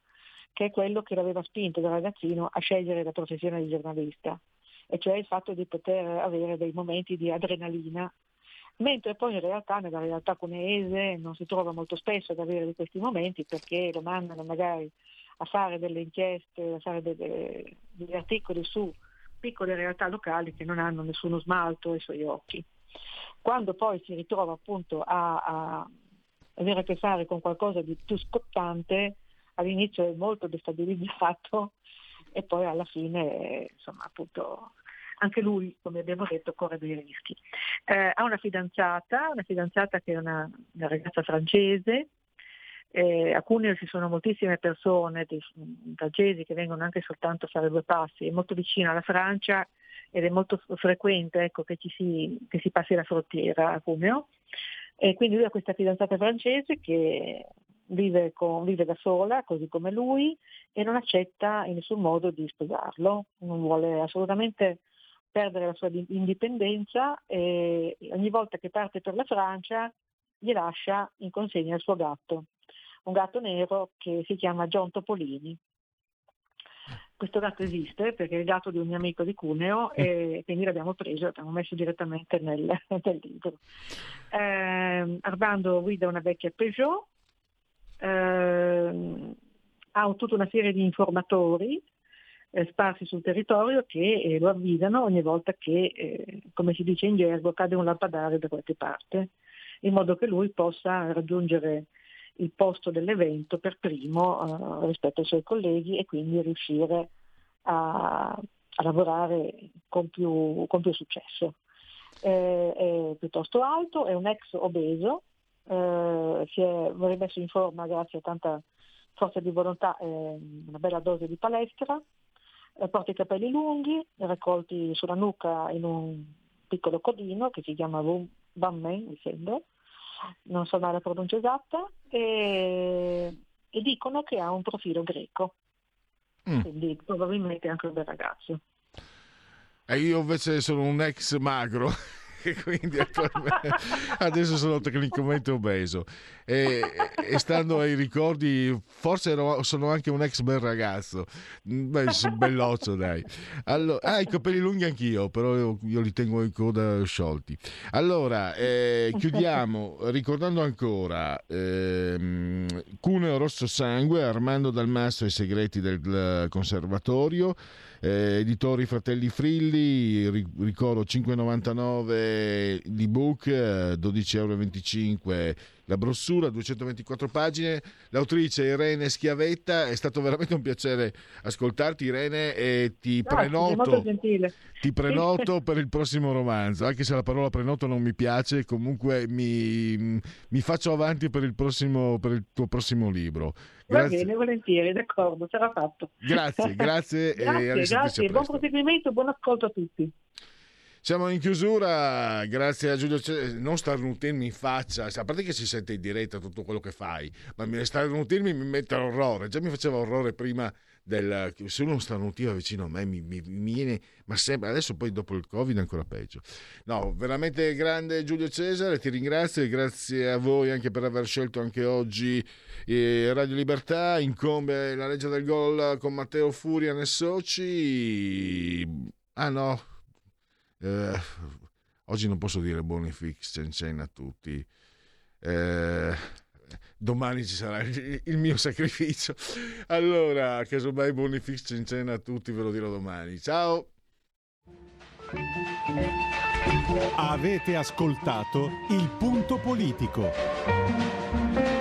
che è quello che l'aveva spinto da ragazzino a scegliere la professione di giornalista, e cioè il fatto di poter avere dei momenti di adrenalina, mentre poi in realtà nella realtà cuneese non si trova molto spesso ad avere di questi momenti, perché lo mandano magari a fare delle inchieste, a fare degli articoli su piccole realtà locali che non hanno nessuno smalto ai suoi occhi. quando poi si ritrova appunto a avere a che fare con qualcosa di più scottante, all'inizio è molto destabilizzato e poi alla fine, insomma, appunto anche lui, come abbiamo detto, corre dei rischi. Ha una fidanzata che è una ragazza francese. A Cuneo ci sono moltissime persone francesi che vengono anche soltanto a fare due passi, è molto vicino alla Francia ed è molto frequente, ecco, che si passi la frontiera a Cuneo, e quindi lui ha questa fidanzata francese che vive da sola, così come lui, e non accetta in nessun modo di sposarlo, non vuole assolutamente perdere la sua indipendenza, e ogni volta che parte per la Francia gli lascia in consegna il suo gatto, un gatto nero che si chiama John Topolini. Questo gatto esiste perché è il gatto di un mio amico di Cuneo, e quindi l'abbiamo preso e l'abbiamo messo direttamente nel libro. Armando guida una vecchia Peugeot, ha tutta una serie di informatori sparsi sul territorio che lo avvisano ogni volta che, come si dice in gergo, cade un lampadario da qualche parte, in modo che lui possa raggiungere il posto dell'evento per primo rispetto ai suoi colleghi, e quindi riuscire a lavorare con più successo. È piuttosto alto, è un ex obeso, si è rimesso in forma grazie a tanta forza di volontà e una bella dose di palestra, porta i capelli lunghi raccolti sulla nuca in un piccolo codino che si chiama Bammen, mi sembra, non so la pronuncia esatta, e dicono che ha un profilo greco, quindi probabilmente anche un bel ragazzo. E io invece sono un ex magro, quindi adesso sono tecnicamente obeso, e stando ai ricordi forse sono anche un ex bel ragazzo. Beh, bellozzo, dai. Allora, i capelli lunghi anch'io, però io li tengo in coda sciolti. Allora, chiudiamo ricordando ancora Cuneo Rosso Sangue, Armando Dal Masso e i segreti del conservatorio, editori Fratelli Frilli, ricordo 5,99 l'ebook, €12,25 la brossura, 224 pagine. L'autrice Irene Schiavetta, è stato veramente un piacere ascoltarti, Irene, e ti prenoto per il prossimo romanzo, anche se la parola prenoto non mi piace, comunque mi faccio avanti per il tuo prossimo libro. Grazie. Va bene, volentieri, d'accordo, sarà fatto. Grazie. grazie, buon proseguimento, buon ascolto a tutti. Siamo in chiusura, grazie a Giulio Cesare. Non starnutirmi in faccia, a parte che si sente in diretta tutto quello che fai, ma starnutirmi mi mette orrore. Già mi faceva orrore prima se uno starnutiva vicino a me mi viene, ma sempre adesso, poi dopo il Covid ancora peggio. No, veramente grande Giulio Cesare, ti ringrazio, e grazie a voi anche per aver scelto anche oggi Radio Libertà. Incombe la legge del gol con Matteo Furia e soci. Ah no, oggi non posso dire Bonifix Cencena a tutti, domani ci sarà il mio sacrificio. Allora, casomai Bonifix Cencena a tutti ve lo dirò domani. Ciao. Avete ascoltato Il Punto Politico.